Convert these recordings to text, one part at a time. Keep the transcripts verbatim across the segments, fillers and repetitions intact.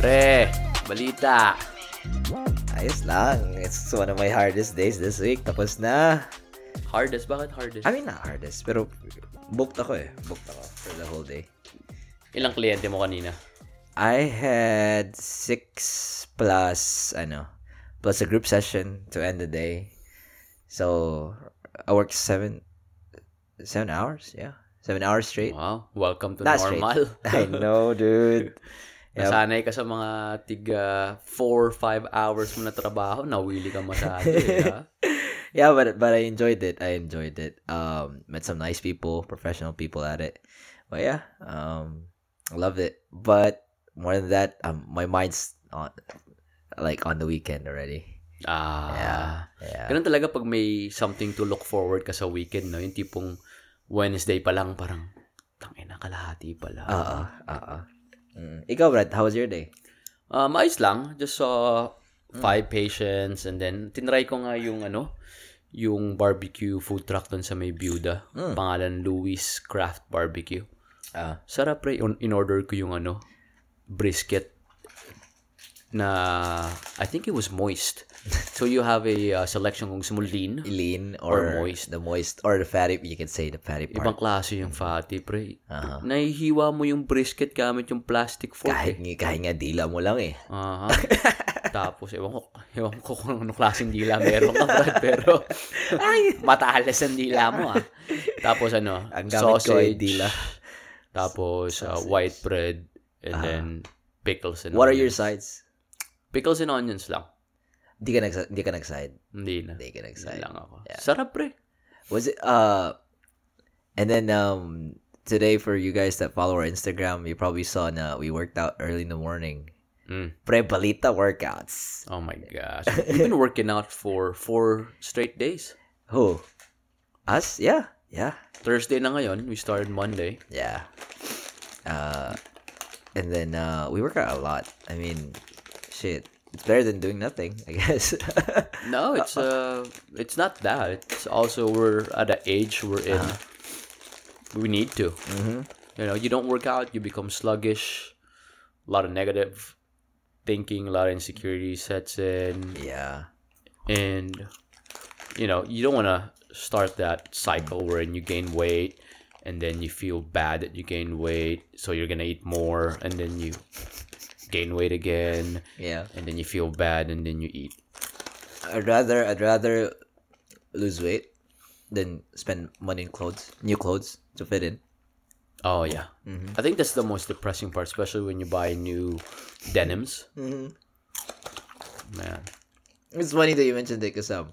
Pre, balita. Ayos lang. It's one of my hardest days this week. Tapos na. Hardest? Bakit hardest? I mean, not hardest. Pero booked ako eh. Booked ako for the whole day. Ilang kliyente mo kanina? I had six plus, ano, plus a group session to end the day. So, I worked seven, seven hours, yeah. Seven hours straight. Wow. Welcome to Not normal. I know, dude. Yep. Nasanay ka sa mga tiga four, five hours mo na trabaho. Nawili ka masyado. Yeah, yeah but, but I enjoyed it. I enjoyed it. Um, met some nice people, professional people at it. But yeah, um, loved it. But more than that, um, my mind's on, like on the weekend already. Ah. Yeah. yeah. Ganun talaga pag may something to look forward ka sa weekend, no? Yung tipong Wednesday pa lang, parang, tangina, kalahati pala. Oo, oo. Ikaw, Brad, how was your day? Uh, maayos lang. Just saw five mm. patients and then, tinry ko nga yung, ano, yung barbecue food truck dun sa may Buda. Mm. Pangalan, Louis Craft Barbecue. Uh, Sarap, pre. In-order ko yung, ano, brisket na, I think it was moist. So you have a uh, selection kung gusto mo lean, lean or, or moist, the moist or the fatty. You can say the fatty part. Ibang klase yung fatty, pre. Uh-huh. Nahihiwa mo yung brisket gamit yung plastic fork. Kahit eh. kahit nga dila mo lang eh. Uh-huh. Tapos ewan ko, ewan ko kung anong klaseng dila meron ka, Brad, pero matalas ang dila mo ah. Tapos ano, ang gamit ko ay dila. Tapos uh, white bread and uh-huh. then pickles and What onions. Are your sides? Pickles and onions lang. Hindi ka, nags- ka nag-side? Hindi na. Hindi ka nag-side. Hindi lang ako. Yeah. Sarap, pre. Was it, uh, and then, um, today for you guys that follow our Instagram, you probably saw na we worked out early in the morning. Mm. Pre, balita workouts. Oh my gosh. You've been working out for four straight days. Who? Us? Yeah. Yeah. Thursday na ngayon. We started Monday. Yeah. Uh, and then, uh, we work out a lot. I mean, shit. It's better than doing nothing, I guess. No, it's uh, it's not that. It's also we're at an age we're in. Uh-huh. We need to. Mm-hmm. You know, you don't work out, you become sluggish. A lot of negative thinking, a lot of insecurity sets in. Yeah. And, you know, you don't want to start that cycle wherein you gain weight and then you feel bad that you gain weight, so you're going to eat more and then you gain weight again, yeah, and then you feel bad, and then you eat. I'd rather I'd rather lose weight than spend money in clothes, new clothes to fit in. Oh yeah, mm-hmm. I think that's the most depressing part, especially when you buy new denims. Mm-hmm. Man, it's funny that you mentioned it because um,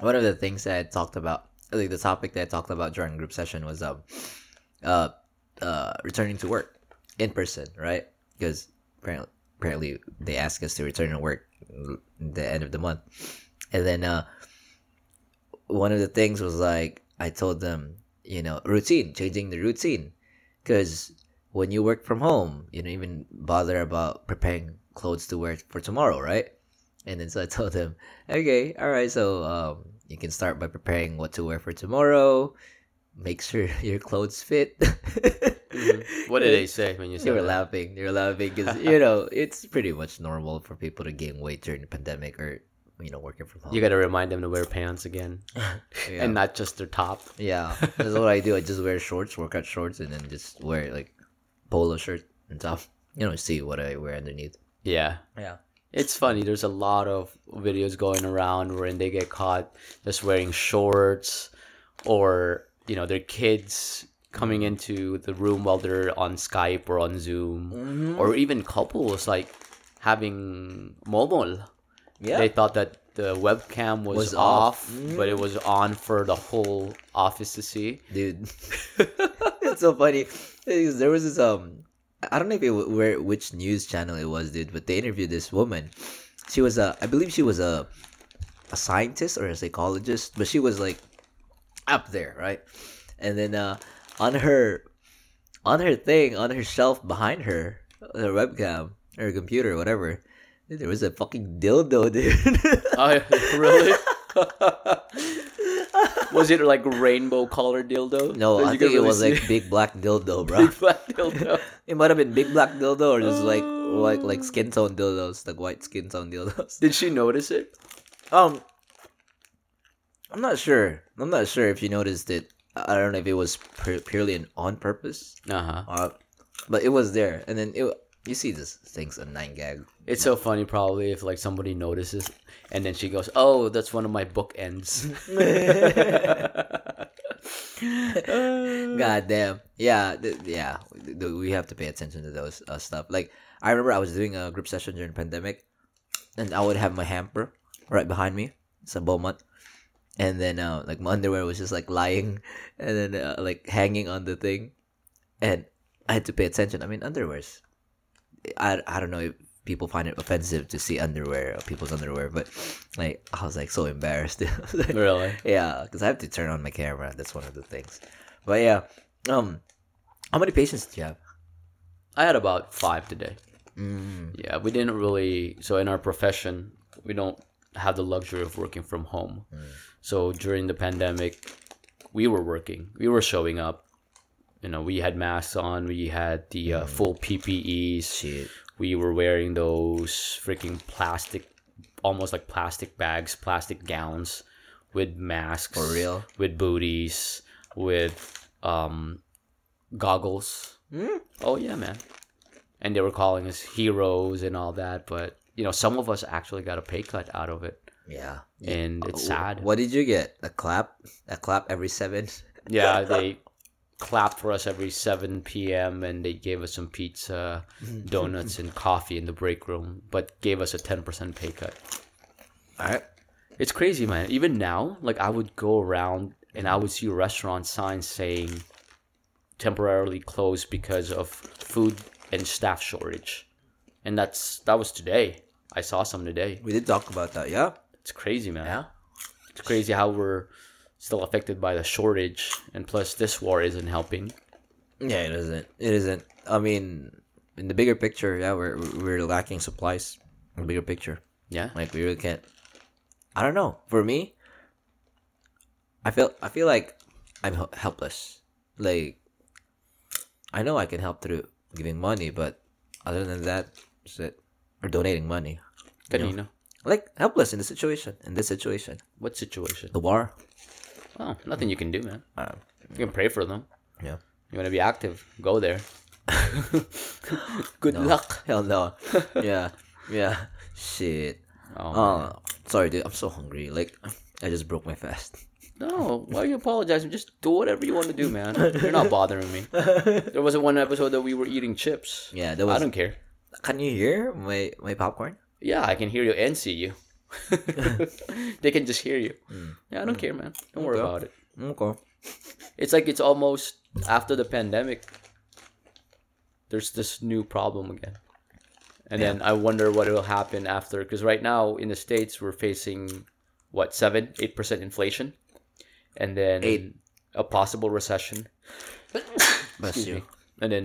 one of the things that I talked about, like the topic that I talked about during group session was um, uh, uh, returning to work in person, right? Because Apparently, apparently, they asked us to return to work at the end of the month. And then uh, one of the things was like, I told them, you know, routine, changing the routine. Because when you work from home, you don't even bother about preparing clothes to wear for tomorrow, right? And then so I told them, okay, all right, so um, you can start by preparing what to wear for tomorrow. Make sure your clothes fit. Mm-hmm. What did they say when you said they were that? laughing? They were laughing because, you know, it's pretty much normal for people to gain weight during the pandemic or, you know, working from home. You got to remind them to wear pants again yeah. and not just their top. Yeah. That's what I do. I just wear shorts, workout shorts, and then just wear, like, polo shirt and top. You know, see what I wear underneath. Yeah. Yeah. It's funny. There's a lot of videos going around wherein they get caught just wearing shorts or, you know, their kids coming into the room while they're on Skype or on Zoom, mm-hmm. or even couples like having mobile. Yeah, they thought that the webcam was, was off, off. Mm-hmm. But it was on for the whole office to see. Dude, it's so funny. There was this um, I don't know if it where which news channel it was, dude. But they interviewed this woman. She was a, I believe she was a, a scientist or a psychologist, but she was like up there, right? And then uh. On her, on her thing, on her shelf behind her, her webcam, her computer, whatever, there was a fucking dildo, dude. Oh, really? Was it like rainbow colored dildo? No, so I think it really was like it? Big black dildo, bro. Big black dildo. It might have been big black dildo or just like like like skin tone dildos, like white skin tone dildos. Did she notice it? Um, I'm not sure. I'm not sure if she noticed it. I don't know if it was purely an on purpose. Uh-huh. Uh huh. But it was there, and then it. You see this thing's a nine gag. It's so funny, probably, if like somebody notices, and then she goes, "Oh, that's one of my bookends." God damn. Yeah, th- yeah. We have to pay attention to those uh, stuff. Like I remember, I was doing a group session during the pandemic, and I would have my hamper right behind me. It's a Beaumont. And then, uh, like, my underwear was just, like, lying and then, uh, like, hanging on the thing. And I had to pay attention. I mean, underwears. I, I don't know if people find it offensive to see underwear, people's underwear, but, like, I was, like, so embarrassed. Really? Yeah, because I have to turn on my camera. That's one of the things. But, yeah. um, How many patients did you have? I had about five today. Mm. Yeah, we didn't really... So, in our profession, we don't have the luxury of working from home. Mm. So during the pandemic, we were working. We were showing up. You know, we had masks on. We had the uh, mm. full P P Es. Shit. We were wearing those freaking plastic, almost like plastic bags, plastic gowns with masks. For real? With booties, with um, goggles. Mm. Oh, yeah, man. And they were calling us heroes and all that. But, you know, some of us actually got a pay cut out of it. Yeah, and it's sad. What did you get? A clap? A clap every seven? Yeah, they clapped for us every seven p.m. and they gave us some pizza, donuts, and coffee in the break room, but gave us a ten percent pay cut. All right. It's crazy, man. Even now, like I would go around and I would see restaurant signs saying temporarily closed because of food and staff shortage. And that's that was today. I saw some today. We did talk about that, yeah. It's crazy, man. Yeah. It's crazy how we're still affected by the shortage, and plus this war isn't helping. Yeah, it isn't. It isn't. I mean, in the bigger picture, yeah, we're we're lacking supplies. In the bigger picture. Yeah. Like we really can't. I don't know. For me, I feel I feel like I'm helpless. Like I know I can help through giving money, but other than that, that's it. Or donating money. Kanino? Like helpless in the situation. In this situation. What situation? The war. Oh, nothing you can do, man. Uh, you can pray for them. Yeah. You want to be active? Go there. Good no. luck. Hell no. Yeah. Yeah. Shit. Oh. Uh, sorry, dude. I'm so hungry. Like, I just broke my fast. No. Why are you apologizing? Just do whatever you want to do, man. You're not bothering me. There wasn't one episode that we were eating chips. Yeah, there was. I don't care. Can you hear my my popcorn? Yeah, I can hear you and see you. They can just hear you. Mm. Yeah, I don't mm. care, man. Don't okay. worry about it. Okay. It's like it's almost after the pandemic. There's this new problem again, and yeah. then I wonder what will happen after. Because right now in the States we're facing what seven, eight percent inflation, and then eight. a possible recession. Bless Excuse you. Me. And then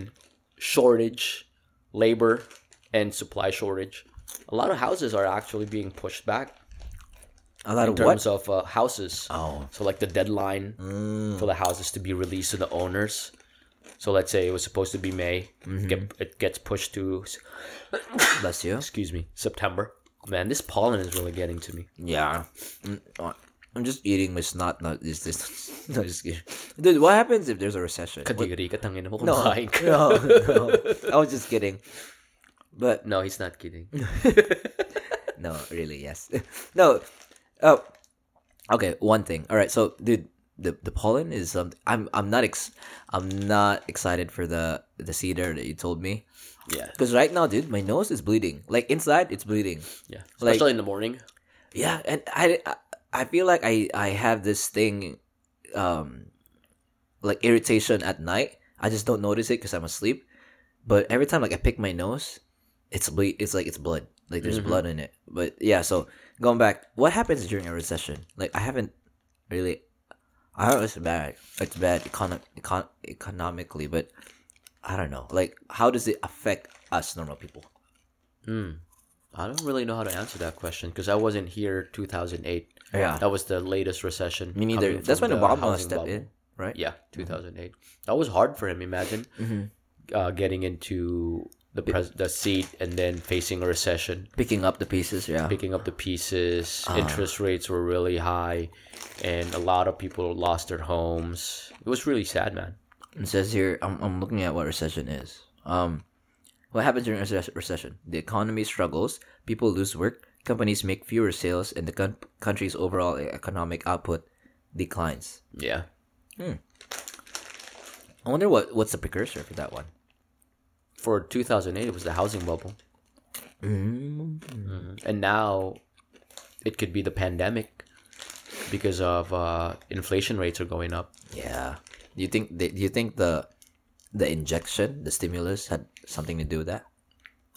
shortage, labor, and supply shortage. A lot of houses are actually being pushed back. A lot of what? In terms of uh, houses. Oh. So like the deadline mm. for the houses to be released to the owners. So let's say it was supposed to be May. Mm-hmm. Get, it gets pushed to... Bless you. Excuse me. September. Man, this pollen is really getting to me. Yeah. I'm just eating my snot. No, this, this, no, just kidding. Dude, what happens if there's a recession? No, no, no. I was just kidding. But no, he's not kidding. No, really, yes. No. Oh. Okay, one thing. All right, so dude, the the pollen is um, I'm I'm not ex- I'm not excited for the the cedar that you told me. Yeah. Cuz right now, dude, my nose is bleeding. Like inside it's bleeding. Yeah. Especially like, in the morning. Yeah, and I I feel like I I have this thing um like irritation at night. I just don't notice it cuz I'm asleep. But every time like I pick my nose, It's ble- It's like it's blood. Like there's mm-hmm. blood in it. But yeah, so going back, what happens during a recession? Like I haven't really. I don't know. It's bad. It's bad econ- econ- economically, but I don't know. Like how does it affect us normal people? Mm. I don't really know how to answer that question because I wasn't here two thousand eight. Yeah. That was the latest recession. Me neither. That's when Obama stepped in, right? Yeah, two thousand eight. Mm-hmm. That was hard for him, imagine. Mm-hmm. Uh, getting into the pres- the seat and then facing a recession. Picking up the pieces, yeah. Picking up the pieces. Uh-huh. Interest rates were really high and a lot of people lost their homes. It was really sad, man. It says here, I'm, I'm looking at what recession is. Um... What happens during a recession? The economy struggles, people lose work, companies make fewer sales, and the con- country's overall economic output declines. Yeah. Hmm. I wonder what, what's the precursor for that one? For two thousand eight, it was the housing bubble. Mm-hmm. Mm-hmm. And now, it could be the pandemic because of uh, inflation rates are going up. Yeah. Do you think, do you think the... The injection, the stimulus, had something to do with that?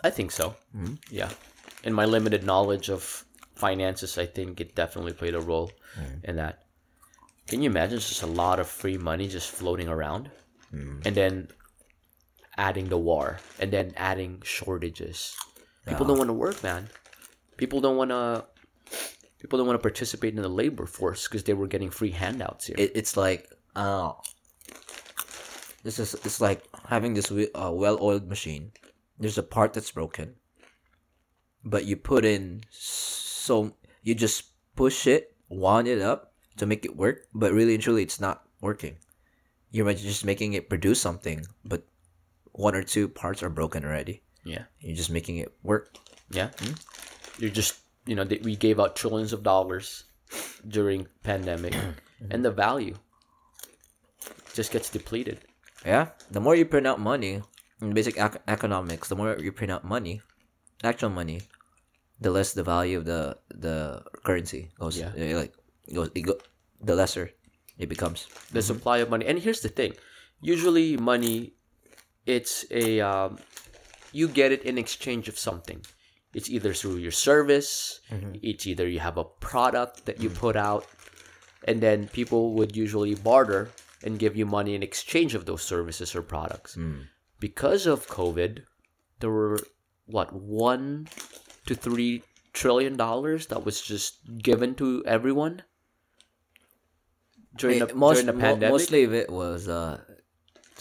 I think so. Mm-hmm. Yeah. In my limited knowledge of finances, I think it definitely played a role mm-hmm. in that. Can you imagine just a lot of free money just floating around? Mm-hmm. And then adding the war. And then adding shortages. People yeah. don't want to work, man. People don't want to... People don't want to participate in the labor force because they were getting free handouts here. It, it's like... Oh... This is it's like having this uh, well-oiled machine. There's a part that's broken, but you put in so you just push it, wand it up to make it work. But really and truly, it's not working. You're just making it produce something, but one or two parts are broken already. Yeah, you're just making it work. Yeah, mm-hmm. You're just you know we gave out trillions of dollars during pandemic, and the value just gets depleted. Yeah, the more you print out money in basic ac- economics, the more you print out money, actual money, the less the value of the the currency goes. Yeah, like goes, it go, the lesser it becomes. The mm-hmm. supply of money, and here's the thing: usually, money, it's a um, you get it in exchange of something. It's either through your service, mm-hmm. it's either you have a product that you mm-hmm. put out, and then people would usually barter and give you money in exchange of those services or products. Mm. Because of COVID, there were, what, one to three trillion dollars that was just given to everyone during, it, the, most, during the pandemic? Mo- mostly of it was uh,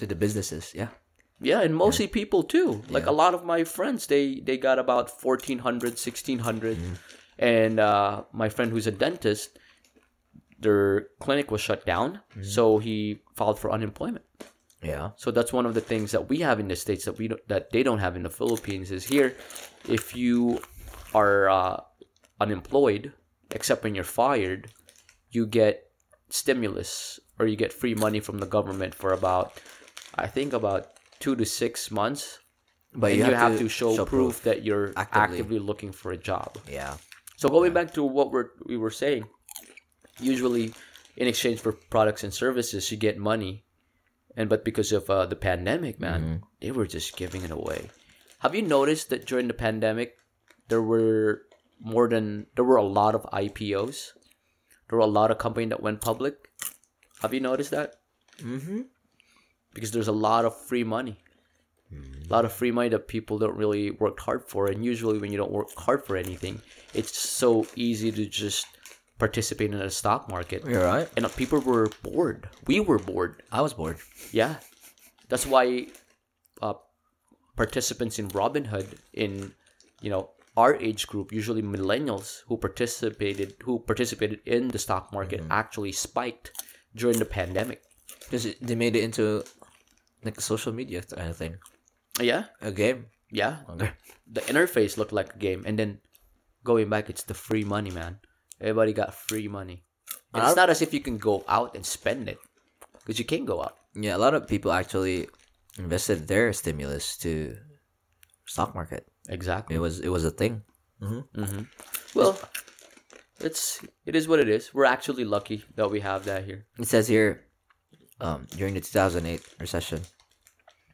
to the businesses, yeah. Yeah, and mostly yeah. people too. Like yeah. a lot of my friends, they, they got about fourteen hundred dollars, sixteen hundred dollars. Mm. And uh, my friend who's a dentist, their clinic was shut down, mm-hmm. so he filed for unemployment. Yeah. So that's one of the things that we have in the States that we don't, that they don't have in the Philippines is here, if you are uh, unemployed, except when you're fired, you get stimulus or you get free money from the government for about, I think about two to six months. But you, you have, have to, to show, show proof, proof that you're actively. actively looking for a job. Yeah. So going yeah. back to what we're, we were saying, usually, in exchange for products and services, you get money, and but because of uh, the pandemic, man, mm-hmm. they were just giving it away. Have you noticed that during the pandemic, there were more than there were a lot of I P Os? There were a lot of companies that went public. Have you noticed that? Mm-hmm. Because there's a lot of free money, mm-hmm. a lot of free money that people don't really work hard for, and usually when you don't work hard for anything, it's so easy to just participate in the stock market. You're right. And people were bored. We were bored. I was bored. Yeah. That's why uh, participants in Robinhood, in, you know, our age group, usually millennials who participated who participated in the stock market mm-hmm. actually spiked during the pandemic. Because they made it into like a social media kind of thing. Yeah. A game. Yeah. Okay. The interface looked like a game. And then going back, it's the free money, man. Everybody got free money. And it's not as if you can go out and spend it because you can't go out. Yeah, a lot of people actually invested their stimulus to stock market. Exactly. It was it was a thing. Mm-hmm. Mm-hmm. Well, it's it is what it is. We're actually lucky that we have that here. It says here, um, during the two thousand eight recession,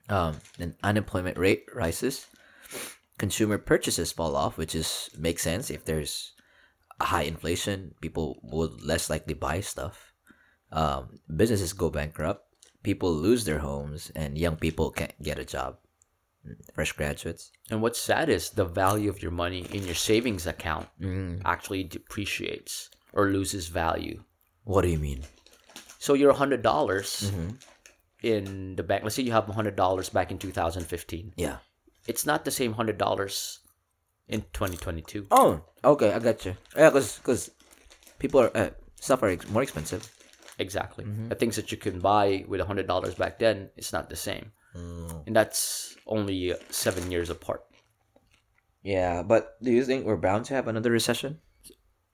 um, the unemployment rate rises, consumer purchases fall off, which is makes sense if there's high inflation, people would less likely buy stuff. Um, businesses go bankrupt. People lose their homes, and young people can't get a job. fresh graduates. And what's sad is the value of your money in your savings account mm. actually depreciates or loses value. What do you mean? So your one hundred dollars mm-hmm. in the bank, let's say you have one hundred dollars back in two thousand fifteen. Yeah. It's not the same one hundred dollars in twenty twenty-two. Oh, okay. I got you. Yeah, because because people are, uh, stuff are more expensive. Exactly. Mm-hmm. The things that you can buy with one hundred dollars back then, it's not the same. Mm. And that's only seven years apart. Yeah, but do you think we're bound to have another recession?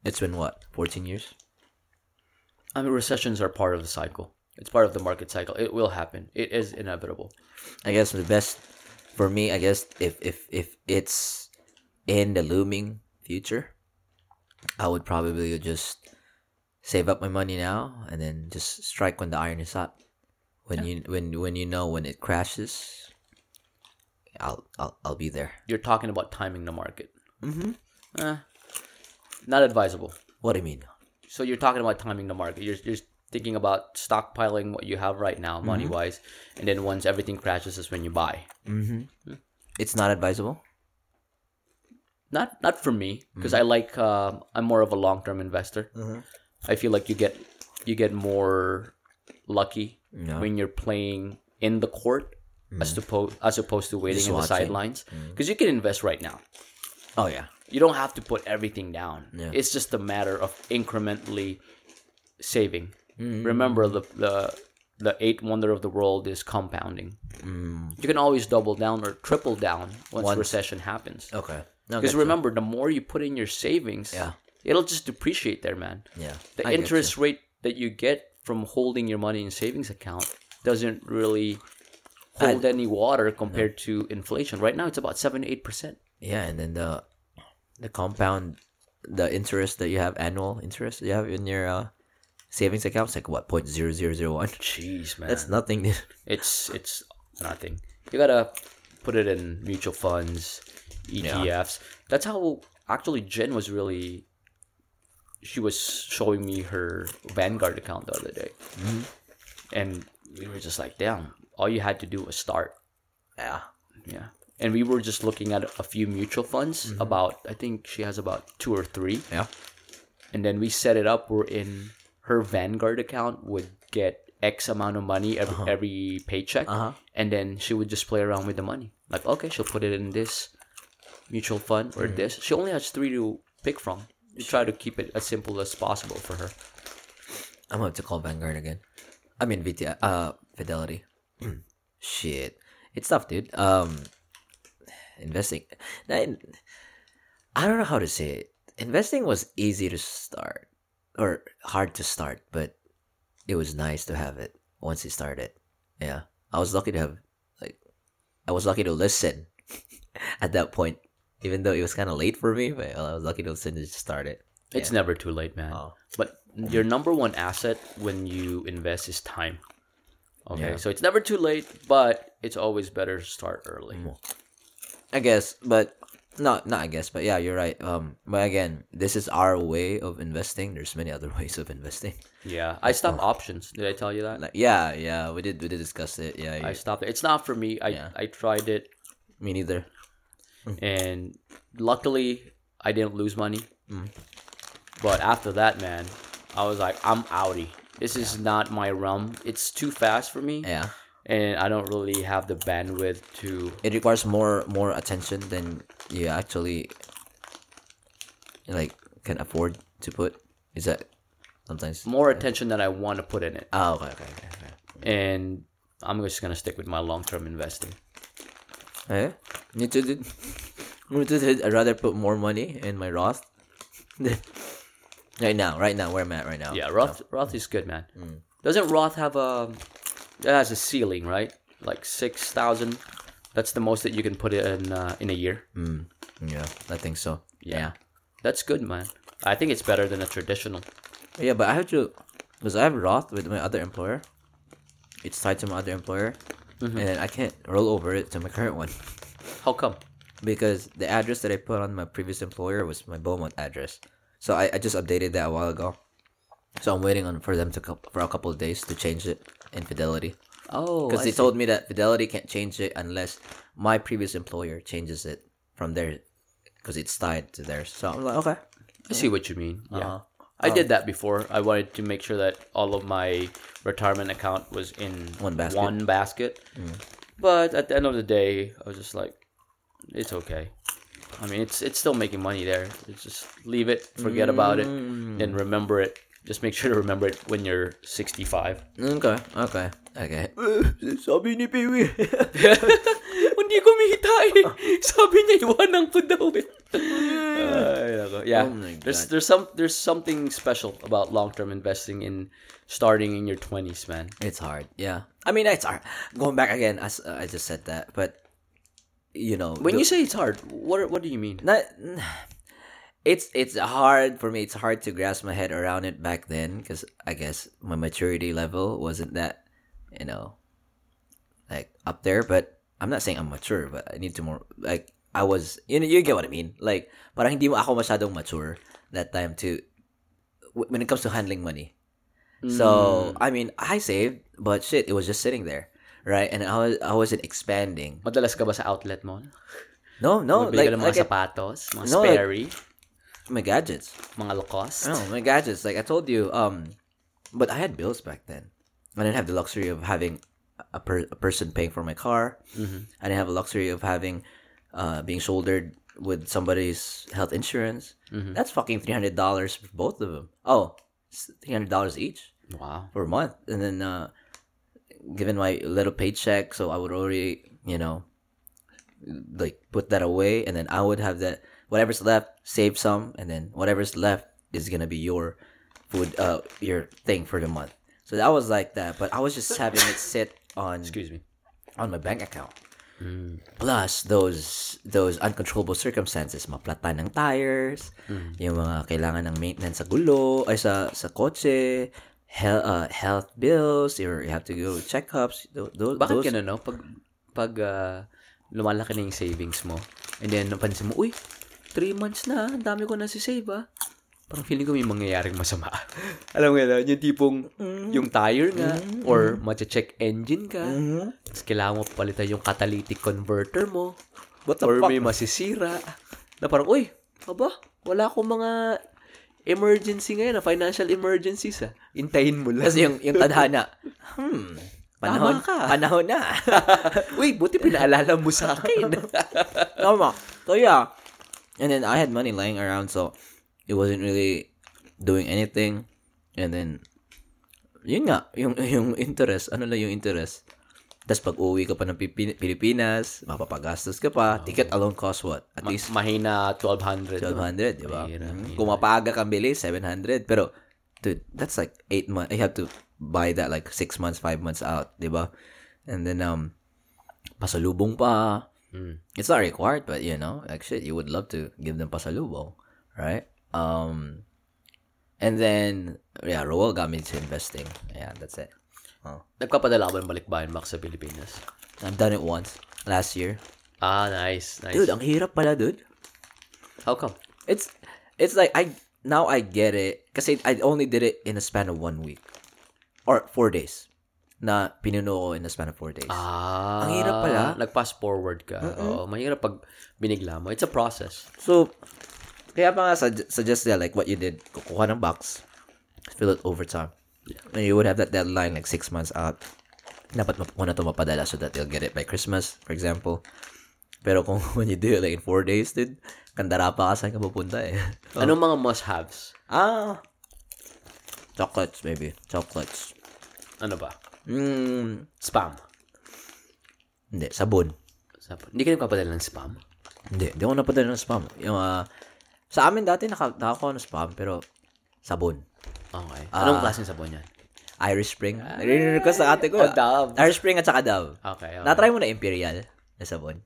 It's been what, fourteen years? I mean, recessions are part of the cycle. It's part of the market cycle. It will happen. It is inevitable. I guess the best for me, I guess, if if if it's in the looming future, I would probably just save up my money now and then just strike when the iron is hot. When yeah. you when when you know when it crashes, I'll I'll I'll be there. You're talking about timing the market. Mm-hmm. Eh, not advisable. What do you mean? So you're talking about timing the market. You're you're thinking about stockpiling what you have right now, money mm-hmm. wise, and then once everything crashes, is when you buy. Mm-hmm. Mm-hmm. It's not advisable. Not not for me, because mm-hmm. I like uh, I'm more of a long term investor. Mm-hmm. I feel like you get you get more lucky no. when you're playing in the court mm-hmm. as opposed as opposed to waiting on the sidelines, because mm-hmm. you can invest right now. Oh yeah. You don't have to put everything down. Yeah. It's just a matter of incrementally saving. Mm. Remember, the the the eighth wonder of the world is compounding. Mm. You can always double down or triple down once, once. recession happens. Okay. Because remember, you. the more you put in your savings, yeah. it'll just depreciate there, man. Yeah. The I interest rate that you get from holding your money in savings account doesn't really hold I'd, any water compared no. to inflation. Right now, it's about seven to eight percent. Yeah, and then the... The compound, the interest that you have, annual interest that you have in your uh, savings account is like, what, zero point zero zero zero one? Jeez, man. That's nothing. Dude. It's it's nothing. You got to put it in mutual funds, E T Fs. Yeah. That's how, actually, Jen was really, she was showing me her Vanguard account the other day. Mm-hmm. And we were just like, damn, all you had to do was start. Yeah. Yeah. And we were just looking at a few mutual funds, mm-hmm. about, I think she has about two or three. Yeah. And then we set it up. We're in her Vanguard account would get X amount of money every, uh-huh. every paycheck. Uh-huh. And then she would just play around with the money. Like, okay, she'll put it in this mutual fund or mm-hmm. this. She only has three to pick from. We try to keep it as simple as possible for her. I'm going to call Vanguard again. I mean, V T I, uh, Fidelity. Mm. Shit. It's tough, dude. Um... Investing, I don't know how to say it. Investing was easy to start, or hard to start, but it was nice to have it once you started. Yeah, I was lucky to have, like, I was lucky to listen at that point, even though it was kind of late for me. But I was lucky to listen to start it. Yeah. It's never too late, man. Oh. But your number one asset when you invest is time. Okay, yeah. So it's never too late, but it's always better to start early. Mm. I guess, but not not I guess, but yeah, you're right. Um, but again, this is our way of investing. There's many other ways of investing. Yeah, I stopped oh. options. Did I tell you that? Like, yeah, yeah, we did. We did discuss it. Yeah, I stopped it. It's not for me. I yeah. I tried it. Me neither. And luckily, I didn't lose money. Mm. But after that, man, I was like, I'm outie. This yeah. is not my realm. It's too fast for me. Yeah. And I don't really have the bandwidth to. It requires more more attention than you actually like can afford to put. Is that sometimes more attention than I want to put in it? Oh, okay, okay, okay. okay. And I'm just gonna stick with my long term investing. Eh? Me too, dude. Me too, dude. I'd rather put more money in my Roth. right now, right now, where I'm at right now. Yeah, Roth. No. Roth is good, man. Mm. Doesn't Roth have a? It has a ceiling, right? Like six thousand. That's the most that you can put in uh, in a year. Mm. Yeah, I think so. Yeah. yeah. That's good, man. I think it's better than a traditional. Yeah, but I have to... Because I have Roth with my other employer. It's tied to my other employer. Mm-hmm. And I can't roll over it to my current one. How come? Because the address that I put on my previous employer was my Beaumont address. So I, I just updated that a while ago. So I'm waiting on for them to for a couple of days to change it in Fidelity. Oh, because they see. told me that Fidelity can't change it unless my previous employer changes it from there, because it's tied to theirs. So I'm like, okay, I see what you mean. Uh-huh. Yeah, I oh. did that before. I wanted to make sure that all of my retirement account was in one basket. One basket. Mm. But at the end of the day, I was just like, it's okay. I mean, it's it's still making money there. It's just leave it, forget mm. about it, and remember it. Just make sure to remember it when you're sixty-five. Okay, okay, okay. Sabi ni Piwi, hindi ko mihita eh. Sabi niya, iwanan ko daw eh. Uh, yeah, oh there's, there's, some, there's something special about long-term investing in starting in your twenties, man. It's hard, yeah. I mean, it's hard. Going back again, I, uh, I just said that, but... You know, when the, you say it's hard, what what do you mean? Not, it's it's hard for me. It's hard to grasp my head around it back then because I guess my maturity level wasn't that, you know, like up there. But I'm not saying I'm mature, but I need to more like I was. You know, you get what I mean. Like, parang hindi ako masyadong mature that time to when it comes to handling money. Mm. So I mean, I saved, but shit, it was just sitting there. Right, and I was I wasn't expanding. Madalas ka ba sa outlet mall? No, no. Like, ka ng mga like sapatos, mga no, Sperry. Like, my gadgets. Mga Lacoste. No, my gadgets. Like I told you, um, but I had bills back then. I didn't have the luxury of having a, per- a person paying for my car. Mm-hmm. I didn't have the luxury of having, uh, being shouldered with somebody's health insurance. Mm-hmm. That's fucking three hundred dollars for both of them. Oh, three hundred dollars each. Wow. For a month. And then, uh, given my little paycheck, so I would already, you know, like put that away, and then I would have that whatever's left, save some, and then whatever's left is gonna be your food, uh, your thing for the month. So that was like that, but I was just having it sit on, excuse me, on my bank account. Mm. Plus those those uncontrollable circumstances, maplata ng tires, mm. yung mga kailangan ng maintenance sa gulo ay sa sa kotse. Health, uh, health bills, you have to go checkups. Those, those, Bakit ganun, no? Pag, pag uh, lumalaki na yung savings mo, and then napansin mo, uy, three months na, ang dami ko na si save, ah. Parang feeling ko may mangyayaring masama. Alam mo yun, yung tipong, yung tire nga, mm-hmm. or matcha-check engine ka, mm-hmm. tapos kailangan mo palitan yung catalytic converter mo, or fuck? May masisira, na parang, uy, aba, wala akong mga... emergency ngayon, na financial emergencies ah. Intayin mo lang. Kasi yung, yung tadhana, hmm, panahon, panahon na. Uy, buti pinaalala mo sa akin. Tama. So yeah. And then I had money lying around, so it wasn't really doing anything. And then, yun nga, yung, yung interest, ano lang yung interest. Tapos pag uwi ka pa ng Pilipinas, mapapagastos ka pa. Oh. Ticket alone cost what? At Ma- least... Mahina twelve hundred. twelve hundred, no? Di ba? Mahina, mahina. Kung mapaga kang bili, seven hundred. Pero, dude, that's like eight months. You have to buy that like six months, five months out. Di ba? And then, um, pasalubong pa. Mm. It's not required, but you know, like shit, you would love to give them pasalubong. Right? Um, and then, yeah, Roel got me into investing. Yeah, that's it. Oh. Nagpapadala ko ng balikbayan back sa Pilipinas. I've done it once. Last year. Ah, nice. Nice. Dude, ang hirap pala, dude. How come? It's, it's like, I, now I get it. Kasi I only did it in a span of one week. Or four days. Na pinuno ko in a span of four days. Ah. Ang hirap pala. Nag-pass forward ka. Mm-hmm. Oo, mahirap pag binigla mo. It's a process. So, kaya pa nga suggest nila, like what you did, kukuha ng box, fill it over time. Yeah. And you would have that deadline like six months out. Dapat mo na ito mapadala so that they'll get it by Christmas, for example. Pero kung when you do it like in four days, dude, kandara pa ka saan ka pupunta eh. So, anong mga must-haves? Ah, chocolates maybe. Chocolates. Ano ba? Mm, spam. Hindi, sabon. Sabon. Hindi ka nagpapadala ng spam? Hindi, hindi ko napadala ng spam. Yung, uh, sa amin dati naka, nakakuha ng spam, pero sabon. Okay. Anong uh, klaseng sabon yan? Irish Spring. Nire-request na ate ko. Oh, Dove. Irish Spring at saka Dove. Okay, okay. Natry mo na Imperial na sabon?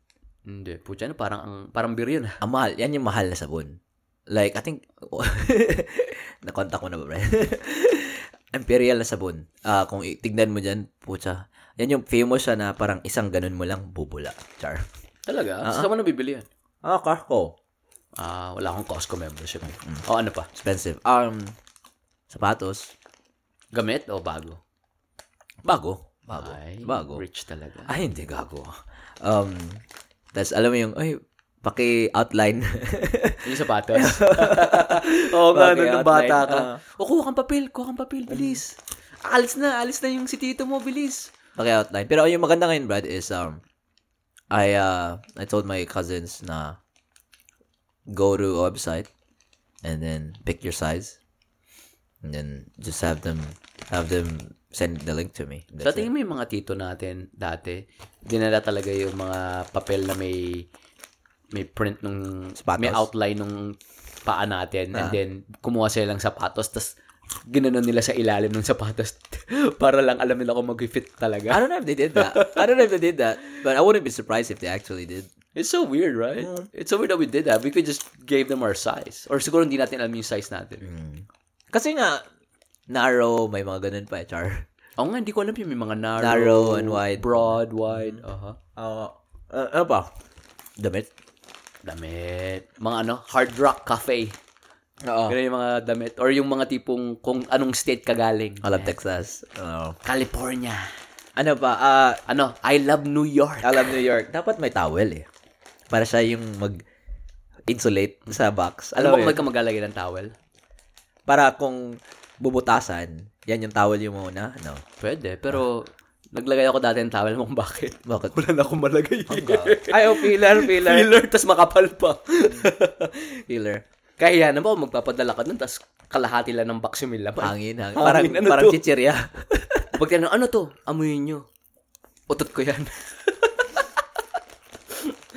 Hindi. Pucha, ano, parang, ang, parang beer yun. Ang mahal. Yan yung mahal na sabon. Like, I think, oh, nakontak ko na ba, bro? Imperial na sabon. Uh, kung tignan mo dyan, pucha. Yan yung famous siya na parang isang ganun mo lang bubula. Char. Talaga? Uh-huh. Saan mo nabibili yan? Ah, Costco. Ah, wala akong Costco membership. Mm. O, oh, ano pa? Expensive. Um... Sapatos. Gamit o bago? Bago. Bago. Ay, bago. Rich talaga. Ay, hindi gago. Um, tas alam mo yung, ay, paki-outline. Yung sapatos. Oo nga, nung bata ka. Uh, o, kuha kang papel, kuha kang papel, bilis. Alis na, alis na yung si tito mo, bilis. Paki-outline. Pero yung maganda ngayon, Brad, is, um, I, uh, I told my cousins na go to a website and then pick your size and then just have them, have them, send the link to me. That's so, tingin mo yung mga tito natin dati, dinala talaga yung mga papel na may may print nung, sapatos. May outline nung paa natin, uh-huh. And then kumuha sila ng sapatos, tas ginanon nila sa ilalim ng sapatos para lang alam nila kung mag-fit talaga. I don't know if they did that. I don't know if they did that, but I wouldn't be surprised if they actually did. It's so weird, right? Yeah. It's so weird that we did that. We could just gave them our size. Or siguro hindi natin alam yung size natin. Mm. Kasi nga, narrow, may mga ganun pa, char. Oo nga, hindi ko alam yung may mga narrow. Narrow and wide. Broad, wide. Uh-huh. Uh, uh, ano pa? Damit. Damit. Mga ano, Hard Rock Cafe. Oo. Ganun yung mga damit. Or yung mga tipong kung anong state ka galing. I love Texas. Uh, California. Ano pa? Uh, ano? I love New York. I love New York. Dapat may towel eh. Para siya yung mag-insulate sa box. Alam mo kung magkamalagay ng towel? Para kung bubutasan, yan yung towel yung muna, no? Pwede, pero ah. Naglagay ako dati ng towel mo kung bakit. Bakit? Wala na akong malagay. Ayaw, filler, filler. Filler, tas makapal pa. Filler. Kaya na ba kung magpapadala ka nun, tas kalahati lang ng box yung ilaman. Hangin, hangin. Parang, hangin, ano parang chichirya. Pag tinanong, ano to? Amoyin nyo. Utot ko yan.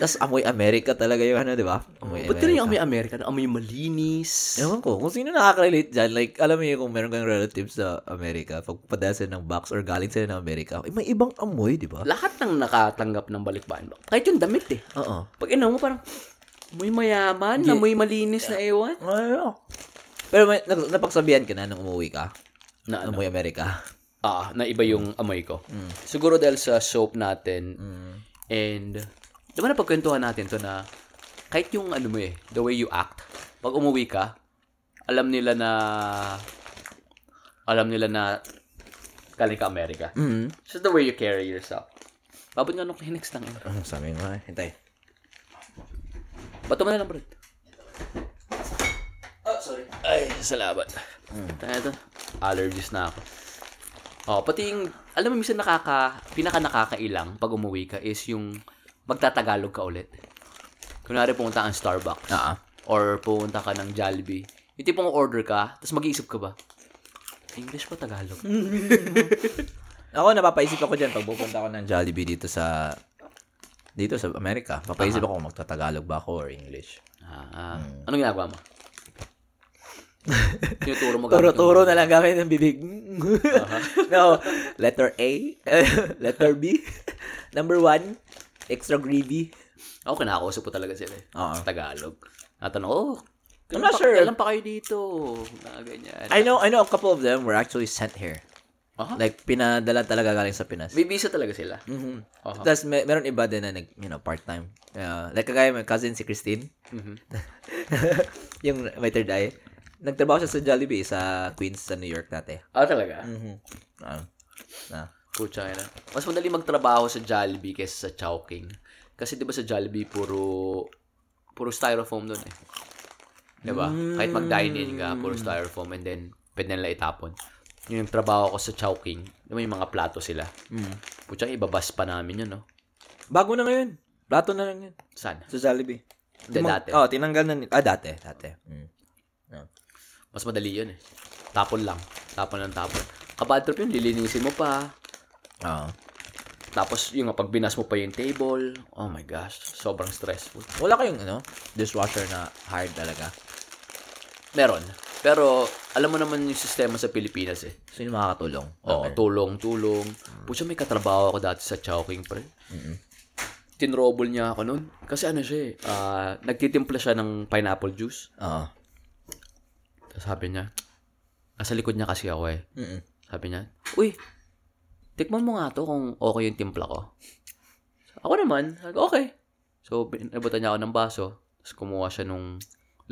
Tas amoy Amerika talaga yung ano, di ba? Amoy Amerika. Ba't rin yung amoy Amerika? Amoy malinis. Ewan ko. Kung sino nakaka-relate dyan, like, alam mo yun, kung meron kang relatives sa Amerika, pagpadala sila ng box or galing sila ng Amerika, eh, may ibang amoy, di ba? Lahat ng nakatanggap ng balikbayan. Kahit yung damit, eh. Oo. Pag inaw mo, parang, amoy mayaman, yeah. Amoy malinis na ewan. Ayaw. Pero may, napagsabihan ka na nung umuwi ka? Na ano? Amoy Amerika? Ah, na iba yung amoy ko. Mm. Siguro dahil sa soap natin, mm. and... Diba na pagkwentuhan natin to na kahit yung ano mo eh, the way you act, pag umuwi ka, alam nila na, alam nila na galing ka Amerika. Mm-hmm. It's just the way you carry yourself. Babot nga nung Kleenex lang. Ang sabi nga, hintay. Bato mo na lang, bro. Oh, sorry. Ay, salamat. Mm. Ito, allergies na ako. Oh, pati yung, alam mo, minsan nakaka, pinaka nakakailang pag umuwi ka is yung magtatagalog ka ulit. Kunwari, pumunta ka ng Starbucks. Uh-huh. Or pumunta ka ng Jollibee. Yung tipong order ka, tapos mag-iisip ka ba? English pa, Tagalog. Ako, napapaisip ako dyan pag pupunta ako ng Jollibee dito sa dito sa Amerika. Papaisip uh-huh. ako kung magtatagalog ba ako or English. Uh-huh. Hmm. Anong ginagawa mo? Tinuturo mo gamit. Turo-turo na lang gamit ng bibig. Uh-huh. No, letter A, letter B, number one, extra greedy. Ako, oh, kinakausap ko talaga sila. Oo. Sa Tagalog. Natanong, oh, I'm not pa, sure. Kailan pa kayo dito? Mga ganyan. I know, I know a couple of them were actually sent here. Uh-huh. Like, pinadala talaga galing sa Pinas. May visa talaga sila. Mm-hmm. Uh-huh. Tapos, may, meron iba din na, nag, you know, part-time. Uh, like, kagaya my cousin, si Christine. Mm-hmm. Yung my third eye. Nagtrabaho siya sa Jollibee sa Queens, sa New York dati. Ah, oh, talaga? Mm-hmm. Ah. Ah. Pucha, na. Mas madali magtrabaho sa Jollibee kaysa sa Chowking. Kasi 'di ba sa Jollibee puro puro styrofoam doon eh. 'Di ba? Mm. Kahit mag-dine-in ka, puro styrofoam and then pwede nila itapon. Yun yung trabaho ko sa Chowking. May mga plato sila. Mm. Pucha, ibabas pa namin 'yun, no. Bago na ngayon. Plato na lang 'yun. Saan? Sa Jollibee. Dati, dati. Oh, tinanggal na nila. Ah, dati, dati. Mm. No. Mas madali 'yun eh. Tapon lang. Tapon lang tapon. Kapag trip 'yun, lilinisin mo pa. Oo. Tapos, yung pag binas mo pa yung table, oh my gosh, sobrang stressful. Wala kayong, ano, dishwasher na hard talaga? Meron. Pero, alam mo naman yung sistema sa Pilipinas eh. So, yung makakatulong? Oo, okay. Tulong, tulong. Mm. Pucha, may katrabaho ako dati sa Chowking, pre. Mm-hmm. Tinrobol niya ako nun. Kasi ano siya eh, uh, nagtitimpla siya ng pineapple juice. Oo. Uh-huh. Sabi niya, nasa likod niya kasi ako eh. Mm-hmm. Sabi niya, uy, tikman mo nga to kung okay yung timpla ko. Ako naman, okay. So, nabutan niya ako ng baso. Tapos kumuha siya nung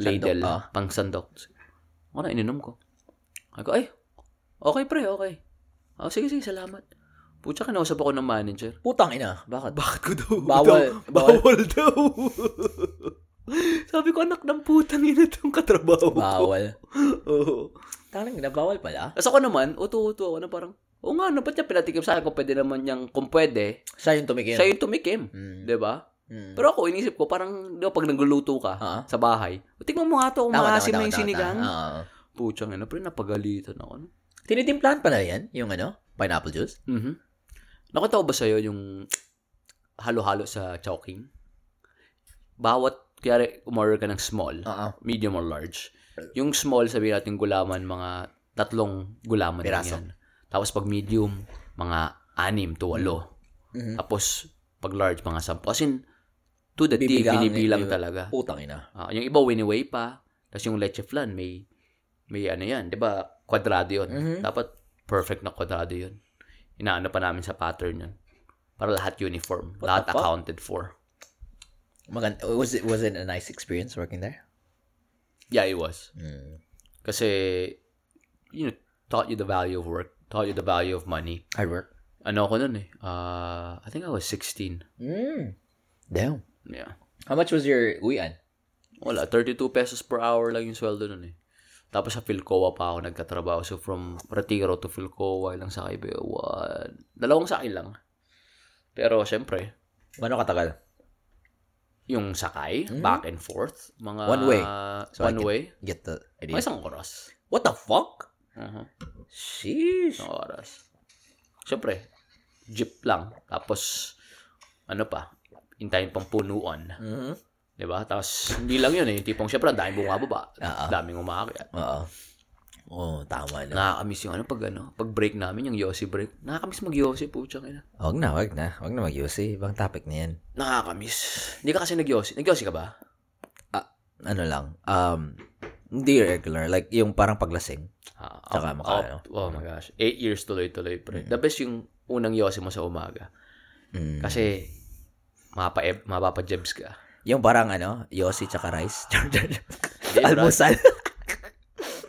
ladle, sandok, ah. pang sandok. Ako na, ininom ko. Ako, ay, okay pre, okay. Ako, sige, sige, salamat. Pucha, kinausap ako ng manager. Putang ina. Bakit? Bakit ko daw? Bawal. Bawal, bawal daw. Sabi ko, anak ng putang ina itong katrabaho ko. Bawal. Oo. Tangin, nabawal pala. Tapos ako naman, utu-utu ako na parang, oo nga, ano, ba't niya pinatikim sa akin kung pwede naman niyang, kung pwede, siya yung tumikim. Siya yung tumikim. Mm. Diba? Mm. Pero ako, inisip ko, parang, diba, pag nagluluto ka uh-huh. sa bahay, tingnan mo nga ito, umahasim na yung sinigang. Uh-huh. Puchang, ano, pero napagalitan ako. Tinitimplahan pala yan, yung ano, pineapple juice? Mm-hmm. Nakatawa ba sa'yo yung halo-halo sa Chowking? Bawat, kaya umorder ka ng small, uh-huh. medium or large. Yung small, sabihin natin gulaman, mga tatlong gulaman yan. Tapos pag medium, mga anim to walo. Mm-hmm. Tapos pag large, mga sampo. As in, to the T, binibilang yung, talaga. Putang ina. Uh, yung iba, winiway pa. Tapos yung leche flan, may, may ano yan. Diba, kwadrado yun. Mm-hmm. Dapat perfect na kwadrado yun. Inaano pa namin sa pattern yun. Para lahat uniform. What lahat accounted for. Maganda. Was it, was it a nice experience working there? Yeah, it was. Mm. Kasi, you know, taught you the value of work. Taught you the value of money. I work. Ano ako nun eh? Uh, I think I was sixteen. Mm. Damn. Yeah. How much was your uwian? Wala. thirty-two pesos per hour lang yung sweldo nun eh. Tapos sa Filcoa pa ako nagkatrabaho. So from Retiro to Filcoa, ilang sakay ba? One. Dalawang sakay lang. Pero syempre. Ano katagal? Yung sakay, mm-hmm. back and forth. Mga one way. So one way. Get the idea. May isang oras. What the fuck? Uh-huh. Sheesh. Isang oras. Siyempre, jeep lang. Tapos, ano pa, hintayin pang punuan. Mm-hmm. Diba? Tapos, hindi lang yun eh. Tipong, siyempre, ang daming bumababa. Uh-huh. Daming umakyat. Oo. Oo, oh, tama na. Nakakamiss yung ano, pag ano, pag break namin, yung Yossi break. Nakakamiss mag-Yossi po, tsaka na. Huwag na, huwag na. Huwag na mag-Yossi. Ibang topic na yan. Nakakamiss. Hindi ka kasi nag-Yossi. Nag-Yossi ka ba? Ah, ano lang. Um, hindi regular. Like, yung parang paglasing. Ah, tsaka out, maka, out, ano. Oh my gosh. Eight years tuloy-tuloy, pre. Mm. The best yung unang Yossi mo sa umaga. Mm. Kasi, mapapa-jebs mapapa ka. Yung parang, ano, Yossi tsaka rice. Almusal.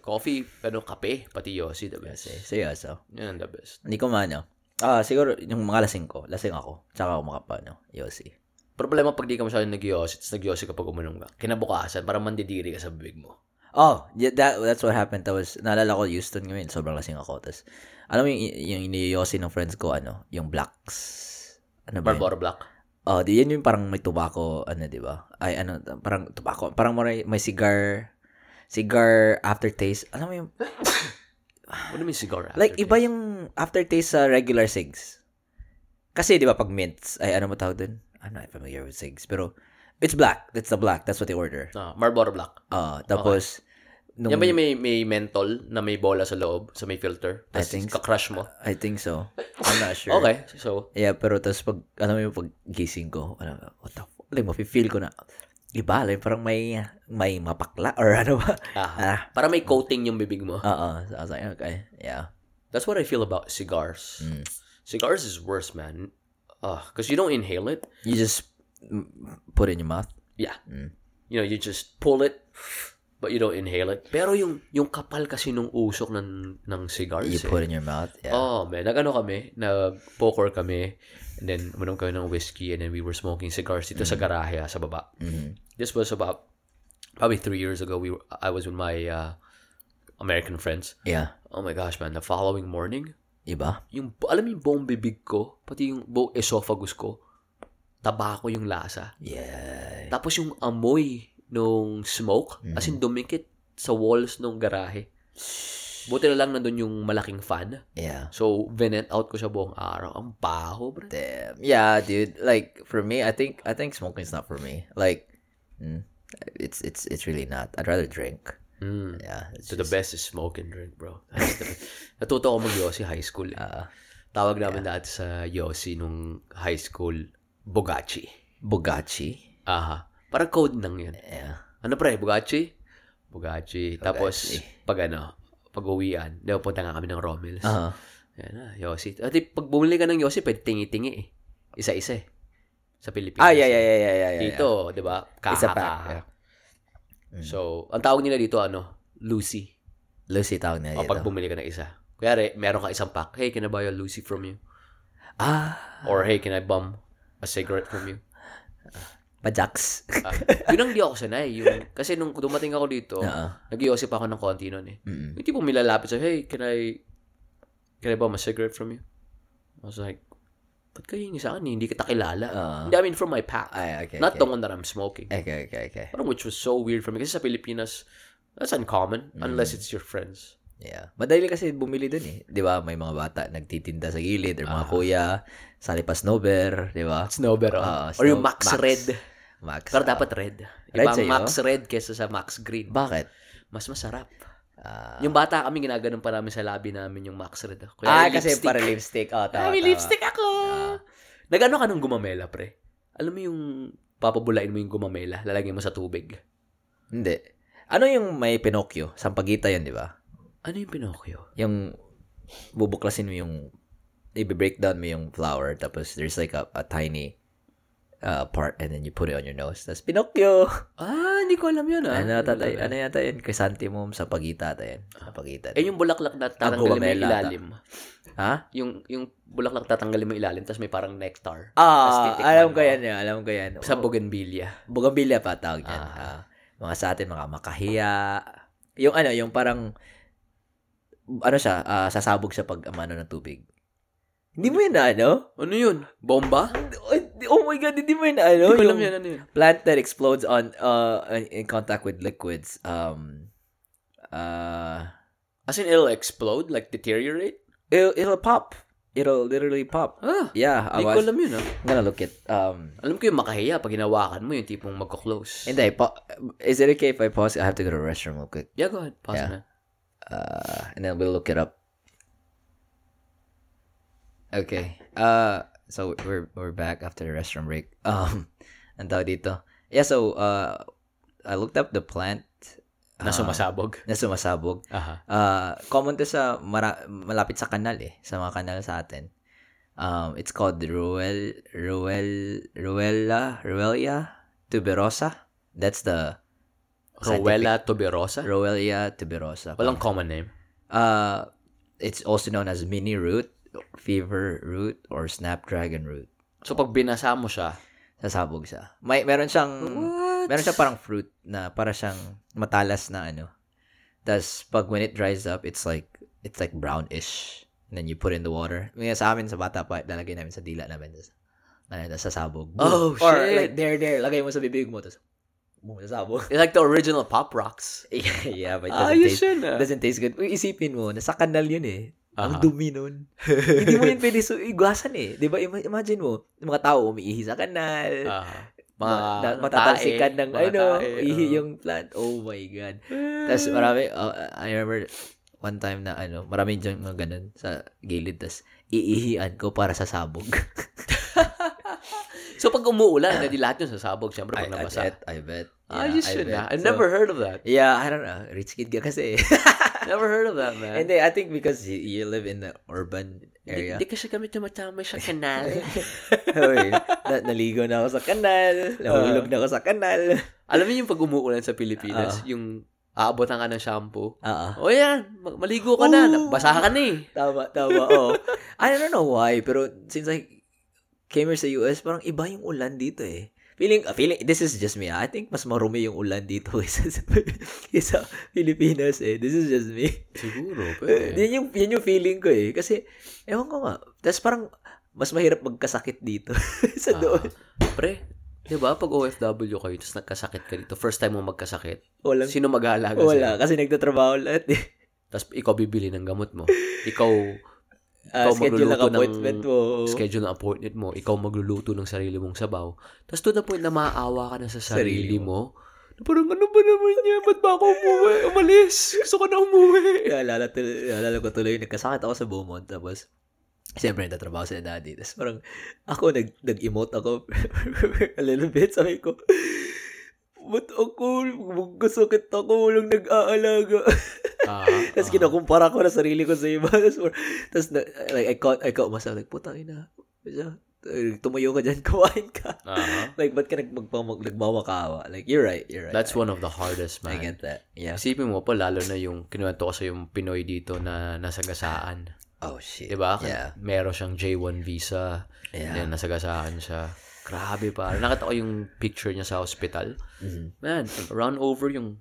Coffee, pero kape, pati Yossi, the best. Seryoso. Yan, the best. Hindi ko man, ano. Ah, siguro, yung mga lasing ko. Lasing ako. Tsaka ako makapa, ano, Yossi. Problema pag di ka masyadong nag-Yossi, tapos nag-Yossi kapag umanong ka. Kinabukasan, parang mandidiri ka sa bibig mo. Oh, that that's what happened. Tapos, naalala ko, Houston ngayon, sobrang lasing ako. Tapos, alam mo yung, yung iniyosi ng friends ko, ano, yung blacks. Ano ba Barbaro Black? Oh, di yan yung parang may tobacco, ano, di ba? Ay, ano, parang tobacco. Parang may, may cigar, cigar aftertaste. Alam mo yung... What do you mean cigar aftertaste? Like, iba yung aftertaste sa regular cigs. Kasi, di ba, pag mints, ay, ano mo tawag dun? I'm not familiar with cigs, pero... It's black. That's the black. That's what they order. Ah, Marlboro Black. Ah, uh, tapos... Okay. Nung, yan ba yung may, may menthol na may bola sa loob, sa may filter? I think kakrush mo? I think so. I'm not sure. Okay, so... Yeah, pero tapos pag... Alam mo yung pag-gising ko, alam mo, what the fuck? Like, mafe-feel ko na... Iba, like, parang may... May mapakla or ano ba? Ah, parang may coating yung bibig mo. Oo. Uh-uh. So I was like, okay, yeah. That's what I feel about cigars. Mm. Cigars is worse, man. Ah, uh, because you don't inhale it. You just... put in your mouth. Yeah. Mm. You know, you just pull it, but you don't inhale it. Pero yung yung kapal kasi nung usok ng ng cigars. You eh. put in your mouth. Yeah. Oh, man. Nagano kami, nag-poker kami, and then uminom kami ng whiskey, and then we were smoking cigars dito mm-hmm. sa garahe sa baba. Mm-hmm. This was about probably three years ago. We were, I was with my uh, American friends. Yeah. Oh my gosh, man. The following morning, iba. Yung alam mo yung buong bibig ko, pati yung buong esophagus ko. Tabako yung lasa. Yeah. Tapos yung amoy nung smoke, mm-hmm. as in dumikit sa walls nung garahe. Buti na lang nandun yung malaking fan. Yeah. So, venent out ko siya buong araw. Ang baho, bro. Damn. Yeah, dude. Like, for me, I think I think smoking is not for me. Like, it's it's it's really not. I'd rather drink. Mm. Yeah. So, just... the best is smoke and drink, bro. Natuto ko mag-Yossi high school. Eh. Uh, Tawag namin yeah. dati sa Yossi nung high school. Bogachi. Bogachi? Aha. Parang code nang yun. Yeah. Ano pre? Bogachi? Bogachi. Bogachi. Tapos, pag ano, pag-uwian, diba punta nga kami ng Romels. Aha. Uh-huh. Yan na, Yossi. At pag bumili ka ng Yossi, pwede tingi-tingi eh. Isa-isa eh. Sa Pilipinas. Ah, yeah, yeah, yeah, yeah, yeah. yeah dito, yeah. Diba? Kaha-kaha. Yeah. So, ang tawag nila dito, ano? Lucy. Lucy tawag nila dito. O pag bumili ka ng isa. Kuyari, meron ka isang pack. Hey, can I buy a Lucy from you? Ah. Or, hey, can I bum a cigarette from you? Pajaks. Ah, yun ang di ako sanay. Yung, kasi nung dumating ako dito, uh-huh. nag-iosip ako ng konti nun eh. Mm-hmm. Yung tipong milalapit sa, hey, can I, can I bum a cigarette from you? I was like, ba't kayo hingi sa akin? Hindi kita kilala. Uh-huh. I mean, from my pack. Ay, okay, Not okay. the one that I'm smoking. Okay, okay, okay. Parang which was so weird for me. Kasi sa Pilipinas, that's uncommon mm-hmm. unless it's your friends. Yeah. Madali kasi bumili dun eh. Di ba? May mga bata nagtitinda sa gilid or mga uh-huh. kuya. Salipas Snowbear. Di ba? Snowbear. Oh. Uh, snow- or yung Max, Max Red. Max. Pero uh, dapat red. red Ibang Max Red kesa sa Max Green. Bakit? Mas masarap. Uh, yung bata kami, ginaganon pa namin sa labi namin yung Max Red. Kuya, ah, kasi lipstick. Para lipstick. Oh, tawa, may tawa. Lipstick ako. Uh, Nag-ano ka nung gumamela, pre? Alam mo yung papabulain mo yung gumamela, lalagyan mo sa tubig. Hindi. Ano yung may Pinocchio? Sampagita yan, di ba? Ano yung Pinocchio? Yung bubuklasin mo yung i-breakdown mo yung flower tapos there's like a, a tiny uh, part and then you put it on your nose. Tapos Pinocchio! Ah, hindi ko alam yun ah. Ano, tatay, ano yata yun? Chrysanthemum sa pagita ata yun. Sa pagita. Eh, yung bulaklak na tatanggalin mo ilalim. Ha? Yung yung bulaklak tatanggalin mo ilalim tapos may parang nectar. Ah, alam ko yan yun. Alam ko yan. Sa Bougainvillea. Bougainvillea pa tawag yan. Ah. Ah. Mga sa atin, mga makahiya. Yung ano, yung parang ano siya, uh, sasabog sa pag-amano ng tubig. Hindi mo yun na ano? Ano yun? Bomba? Oh my God, hindi mo yun na ano? Hindi mo alam yun, ano yun? Plant that explodes on, uh, in contact with liquids. Um, uh, As in, it'll explode? Like, deteriorate? It'll, it'll pop. It'll literally pop. Ah, yeah. Hindi ko alam yun, ah. I'm gonna look it. Um, alam ko yung makahiya pag hinawakan mo, yung tipong magko-close. Hindi, pa- is it okay if I pause? I have to go to the restroom real quick. Yeah, go ahead. Pause yeah. na. Uh, and then we'll look it up. Okay. Uh, so we're we're back after the restaurant break. Um, and tawag dito. Yeah. So uh, I looked up the plant. Na sumasabog. Uh, na sumasabog. Uh-huh. Uh, common to sa mara- malapit sa kanal eh, sa mga kanal sa atin. Um, it's called Ruel Ruel Ruella Ruellia tuberosa. That's the Ruellia tuberosa? Ruellia tuberosa. Walang common name. Uh, it's also known as mini root, fever root, or snapdragon root. So, pag binasa mo siya, sasabog siya. May, meron siyang, What? meron siyang parang fruit na para siyang matalas na ano. Tapos, pag when it dries up, it's like, it's like brownish. And then you put in the water. Ngayon sa amin, sa bata pa, lalagay namin sa dila namin. Tapos, sasabog. Oh, shit. Or like, there, there. Lagay mo sa bibig mo. Tapos, It's like the original Pop Rocks. Yeah, but it doesn't, ah, taste, doesn't taste good. Uy, isipin mo, nasa kanal yun eh. Uh-huh. Ang dumi nun. Hindi mo yun pwede su- igwasan eh. Diba? Imagine mo, mga tao umiihi sa kanal. Uh-huh. Ma- matatalsikan ng ano, ihi yung plant. Oh my God. Tapos marami, oh, I remember one time na ano, marami dyan mga ganun sa gilid. Tapos iihian ko para sa sabog. So, pag umuulan, hindi lahat yun sasabog. Siyempre, pag nabasa. I bet. I bet. Yeah, I just I should bet. I've so, never heard of that. Yeah, I don't know. Rich kid ka kasi. Never heard of that, man. And then, I think because you, you live in the urban area. Hindi kasi kami tumatamay sa kanal. Uy, na- naligo na ako sa kanal. Nahulog na ako sa kanal. Alam niyo yung pag umuulan sa Pilipinas, uh-huh. yung aabotan ka ng shampoo. Uh-huh. O yan, maligo ka Ooh. na. Basahan ka na eh. Tama, tama. Oh. I don't know why, pero since like, came here sa U S, parang iba yung ulan dito eh. Feeling, feeling this is just me. Ah. I think mas marumi yung ulan dito kaysa sa Pilipinas eh. This is just me. Siguro. Eh. Yan yung, yan yung feeling ko eh. Kasi, ewan ko nga. Tapos parang, mas mahirap magkasakit dito sa ah, doon. Pre, di ba? Pag O F W kayo, tapos nagkasakit ka dito, first time mo magkasakit, walang, sino mag-aalaga sa'yo? Wala, sa'yo? Kasi nagtatrabaho lahat eh. Tapos ikaw bibili ng gamot mo. Ikaw, Uh, schedule ng appointment mo. Schedule ng appointment mo. Ikaw magluluto ng sarili mong sabaw. Tapos to the point na maaawa ka na sa sarili, sarili mo. mo. Parang ano ba naman yan? Ba't ba ako umuwi? Umalis! Gusto ko na umuwi! Alala, alala ko tuloy. Nagkasakit ako sa Beaumont. Tapos, siyempre nagtatrabaho sila daddy. Tapos parang, ako, nag, nag-emote ako a little bit. Sabi ko, ba't ako? Magkasakit ako. Walang nag-aalaga. Uh, Tapos uh, kinakumpara ko na sarili ko sa iba. Tapos like, I caught, I caught myself. Like, putang ina. Tumayo ka dyan. Kumain ka. Uh-huh. Like, ba't ka nagmamakawa? Like, you're right. You're right. That's I, one of the hardest, man. I get that. Yeah. Isipin mo pa, lalo na yung kinuwento ko sa yung Pinoy dito na nasagasaan. Oh shit. Diba? Yeah. Meron siyang J one visa. Yeah. Then nasagasaan siya. Grabe pa. Nakita ko yung picture niya sa hospital. Mm-hmm. Man, run over yung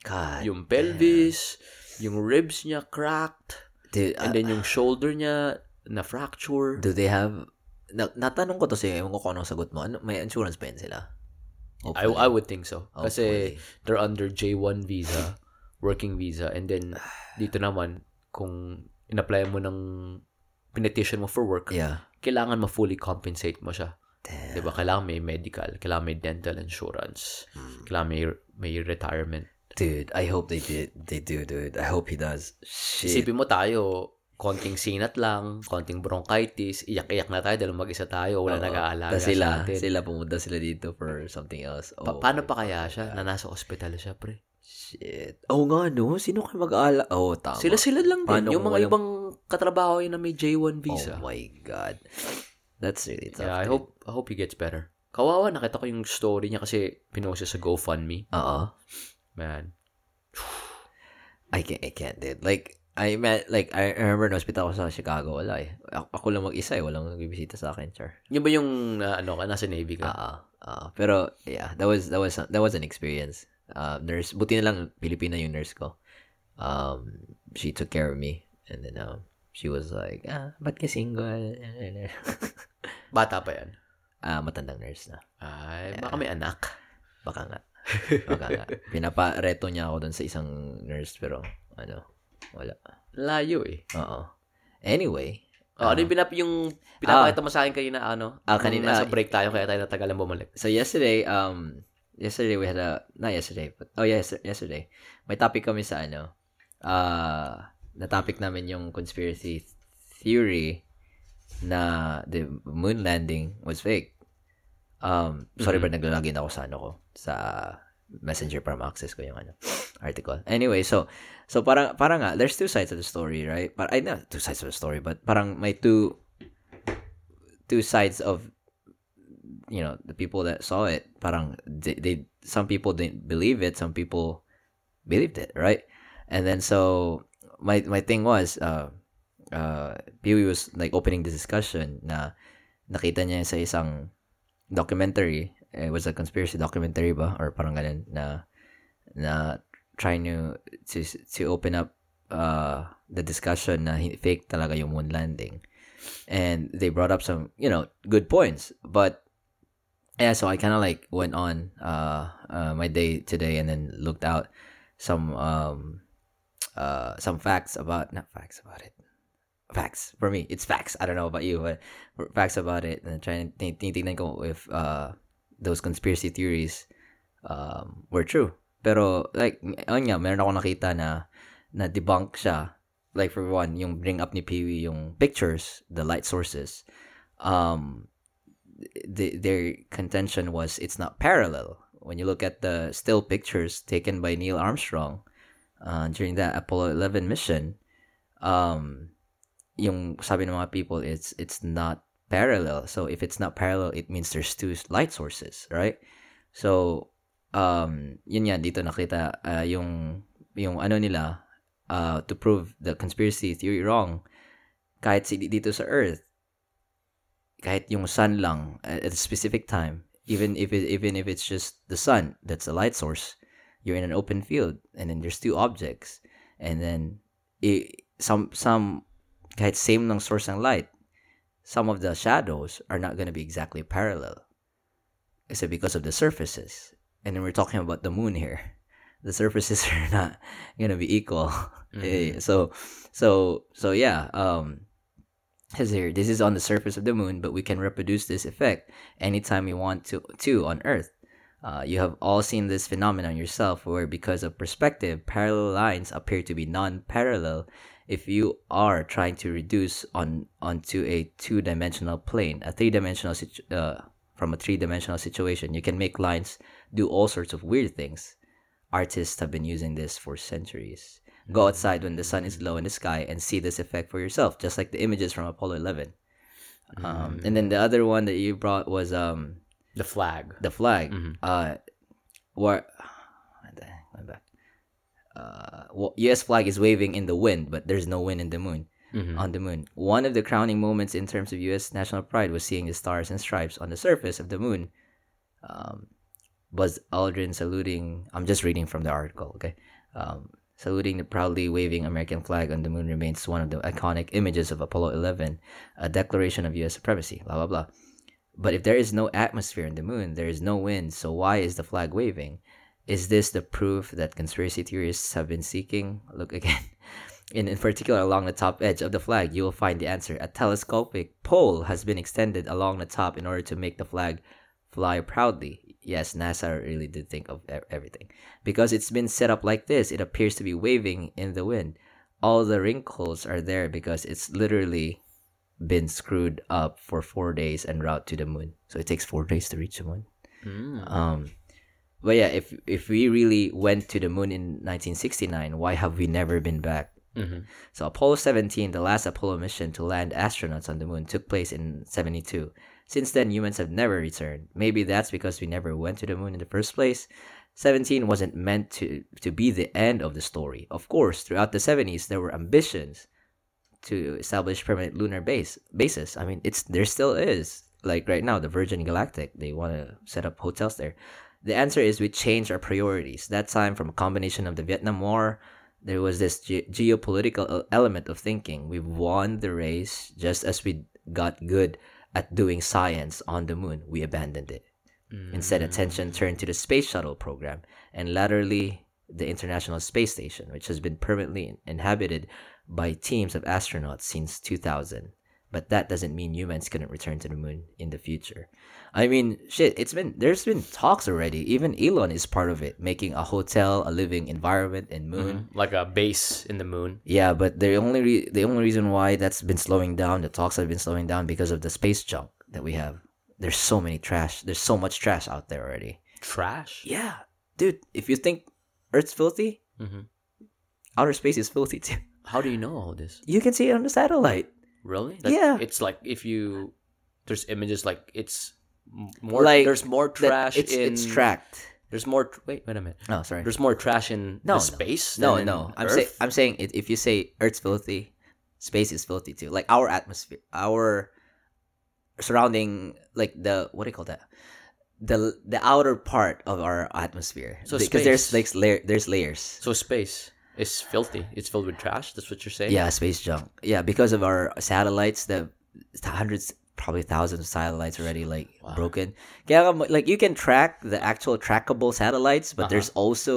God, yung pelvis, yeah. Yung ribs niya cracked. Dude, and uh, then yung shoulder niya na fracture. Do they have na- natanong ko to si ewan ko kung anong sagot mo. Ano, may insurance pa yun sila? I, I would think so. Hopefully. Kasi they're under J one visa, working visa, and then dito naman kung in-apply mo ng petition mo for work, yeah. Kailangan ma-fully compensate mo siya. Damn. Diba? Kailangan may medical, kailangan may dental insurance, mm. kailangan may, may retirement. Dude, I hope they do, they do, dude. I hope he does. Shit. Isipin mo tayo, konting sinat lang, konting bronchitis, iyak-iyak na tayo dahil mag-isa tayo, wala nag-aalaga sila, sa atin. Sila, pumunta sila dito for something else. Oh, pa- paano pa kaya siya? Na nasa ospital siya, pre. Shit. Oo oh, nga, no? Sino kayo mag-aalaga? Oo, oh, tama. Sila-sila lang din. Paano yung mga walang... ibang katrabaho yun na may J one visa. Oh my God. That's really tough. Yeah, I hope, I hope he gets better. Kawawa, nakita ko yung story niya kasi pinost sa GoFundMe. Oo. Man. I can't, I can't, dude. Like, I met, like, I remember na hospital ko sa Chicago, wala eh. Ako lang mag-isa eh, walang nagbibisita sa akin, sir. Yun ba yung, uh, ano ka, nasa Navy ka? Oo, oo. Pero, yeah, that was, that was, that was an experience. Uh, nurse, buti na lang, Pilipina yung nurse ko. Um, she took care of me. And then, um, she was like, ah, ba't ka single? Bata pa yan? Ah, uh, matandang nurse na. Ay, yeah. Baka may anak. Baka nga. Baka nga. Pinapa-reto niya ako dun sa isang nurse, pero, ano, wala. Layo eh. Oo. Anyway. Oh, uh, ano yung, pinap- yung pinapakita mo sa akin kanina, ano? Ah, kanina. Nasa break tayo, kaya tayo natagalan bumalik. So, yesterday, um, yesterday we had a, not yesterday, but, oh, yes, yesterday, may topic kami sa, ano, ah, uh, na topic namin yung conspiracy theory na the moon landing was fake. Um, sorry, mm-hmm. But naglalagin ako sa, ano ko, sa, Messenger para ma-access ko yung ano article. Anyway, so so parang parang nga there's two sides of the story, right? But I know two sides of the story, but parang may two two sides of, you know, the people that saw it. Parang they, they some people didn't believe it, some people believed it, right? And then so my my thing was uh uh Pee-wee was like opening the discussion na nakita niya sa isang documentary. It was a conspiracy documentary ba or parang ganun na na trying to to, to open up uh, the discussion na fake talaga yung moon landing, and they brought up some, you know, good points, but yeah, so I kind of like went on uh, uh, my day today and then looked out some um uh some facts about not facts about it facts for me it's facts I don't know about you but facts about it, and trying to tinitingnan ko if uh those conspiracy theories um, were true. Pero, like, ayun nga, meron ako nakita na na-debunk siya. Like, for one, yung bring up ni Pee-wee, yung pictures, the light sources, um, the, their contention was it's not parallel. When you look at the still pictures taken by Neil Armstrong uh, during that Apollo eleven mission, um, yung sabi ng mga people, it's it's not parallel. So if it's not parallel, it means there's two light sources, right? So um yun yan, dito nakita uh, yung yung ano nila uh to prove the conspiracy theory wrong. Kahit si dito sa Earth, kahit yung sun lang at a specific time, even if it, even if it's just the sun that's a light source, you're in an open field and then there's two objects, and then it, some some kahit same ng source ng light, some of the shadows are not going to be exactly parallel. It's because of the surfaces. And then we're talking about the moon here. The surfaces are not going to be equal. Mm-hmm. So, so, so yeah. Um, says here, this is on the surface of the moon, but we can reproduce this effect anytime we want to, to on Earth. Uh, you have all seen this phenomenon yourself where because of perspective, parallel lines appear to be non-parallel if you are trying to reduce on onto a two-dimensional plane, a three-dimensional situ- uh, from a three-dimensional situation. You can make lines do all sorts of weird things. Artists have been using this for centuries. Go outside when the sun is low in the sky and see this effect for yourself, just like the images from Apollo eleven. Mm-hmm. Um, and then the other one that you brought was um, the flag. The flag. Mm-hmm. Uh, what? Uh, U S flag is waving in the wind, but there's no wind in the moon. mm-hmm. on the moon. One of the crowning moments in terms of U S national pride was seeing the stars and stripes on the surface of the moon. Um, Buzz Aldrin saluting, I'm just reading from the article, okay? Um, saluting the proudly waving American flag on the moon remains one of the iconic images of Apollo eleven, a declaration of U S supremacy, blah, blah, blah. But if there is no atmosphere in the moon, there is no wind, so why is the flag waving? Is this the proof that conspiracy theorists have been seeking? Look again. In, in particular, along the top edge of the flag, you will find the answer. A telescopic pole has been extended along the top in order to make the flag fly proudly. Yes, NASA really did think of everything. Because it's been set up like this, it appears to be waving in the wind. All the wrinkles are there because it's literally been screwed up for four days en route to the moon. So it takes four days to reach the moon. Mm. Um, but yeah, if if we really went to the moon in nineteen sixty-nine, why have we never been back? Mm-hmm. So Apollo seventeen, the last Apollo mission to land astronauts on the moon, took place in seventy-two. Since then, humans have never returned. Maybe that's because we never went to the moon in the first place. seventeen wasn't meant to, to be the end of the story. Of course, throughout the seventies, there were ambitions to establish permanent lunar base bases. I mean, it's there still is. Like right now, the Virgin Galactic, they want to set up hotels there. The answer is we changed our priorities. That time, from a combination of the Vietnam War, there was this ge- geopolitical element of thinking. We won the race just as we got good at doing science on the moon. We abandoned it. Mm. Instead, attention turned to the space shuttle program and latterly the International Space Station, which has been permanently inhabited by teams of astronauts since two thousand. But that doesn't mean humans couldn't return to the moon in the future. I mean, shit, it's been there's been talks already. Even Elon is part of it, making a hotel, a living environment, and moon mm-hmm. like a base in the moon. Yeah, but the only re- the only reason why that's been slowing down, the talks have been slowing down because of the space junk that we have. There's so many trash. There's so much trash out there already. Trash? Yeah, dude. If you think Earth's filthy, mm-hmm. outer space is filthy too. How do you know all this? You can see it on the satellite. Really? That, yeah. It's like if you there's images like it's. More, like, there's more trash it's, in it's tracked. There's more. Wait, wait a minute. No, oh, sorry. There's more trash in no, the space. No, than no. no. I'm saying. I'm saying. It, if you say Earth's filthy, space is filthy too. Like our atmosphere, our surrounding, like the what do you call that? The the outer part of our atmosphere. So because there's like layer, there's layers. So space is filthy. It's filled with trash. That's what you're saying. Yeah, space junk. Yeah, because of our satellites, the hundreds. Probably thousands of satellites already like wow. broken. Yeah, like you can track the actual trackable satellites, but uh-huh. there's also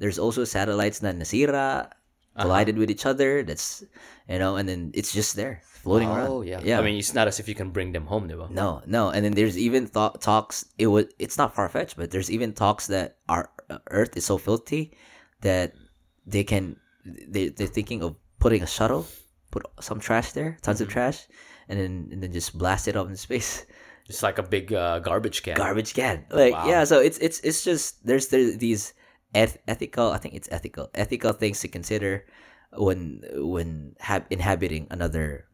there's also satellites that nasira collided uh-huh. with each other. That's you know, and then it's just there floating oh, around. Oh yeah. yeah, I mean it's not as if you can bring them home, right? No, no. And then there's even th- talks. It was it's not far fetched, but there's even talks that our Earth is so filthy that they can they they're thinking of putting a shuttle, put some trash there, tons mm-hmm. of trash. And then and then just blast it up in space. It's like a big uh, garbage can. Garbage can, like wow. yeah. So it's it's it's just there's there's these eth- ethical. I think it's ethical ethical things to consider when when ha- inhabiting another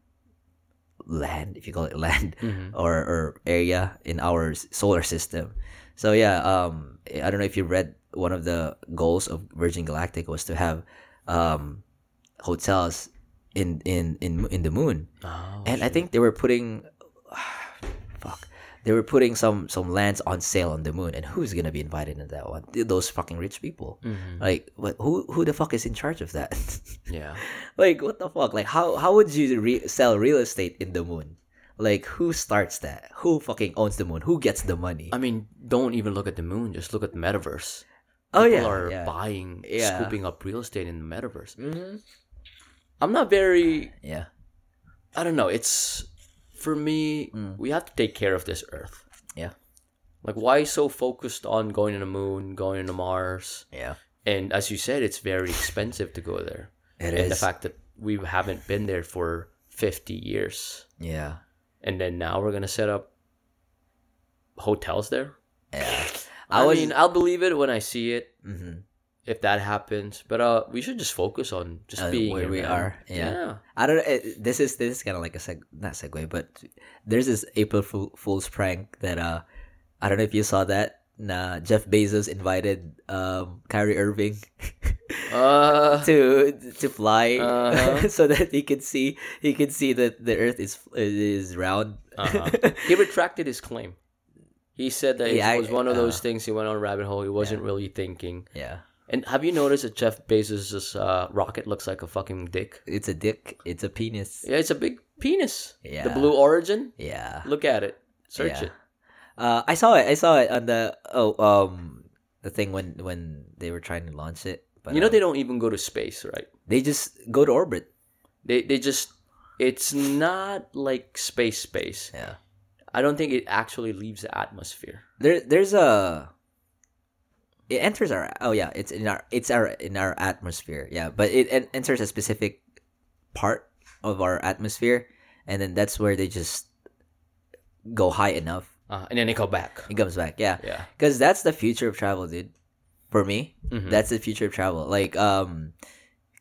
land, if you call it land, mm-hmm. or or area in our solar system. So yeah, um, I don't know if you read one of the goals of Virgin Galactic was to have um, hotels. In in in in the moon, oh, and shit. I think they were putting, uh, fuck, they were putting some some lands on sale on the moon, and who's gonna be invited in that one? Those fucking rich people. Mm-hmm. Like, what? Who who the fuck is in charge of that? Yeah. Like, what the fuck? Like, how how would you re- sell real estate in the moon? Like, who starts that? Who fucking owns the moon? Who gets the money? I mean, don't even look at the moon. Just look at the metaverse. People oh yeah, are yeah. buying, yeah. scooping up real estate in the metaverse. Mm-hmm. I'm not very... Yeah. I don't know. It's... For me, mm. we have to take care of this Earth. Yeah. Like, why so focused on going to the moon, going to Mars? Yeah. And as you said, it's very expensive to go there. It and is. And the fact that we haven't been there for fifty years. Yeah. And then now we're going to set up hotels there? Yeah. I, I was... mean, I'll believe it when I see it. Mm-hmm. If that happens, but uh, we should just focus on just uh, being where we are. Yeah. yeah, I don't. It, this is this is kind of like a seg, not segue, but there's this April Fool's prank that uh, I don't know if you saw that. na Jeff Bezos invited um, Kyrie Irving uh, to to fly uh-huh. so that he could see he could see that the Earth is is round. Uh-huh. He retracted his claim. He said that yeah, it was I, one of those uh, things. He went on a rabbit hole. He wasn't yeah. really thinking. Yeah. And have you noticed that Jeff Bezos' uh, rocket looks like a fucking dick? It's a dick. It's a penis. Yeah, it's a big penis. Yeah. The Blue Origin. Yeah. Look at it. Search yeah. it. Uh, I saw it. I saw it on the oh um the thing when when they were trying to launch it. But, you know um, they don't even go to space, right? They just go to orbit. They they just it's not like space space. Yeah. I don't think it actually leaves the atmosphere. There, there's a. It enters our. Oh yeah, it's in our. It's our in our atmosphere. Yeah, but it enters a specific part of our atmosphere, and then that's where they just go high enough, uh, and then it comes back. It comes back. Yeah. Yeah. Because that's the future of travel, dude. For me, mm-hmm. that's the future of travel. Like, um,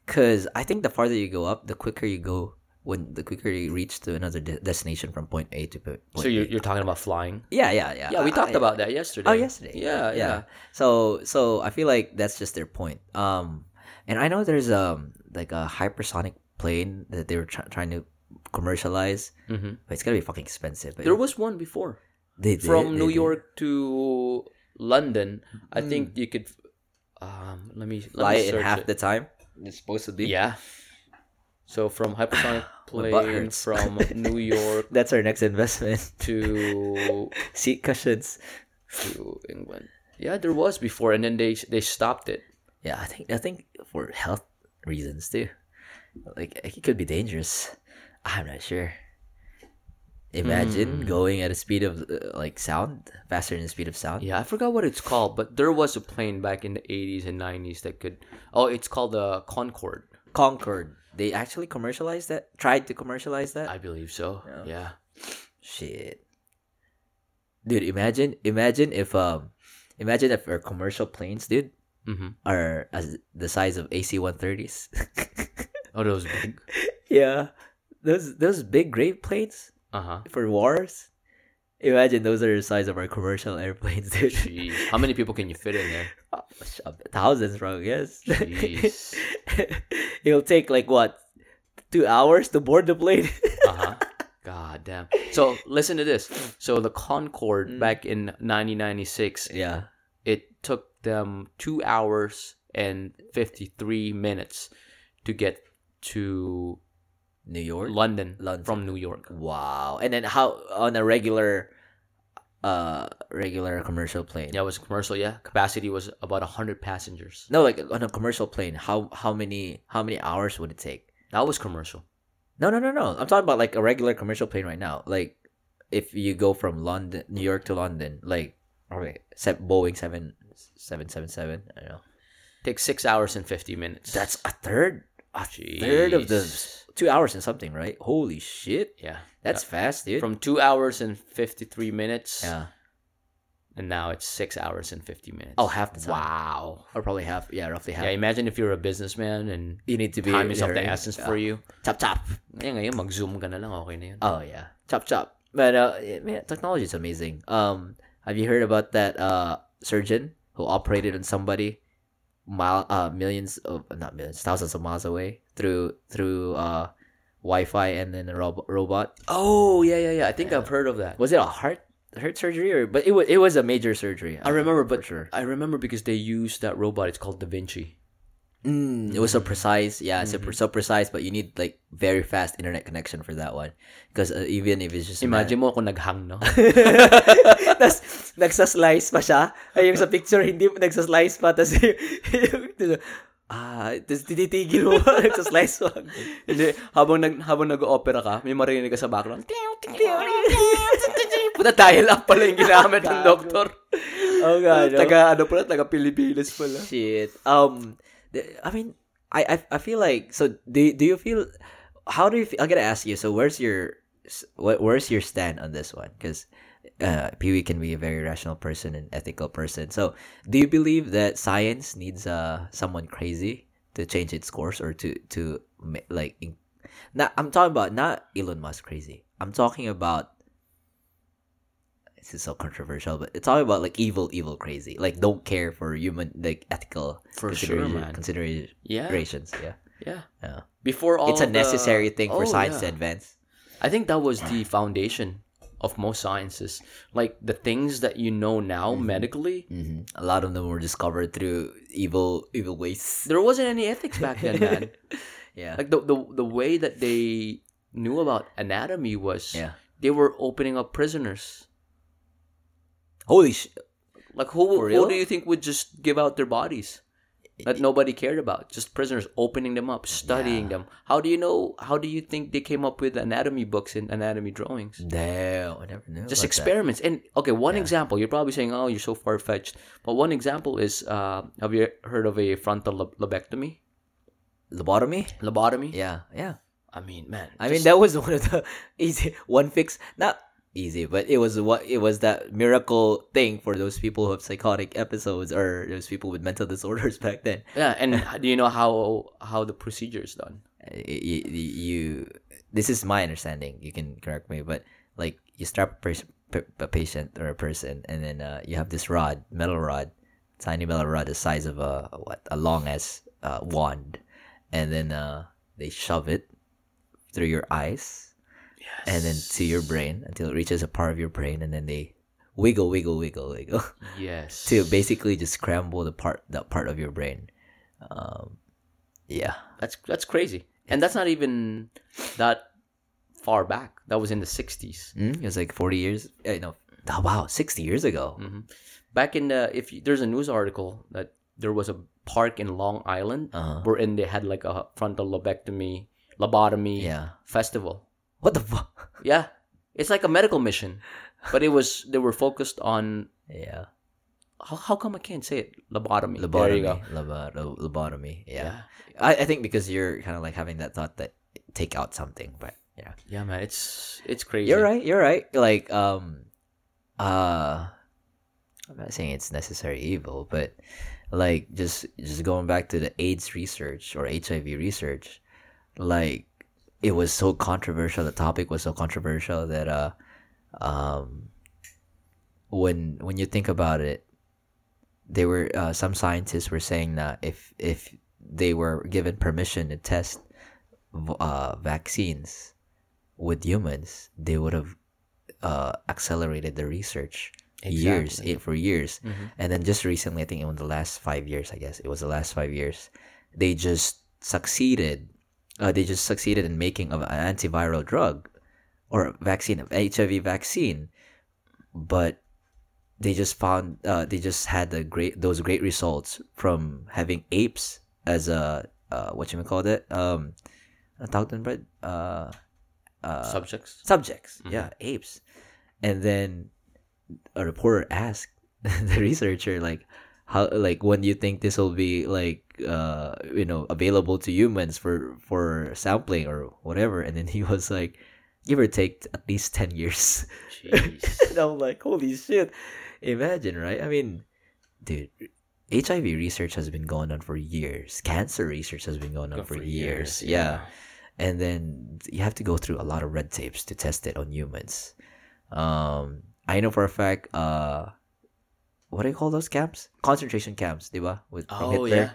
because I think the farther you go up, the quicker you go. When the quicker you reach to another de- destination from point A to point B. So you're, you're talking about flying? Yeah, yeah, yeah. Yeah, we talked I, about that yesterday. Oh, yesterday. Yeah, yeah, yeah. So so I feel like that's just their point. Um, and I know there's um like a hypersonic plane that they were tra- trying to commercialize, mm-hmm. but it's gonna be fucking expensive. There was one before. They did, from they New did. York to London. Mm. I think you could. Um, let me let fly me in half it. The time it's supposed to be. Yeah. So from hypersonic plane from New York. That's our next investment. To seat cushions. To England. Yeah, there was before, and then they they stopped it. Yeah, I think I think for health reasons too. Like it could be dangerous. I'm not sure. Imagine mm. going at a speed of uh, like sound, faster than the speed of sound. Yeah, I forgot what it's called, but there was a plane back in the eighties and nineties that could. Oh, it's called the Concorde. Concorde. They actually commercialized that? Tried to commercialize that? I believe so. Yeah. yeah. Shit. Dude, imagine imagine if um imagine if our commercial planes, dude, mm-hmm. are as the size of A C one thirties. Oh, those big. Yeah. Those those big great planes uh-huh. for wars. Imagine those are the size of our commercial airplanes, dude. Jeez. How many people can you fit in there? Thousands, bro, yes. Jeez. It'll take like what, two hours to board the plane. uh huh. God damn. So listen to this. So the Concorde mm. back in nineteen ninety-six. Yeah. It took them two hours and fifty-three minutes to get to New York, London, London from New York. Wow. And then how on a regular, uh, regular commercial plane? Yeah, it was commercial. Yeah, capacity was about a hundred passengers. No, like on a commercial plane, how how many how many hours would it take? That was commercial. No, no, no, no. I'm talking about like a regular commercial plane right now. Like if you go from London, New York to London, like okay, Boeing seven seven seven seven. I don't know. Takes six hours and fifty minutes. That's a third. A Jeez. Third of the two hours and something, right? Holy shit! Yeah, that's yeah. fast, dude. From two hours and fifty-three minutes, yeah, and now it's six hours and fifty minutes. Oh, half the time. Wow, or probably half. Yeah, roughly half. Yeah, imagine if you're a businessman and you need to be time is of the essence yeah. for you. Chop chop. Yeah, ngayon mag-zoom ka na lang, okay na yun. Oh yeah, chop chop. But uh, man, technology is amazing. Um, have you heard about that uh surgeon who operated on somebody? Mile, uh, millions of not millions, thousands of miles away through through uh, Wi-Fi and then a rob- robot. Oh yeah, yeah, yeah. I think yeah. I've heard of that. Was it a heart heart surgery or? But it was it was a major surgery. I, I remember, but sure. I remember because they used that robot. It's called Da Vinci. Mm, it was so precise. Yeah, mm-hmm. it's so precise. But you need like very fast internet connection for that one because uh, even if it's just imagine man, mo kung naghang no. Tas nagsaslice pa siya. Ay, yung sa picture, hindi nagsaslice pa. Tas, ah, tas tinitigil mo pa, nagsaslice pa. Hindi, habang, nag, habang nag-opera ka, may marinig ka sa background. Puta, dial up pala yung ginamit ng doktor. Oh, God. Taga, ano pala, taga Pilipinas pala. Shit. Um, I mean, I, I, I feel like, so, do, do you feel, how do you feel, I'm gonna ask you, so where's your, where's your stand on this one? Because, Uh, Pee-wee can be a very rational person and ethical person. So, do you believe that science needs uh someone crazy to change its course or to to like? In- not I'm talking about not Elon Musk crazy. I'm talking about this is so controversial, but it's all about like evil, evil, crazy. Like don't care for human, like ethical for consider- sure, man. considerations. Yeah. yeah, yeah, yeah. Before all, it's a necessary the... thing for oh, science yeah. to advance. I think that was the foundation of most sciences. Like the things that you know now mm-hmm. medically, mm-hmm. a lot of them were discovered through evil, evil ways. There wasn't any ethics back then, man. Yeah, like the the the way that they knew about anatomy was yeah. they were opening up prisoners. Holy shit. Like, who, who do you think would just give out their bodies that nobody cared about? Just prisoners, opening them up, studying yeah. them. How do you know, how do you think they came up with anatomy books and anatomy drawings? No, I never knew. Just experiments. That. And, okay, one yeah. example, you're probably saying, oh, you're so far-fetched. But one example is, uh, have you heard of a frontal lob- lobectomy? Lobotomy? Lobotomy. Yeah, yeah. I mean, man. I just... mean, that was one of the easy, one fix, not... easy, but it was what it was that miracle thing for those people who have psychotic episodes or those people with mental disorders back then. Yeah, and do you know how how the procedure is done? You, you this is my understanding. You can correct me, but like you strap a, pers- a patient or a person, and then uh, you have this rod, metal rod, tiny metal rod, the size of a what a long as uh, wand, and then uh, they shove it through your eyes. Yes. And then to your brain until it reaches a part of your brain, and then they wiggle, wiggle, wiggle, wiggle. Yes. To basically just scramble the part, that part of your brain. Um, yeah. That's that's crazy, and that's not even that far back. That was in the sixties. Mm-hmm. It was like forty years. Uh, no, oh, wow, sixty years ago. Mm-hmm. Back in the if you, there's a news article that there was a park in Long Island uh-huh. wherein they had like a frontal lobectomy, lobotomy yeah. festival. What the fuck? Yeah. It's like a medical mission. But it was, they were focused on... Yeah. How, how come I can't say it? Lobotomy. Lobotomy. There you go. Lobotomy. Lobotomy. Yeah. yeah. I, I think because you're kind of like having that thought that take out something, but yeah. Yeah, man. It's it's crazy. You're right. You're right. Like, um, uh, I'm not saying it's necessary evil, but like just just going back to the AIDS research or H I V research, like, it was so controversial. The topic was so controversial that, uh, um, when when you think about it, they were uh, some scientists were saying that if if they were given permission to test uh, vaccines with humans, they would have uh, accelerated the research exactly. years for years. Mm-hmm. And then just recently, I think in the last five years, I guess it was the last five years, they just succeeded. Uh, they just succeeded in making an antiviral drug or vaccine, H I V vaccine, but they just found uh, they just had the great those great results from having apes as a uh, whatchamacallit it um, bread uh, uh, subjects subjects mm-hmm. yeah apes, and then a reporter asked the researcher like. How, like, when do you think this will be, like, uh, you know, available to humans for, for sampling or whatever? And then he was like, give or take at least ten years. Jeez. And I'm like, holy shit. Imagine, right? I mean, dude, H I V research has been going on for years. Cancer research has been going on for, for years. years. Yeah. yeah. And then you have to go through a lot of red tapes to test it on humans. Um, I know for a fact... Uh, what do you call those camps? Concentration camps, diba? With oh, Hitler. Yeah.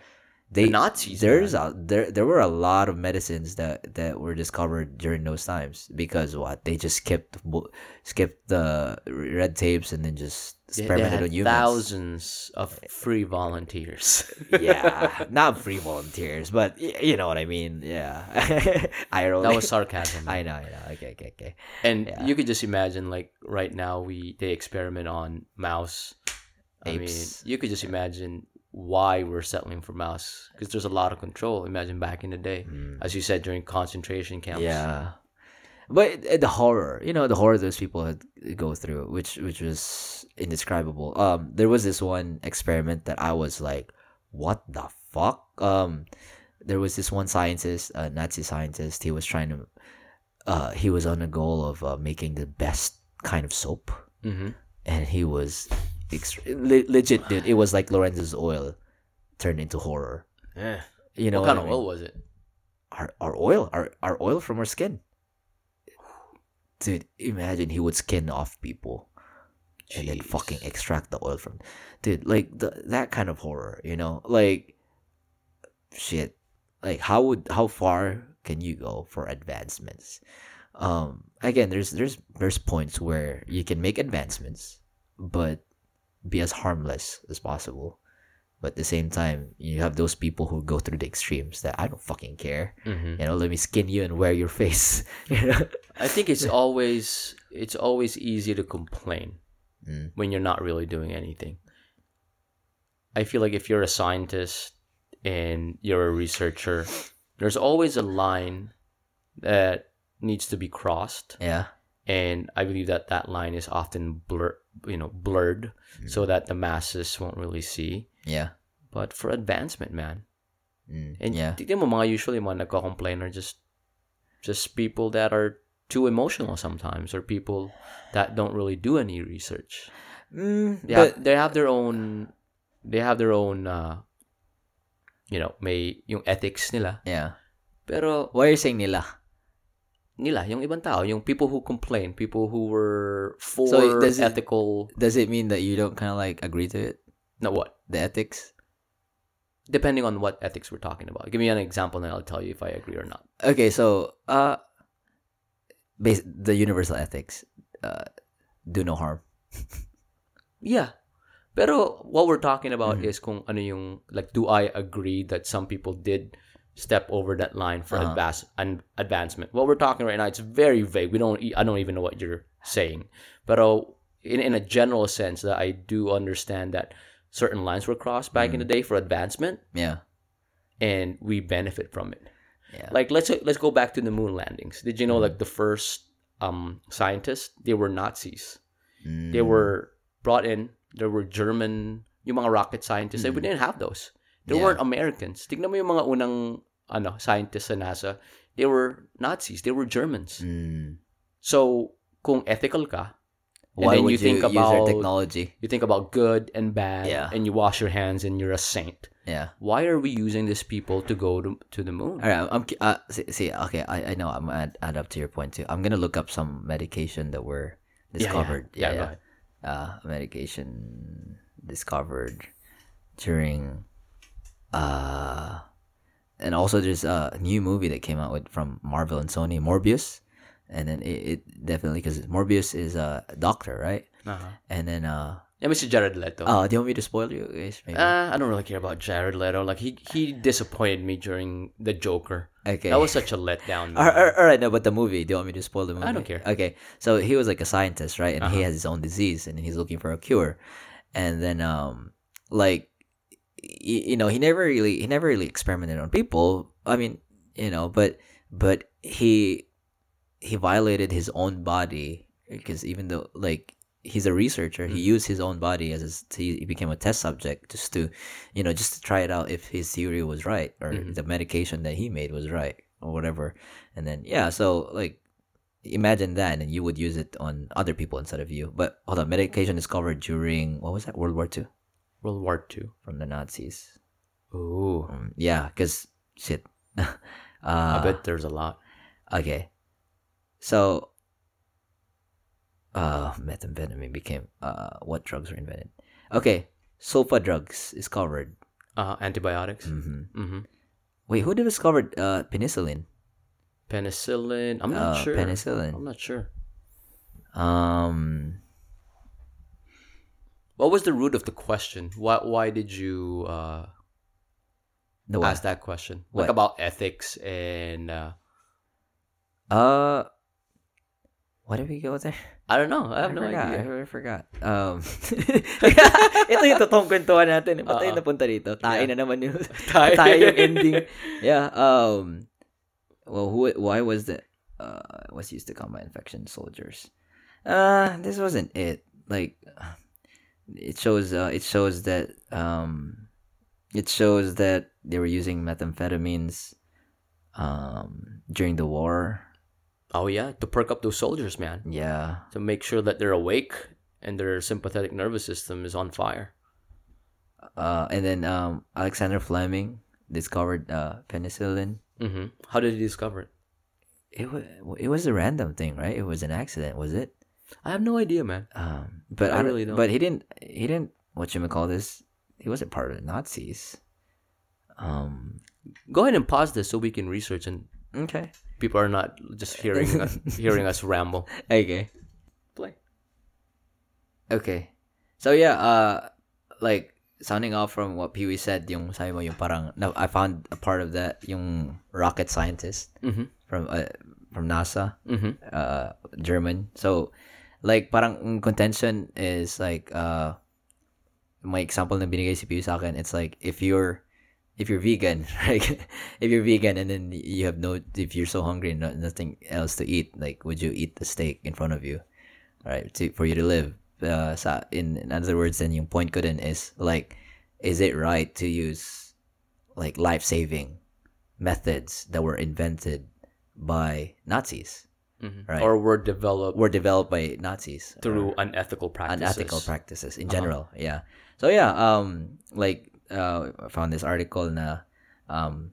They, the Nazis. There's a, there there were a lot of medicines that, that were discovered during those times because what? They just skipped skipped the red tapes and then just experimented on humans. Thousands of free volunteers. Yeah. Not free volunteers, but you know what I mean? Yeah. I don't That was sarcasm. I know, I know. Okay, okay, okay. And yeah. you could just imagine like right now we they experiment on mouse. I mean, you could just imagine why we're settling for mouse because there's a lot of control. Imagine back in the day, mm. as you said, during concentration camps. Yeah, but the horror, you know, the horror those people had go through, which which was indescribable. Um, there was this one experiment that I was like, "What the fuck?" Um, there was this one scientist, a Nazi scientist. He was trying to, uh, he was on a goal of uh, making the best kind of soap, mm-hmm. and he was. Le- legit, dude. It was like Lorenzo's oil turned into horror. Yeah, you know what kind what of I mean? Oil was it? Our our oil, our our oil from our skin. Dude, imagine he would skin off people. Jeez. And then fucking extract the oil from, dude, like the, that kind of horror, you know, like shit, like how would how far can you go for advancements? Um, again, there's there's there's points where you can make advancements, but be as harmless as possible. But at the same time, you have those people who go through the extremes that I don't fucking care. Mm-hmm. You know, let me skin you and wear your face. You know? I think it's always it's always easy to complain mm. when you're not really doing anything. I feel like if you're a scientist and you're a researcher, there's always a line that needs to be crossed. Yeah. And I believe that that line is often blur, you know, blurred mm. so that the masses won't really see. Yeah. But for advancement, man. Mm, and yeah. Tignan mo, mga usually mga nagko-complain are just just people that are too emotional sometimes, or people that don't really do any research. Mm, they, but, have, they have their own they have their own uh, you know, may yung ethics nila. Yeah. Pero why are you saying nila? Nila, yung ibang tao, yung people who complain, people who were for so does ethical it, does it mean that you don't kind of like agree to it? No, what? The ethics? Depending on what ethics we're talking about. Give me an example and I'll tell you if I agree or not. Okay, so uh, base, the universal ethics, uh, do no harm. Yeah. Pero what we're talking about mm-hmm. is kung ano yung, like, do I agree that some people did step over that line for uh-huh. advance, an, advancement? What we're talking right now, it's very vague. We don't, I don't even know what you're saying. Pero in, in a general sense, that I do understand that certain lines were crossed back mm. in the day for advancement. Yeah. And we benefit from it. Yeah. Like, let's let's go back to the moon landings. Did you know, mm. like, the first um, scientists, they were Nazis. Mm. They were brought in. There were German, yung mga rocket scientists. Mm. They, we didn't have those. They yeah. weren't Americans. Tignan mo yung mga unang ano, scientists sa NASA. They were Nazis. They were Germans. Mm. So, kung ethical ka, and why then would you think you about use our technology? You think about good and bad, yeah. and you wash your hands, and you're a saint. Yeah. Why are we using these people to go to, to the moon? All right. I'm. Uh, see, see. Okay. I, I know. I'm add, add up to your point too. I'm gonna look up some medication that were discovered. Yeah. Yeah. yeah, yeah, yeah. Uh, medication discovered during. Uh, and also there's a new movie that came out with from Marvel and Sony, Morbius. And then it, it definitely, because Morbius is a doctor, right? Uh-huh. And then... Uh, yeah, Mister Jared Leto. Oh, do you want me to spoil you guys? Maybe. Uh, I don't really care about Jared Leto. Like, he he disappointed me during The Joker. Okay. That was such a letdown. all, right, all right, no, but the movie, do you want me to spoil the movie? I don't care. Okay, so he was like a scientist, right? And uh-huh. he has his own disease, and he's looking for a cure. And then, um, like, you, you know, he never really he never really experimented on people. I mean, you know, but but he... he violated his own body, because even though like he's a researcher, mm-hmm. he used his own body as his, he became a test subject just to, you know, just to try it out if his theory was right, or mm-hmm. the medication that he made was right, or whatever. And then yeah, so like imagine that, and you would use it on other people instead of you. But hold on, medication discovered during what was that? World War Two. World War Two from the Nazis. Ooh, um, yeah, because shit. uh, I bet there's a lot. Okay. So, uh, methamphetamine became, uh, what drugs were invented? Okay, sofa drugs is covered. Uh, antibiotics. Mm-hmm. Mm-hmm. Wait, who discovered uh, penicillin? Penicillin? I'm not uh, sure. Penicillin. I'm not sure. Um, what was the root of the question? Why, why did you uh, ask that question? What? Like about ethics and... Uh, uh... Why did we go there? I don't know. I have I no forgot. idea. I really forgot. Um, ito yung totoong kwentuhan natin. Ba't tayo napunta dito? Tayo yeah. na naman yung, tayo yung ending. Yeah. Um, well, who? Why was the, uh, was used to combat infection soldiers? Uh, this wasn't it. Like, it shows, uh, it shows that, um, it shows that they were using methamphetamines, um, during the war. Oh, yeah, to perk up those soldiers, man. Yeah. To make sure that they're awake and their sympathetic nervous system is on fire. Uh, and then um, Alexander Fleming discovered uh, penicillin. Mm-hmm. How did he discover it? It was, it was a random thing, right? It was an accident, was it? I have no idea, man. Um, but I, I really don't. But he didn't. He didn't. Whatchamacallit this? He wasn't part of the Nazis. Um, go ahead and pause this so we can research and okay. People are not just hearing us, hearing us ramble. Okay. Play. Okay. So yeah, uh, like sounding off from what Pee Wee said, yung sabi mo yung parang no, I found a part of that yung rocket scientist mm-hmm. from uh, from NASA, mm-hmm. uh, German. So like parang contention is like uh, my example na binigay si Pee Wee sa akin. It's like if you're If you're vegan, like if you're vegan and then you have no, if you're so hungry and not, nothing else to eat, like would you eat the steak in front of you, right? To, for you to live. Uh, sa, in, in other words, then yung point ko din is like, is it right to use like life-saving methods that were invented by Nazis, mm-hmm. right? Or were developed were developed by Nazis through or, unethical practices. Unethical practices in general, uh-huh. yeah. So yeah, um, like. Uh, I found this article na, um,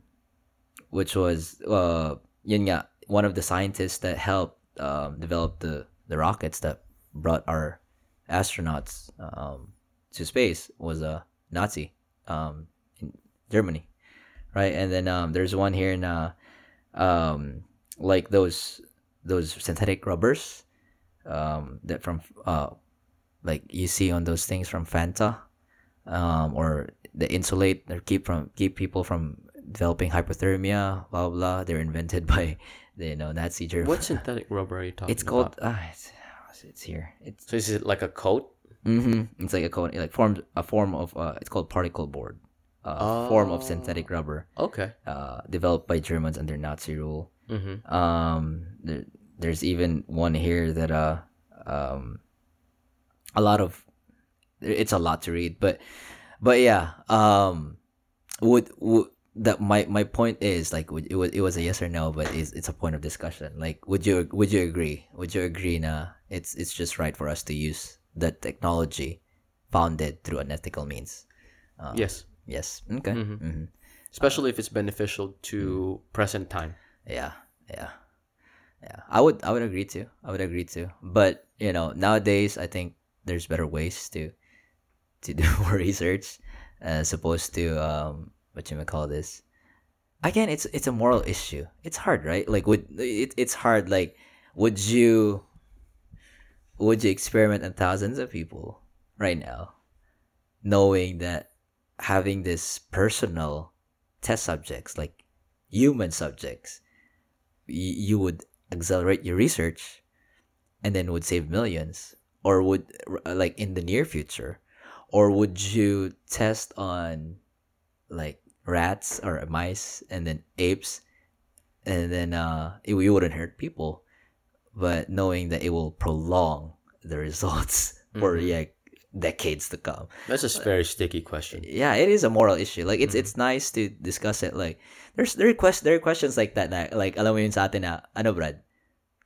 which was uh, yun nga, one of the scientists that helped um, develop the, the rockets that brought our astronauts um, to space was a Nazi um, in Germany, right? And then um, there's one here in uh, um, like those those synthetic rubbers um, that from uh, like you see on those things from Fanta. Um, or they insulate or keep from keep people from developing hypothermia, blah blah. They're invented by the, you know Nazi Germany. What synthetic rubber are you talking about? It's called about? Uh, it's, it's here. It's, so is it like a coat? Mm-hmm. It's like a coat. It like forms a form of uh, it's called particle board, uh, oh. form of synthetic rubber. Okay. Uh, developed by Germans under Nazi rule. Mm-hmm. Um, there, there's even one here that uh, um, a lot of. It's a lot to read, but, but yeah, um, would, would that my, my point is like would, it was it was a yes or no, but it's, it's a point of discussion. Like, would you would you agree? Would you agree? Na it's it's just right for us to use the technology founded through unethical means. Um, yes. Yes. Okay. Mm-hmm. Mm-hmm. Especially uh, if it's beneficial to mm-hmm. present time. Yeah. Yeah. Yeah. I would I would agree too. I would agree too. But you know, nowadays I think there's better ways to. To do more research, as opposed to um, what you may call this. Again, it's it's a moral issue. It's hard, right? Like, would it? It's hard. Like, would you? Would you experiment on thousands of people right now, knowing that having this personal test subjects, like human subjects, y- you would accelerate your research, and then would save millions, or would like in the near future. Or would you test on like rats or mice and then apes and then uh, it, you wouldn't hurt people, but knowing that it will prolong the results mm-hmm. for like decades to come? That's a very but, sticky question. Yeah, it is a moral issue. Like it's mm-hmm. it's nice to discuss it. Like there's there are quest there are questions like that. Na, like alam mo yun sa atin na ano Brad?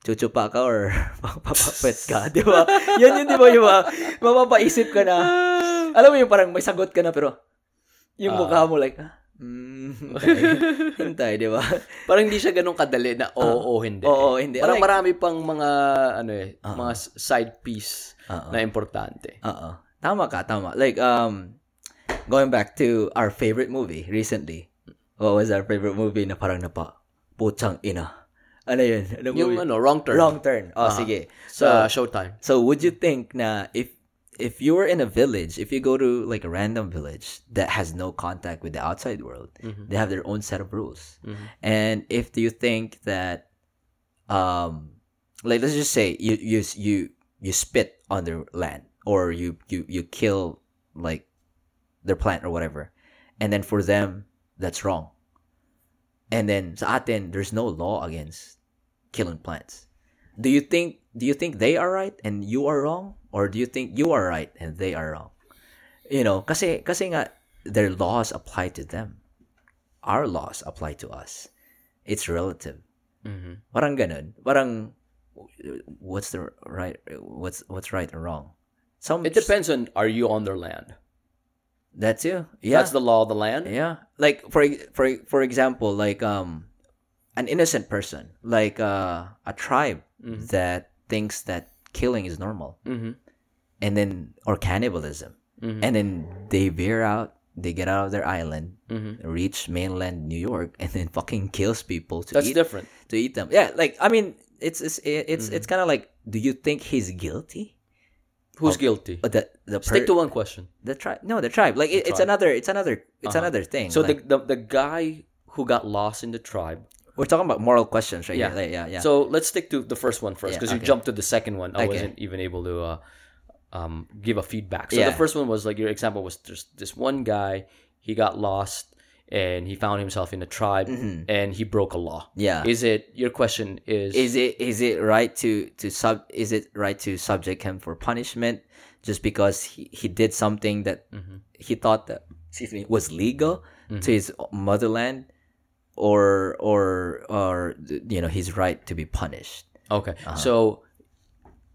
Chuchupa ka or papapapet ka, di ba? Yan yun, di ba? Yung mapapaisip ka na. Alam mo yung parang may sagot ka na pero yung uh, mukha mo like, ah, mm, okay. Hintay, di ba? Parang hindi siya ganun kadali na oo uh, o hindi. Oo, hindi. Parang like, marami pang mga, ano eh, uh-oh. mga side piece uh-oh. na importante. Oo. Tama ka, tama. Like, um, going back to our favorite movie recently. What was our favorite movie na parang napa, putang ina. Ano yun? Ano yung movie? Ano, Wrong Turn. Wrong Turn. Oh, uh-huh. Sige. So, uh, Showtime. So, would you think na if if you were in a village, if you go to like a random village that has no contact with the outside world, mm-hmm. they have their own set of rules. Mm-hmm. And if do you think that, um, like let's just say you you you you spit on their land or you you you kill like their plant or whatever, and then for them that's wrong. And then sa atin, there's no law against. Killing plants. Do you think do you think they are right and you are wrong, or do you think you are right and they are wrong? You know, kasi kasi nga their laws apply to them. Our laws apply to us. It's relative. Mm-hmm. Parang ganun. Parang what's the right? What's what's right and wrong? Some it depends on are you on their land. That too. Yeah. That's the law of the land. Yeah. Like for for for example, like um. an innocent person, like uh, a tribe mm-hmm. that thinks that killing is normal. Mm-hmm. And then, or cannibalism. Mm-hmm. And then they veer out, they get out of their island, mm-hmm. reach mainland New York, and then fucking kills people to That's eat, different. To eat them. Yeah, like, I mean, it's it's it's, mm-hmm. it's kind of like, do you think he's guilty? Who's of, guilty? Uh, the, the per- Stick to one question. The tribe. No, the tribe. Like, it, the tribe. it's another, it's another, it's uh-huh. another thing. So like, the, the the guy who got lost in the tribe. We're talking about moral questions, right? Yeah, like, yeah, yeah. So let's stick to the first one first, because yeah, okay. you jumped to the second one. I okay. wasn't even able to uh, um, give a feedback. So yeah. the first one was like your example was there's this one guy, he got lost and he found himself in a tribe mm-hmm. and he broke a law. Yeah. Is it your question is is it is it right to to sub is it right to subject him for punishment just because he, he did something that mm-hmm. he thought that excuse me was legal mm-hmm. to his motherland? Or or or you know his right to be punished. Okay, uh-huh. so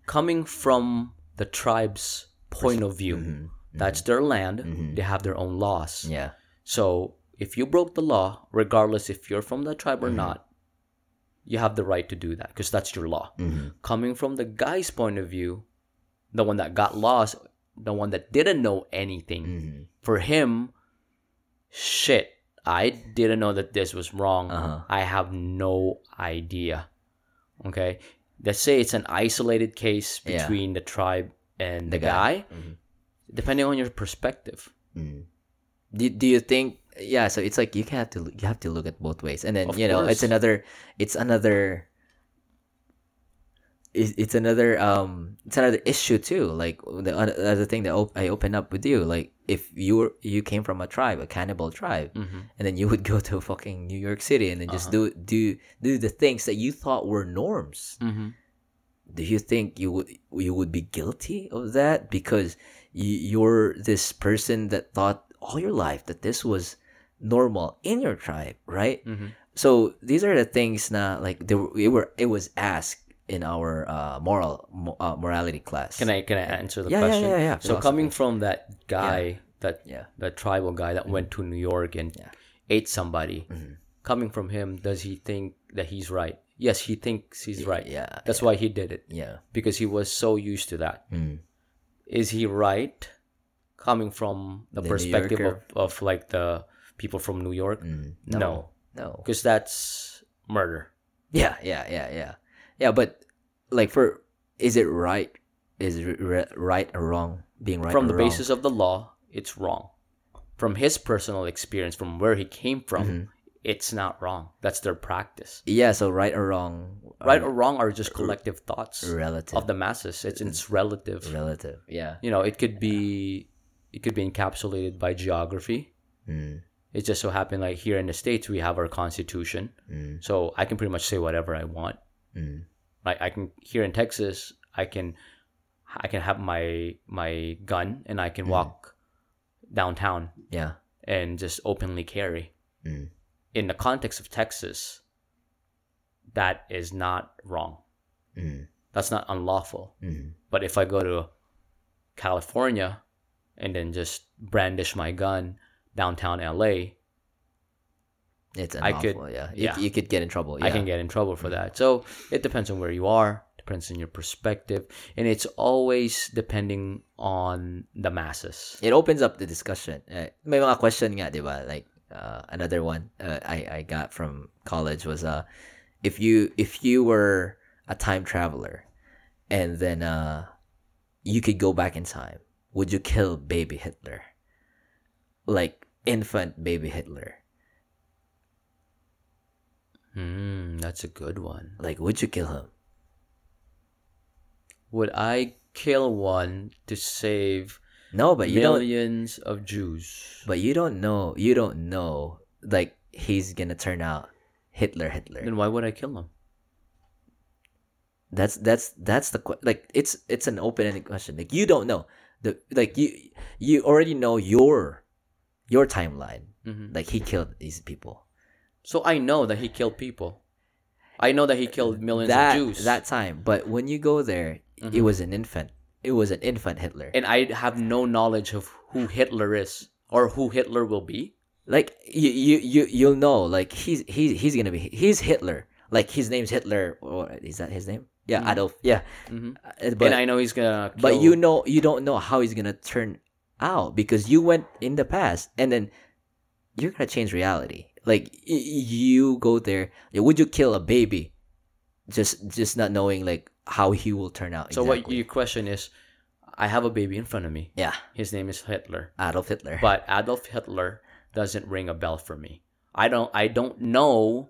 coming from the tribe's point of view, mm-hmm. that's their land. Mm-hmm. They have their own laws. Yeah. So if you broke the law, regardless if you're from the tribe or mm-hmm. not, you have the right to do that because that's your law. Mm-hmm. Coming from the guy's point of view, the one that got lost, the one that didn't know anything, mm-hmm. for him, shit. I didn't know that this was wrong. Uh-huh. I have no idea. Okay? Let's say it's an isolated case between yeah. the tribe and the, the guy. guy. Mm-hmm. Depending on your perspective. Mm. Do, do you think yeah, so it's like you have to you have to look at both ways. And then, of you know, course. it's another it's another it's, it's another um it's another issue too. Like the other thing that I opened up with you, like if you were, you came from a tribe, a cannibal tribe, mm-hmm. and then you would go to fucking New York City and then just uh-huh. do do do the things that you thought were norms. Mm-hmm. Do you think you would you would be guilty of that because you're this person that thought all your life that this was normal in your tribe, right? Mm-hmm. So these are the things na like they were, it were it was asked in our uh, moral uh, morality class. Can I can I answer the yeah, question? Yeah, yeah, yeah. So coming from that guy, yeah. that yeah. that tribal guy that mm-hmm. went to New York and yeah. ate somebody, mm-hmm. coming from him, does he think that he's right? Yes, he thinks he's yeah, right. Yeah, that's yeah. why he did it. Yeah, because he was so used to that. Mm. Is he right? Coming from the, the perspective of, of like the people from New York, mm. no, no, because no. that's murder. Yeah, yeah, yeah, yeah. Yeah, but like for is it right? Is it re- right or wrong? Being right from or the wrong? Basis of the law, it's wrong. From his personal experience, from where he came from, mm-hmm. it's not wrong. That's their practice. Yeah. So right or wrong, right or, or wrong are just collective r- thoughts, relative of the masses. It's it's relative. Relative. Yeah. You know, it could be yeah. it could be encapsulated by geography. Mm. It just so happened like here in the States we have our constitution, mm. so I can pretty much say whatever I want. Mm. Like I can here in Texas, I can, I can have my my gun and I can mm. walk downtown, yeah, and just openly carry. Mm. In the context of Texas, that is not wrong. Mm. That's not unlawful. Mm. But if I go to California and then just brandish my gun downtown L A, it's unlawful, I could, yeah. yeah. You, you could get in trouble. Yeah. I can get in trouble for that. So it depends on where you are, depends on your perspective, and it's always depending on the masses. It opens up the discussion. Uh, may mga question nga, di ba? Like uh, another one uh, I I got from college was uh, if you if you were a time traveler, and then uh, you could go back in time, would you kill baby Hitler, like infant baby Hitler? Hmm, that's a good one. Like, would you kill him? Would I kill one to save no, but you millions don't, of Jews? But you don't know. You don't know. Like, he's gonna turn out Hitler, Hitler. Then why would I kill him? That's that's that's the like. It's it's an open-ended question. Like, you don't know the like you you already know your your timeline. Mm-hmm. Like, he killed these people. So I know that he killed people. I know that he killed millions that, of Jews. That time. But when you go there, mm-hmm. it was an infant. It was an infant Hitler. And I have no knowledge of who Hitler is or who Hitler will be. Like, you, you, you, you'll know. Like, he's, he's, he's going to be... He's Hitler. Like, his name's Hitler. Or, is that his name? Yeah, mm-hmm. Adolf. Yeah, mm-hmm. uh, but, and I know he's gonna kill... But you know, you don't know how he's gonna turn out because you went in the past, and then you're gonna change reality. Like y- you go there. Would you kill a baby? Just, just not knowing like how he will turn out. So exactly. What your question is? I have a baby in front of me. Yeah, his name is Hitler. Adolf Hitler. But Adolf Hitler doesn't ring a bell for me. I don't. I don't know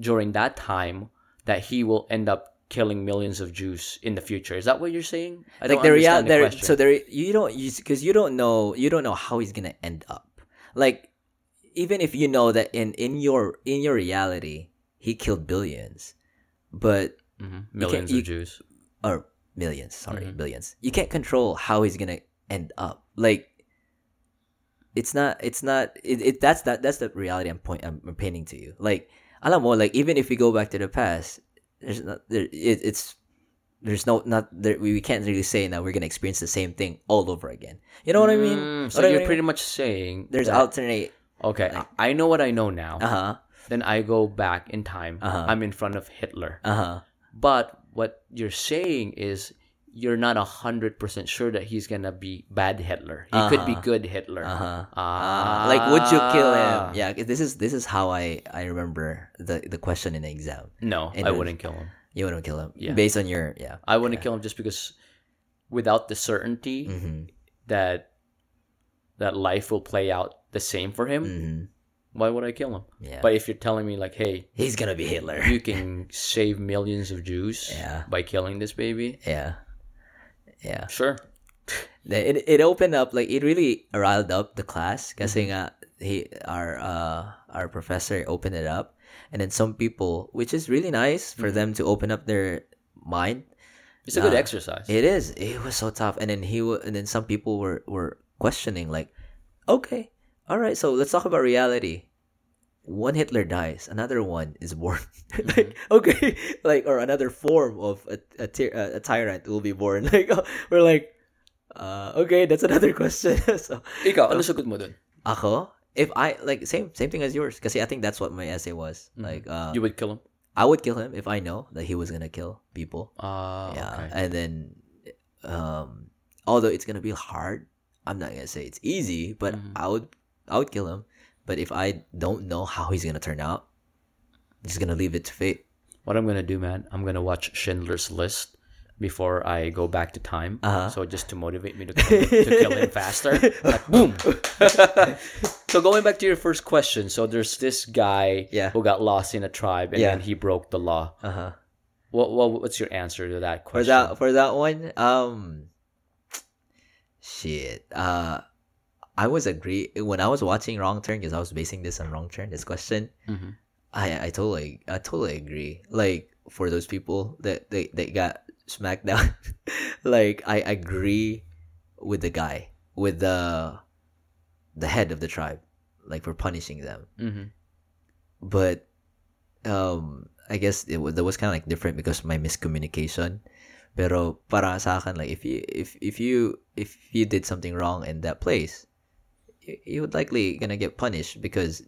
during that time that he will end up killing millions of Jews in the future. Is that what you're saying? I like don't understand the question. So there, you don't, because you, you don't know, you don't know how he's gonna end up. Like, even if you know that in, in your in your reality, he killed billions, but mm-hmm. millions you you, of Jews or millions, sorry, mm-hmm. billions. You can't control how he's gonna end up. Like, it's not, it's not, it, it that's that that's the reality I'm point I'm, I'm painting to you. Like, alam mo, like even if we go back to the past. There's not there. It, it's there's no not there. We, we can't really say that we're gonna experience the same thing all over again. You know what mm, I mean? So what you're I mean? pretty much saying there's that, alternate. Okay, like, I know what I know now. Uh huh. Then I go back in time. Uh-huh. I'm in front of Hitler. Uh huh. But what you're saying is you're not a hundred percent sure that he's gonna be bad Hitler. He uh-huh. could be good Hitler. Uh huh. Uh, uh, like would you kill him? Yeah. This is this is how I I remember. The, the question in the exam. No, and I wouldn't kill him. You wouldn't kill him? Yeah. Based on your... Yeah. I wouldn't yeah. kill him just because without the certainty mm-hmm. that that life will play out the same for him, mm-hmm. why would I kill him? Yeah. But if you're telling me like, hey... He's gonna be Hitler. You can save millions of Jews yeah. by killing this baby. Yeah. Yeah. Sure. It, it opened up... Like, it really riled up the class. Kasi mm-hmm. nga, he, our, uh, our professor opened it up. And then some people, which is really nice for mm-hmm. them to open up their mind. It's a uh, good exercise. It is. It was so tough. And then he, w- and then some people were, were questioning, like, okay, all right, so let's talk about reality. One Hitler dies, another one is born. Mm-hmm. Like, okay, like, or another form of a a, ty- a tyrant will be born. Like, oh, we're like, uh, okay, that's another question. So, ikaw, ano sagot mo dun? Ako? If I like same same thing as yours, because I think that's what my essay was. Mm-hmm. Like uh, you would kill him. I would kill him if I know that he was gonna kill people. Uh, yeah, okay. And then um, although it's gonna be hard, I'm not gonna say it's easy, but mm-hmm. I would I would kill him. But if I don't know how he's gonna turn out, I'm just gonna leave it to fate. What I'm gonna do, man? I'm gonna watch Schindler's List before I go back to time. Uh-huh. So just to motivate me to kill, to kill him faster. Like, boom. So going back to your first question. So there's this guy yeah. who got lost in a tribe and yeah. then he broke the law. Uh-huh. What, what what's your answer to that question? For that for that one, um shit. Uh I was agree when I was watching Wrong Turn, because I was basing this on Wrong Turn, this question. Mm-hmm. I I totally I totally agree. Like for those people that they that got smacked down. Like I agree with the guy, with the the head of the tribe, like for punishing them. Mm-hmm. But um, I guess it was, that was kind of like different because of my miscommunication. Pero para sa akin, like if you if if you if you did something wrong in that place, you, you would likely gonna get punished because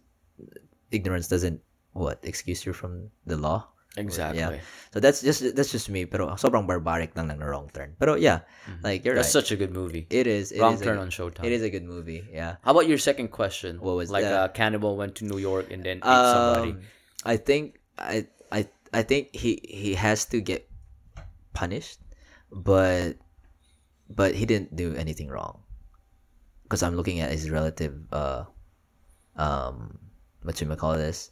ignorance doesn't what excuse you from the law. Exactly. Yeah. So that's just that's just me. Pero sobrang barbaric lang ng Wrong Turn. Pero yeah, mm-hmm. like you're that's right. That's such a good movie. It is. It Wrong is Turn a, on Showtime. It is a good movie. Yeah. How about your second question? What was like a uh, cannibal went to New York and then um, ate somebody? I think I I I think he he has to get punished, but but he didn't do anything wrong. Because I'm looking at his relative. Uh, um, what you may call this?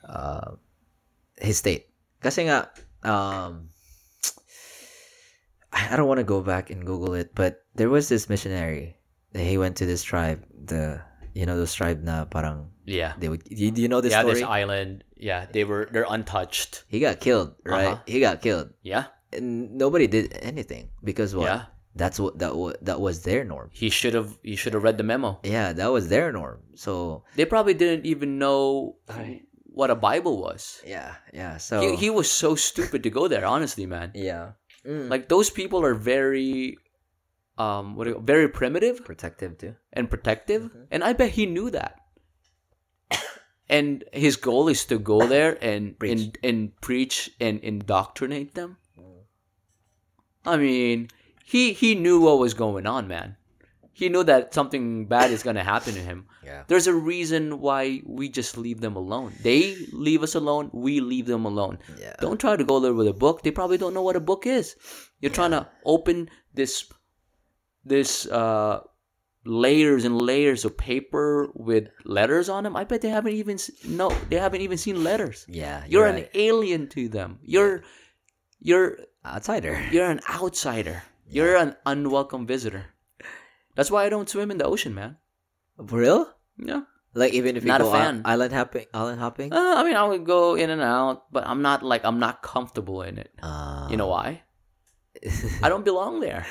Uh, his state. Kasi nga, um, I don't want to go back and Google it, but there was this missionary. He went to this tribe. The you know those tribe na parang yeah. They would. You, do you know this yeah, story? Yeah, this island. Yeah, they were they're untouched. He got killed, right? Uh-huh. He got killed. Yeah. And nobody did anything because what? Yeah. That's what that was that was their norm. He should have he should have read the memo. Yeah, that was their norm. So they probably didn't even know. Right. What a Bible was. Yeah, yeah. So he, he was so stupid to go there, honestly, man. Yeah. Mm. Like those people are very um what you, very primitive, protective too. And protective. Mm-hmm. And I bet he knew that. And his goal is to go there and preach. and and preach and indoctrinate them. Mm. I mean, he he knew what was going on, man. He knew that something bad is going to happen to him. Yeah. There's a reason why we just leave them alone. They leave us alone. We leave them alone. Yeah. Don't try to go there with a book. They probably don't know what a book is. You're yeah. trying to open this this uh, layers and layers of paper with letters on them. I bet they haven't even no. They haven't even seen letters. Yeah, you're, you're an right. alien to them. You're yeah. you're outsider. You're an outsider. Yeah. You're an unwelcome visitor. That's why I don't swim in the ocean, man. For real? Yeah. Like, even if you not go a fan. island hopping? Island hopping? Uh, I mean, I would go in and out, but I'm not, like, I'm not comfortable in it. Uh... You know why? I don't belong there.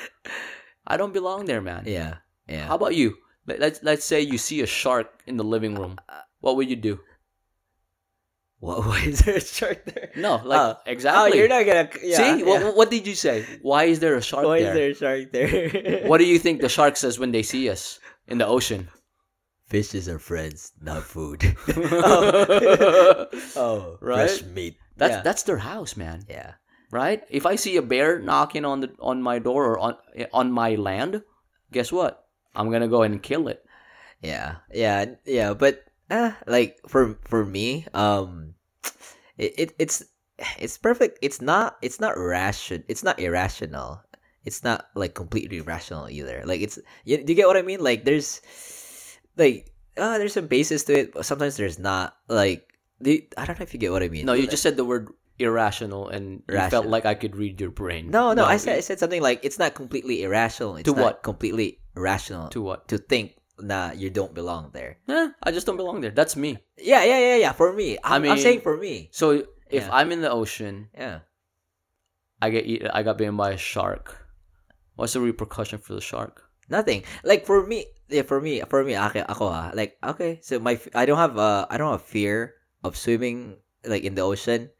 I don't belong there, man. Yeah. Yeah. How about you? Let's, let's say you see a shark in the living room. Uh, uh, what would you do? What? Why is there a shark there? No, like, oh, exactly. Oh, you're not gonna... Yeah, see? Yeah. What, what did you say? Why is there a shark why there? Why is there a shark there? What do you think the shark says when they see us in the ocean? Fishes are friends, not food. oh. oh, right? Fresh meat. That's, yeah. that's their house, man. Yeah. Right? If I see a bear knocking on the on my door or on on my land, guess what? I'm gonna go and kill it. Yeah. Yeah. Yeah, but... Uh, like for for me, um, it, it it's it's perfect. It's not it's not ration. It's not irrational. It's not like completely rational either. Like it's you, do you get what I mean? Like there's like uh there's some basis to it. But sometimes there's not. Like you, I don't know if you get what I mean. No, you like, just said the word irrational, and you felt like I could read your brain. No, no, no I said it, I said something like it's not completely irrational. It's to not what? Completely irrational. To what? To think. Nah, you don't belong there. Nah, I just don't belong there. That's me. Yeah, yeah, yeah, yeah. For me, I'm, I mean, I'm saying for me. So if yeah. I'm in the ocean, yeah, I get eaten, I got bitten by a shark. What's the repercussion for the shark? Nothing. Like for me, yeah, for me, for me, ako, ako ha. Like okay, so my I don't have uh I don't have fear of swimming like in the ocean,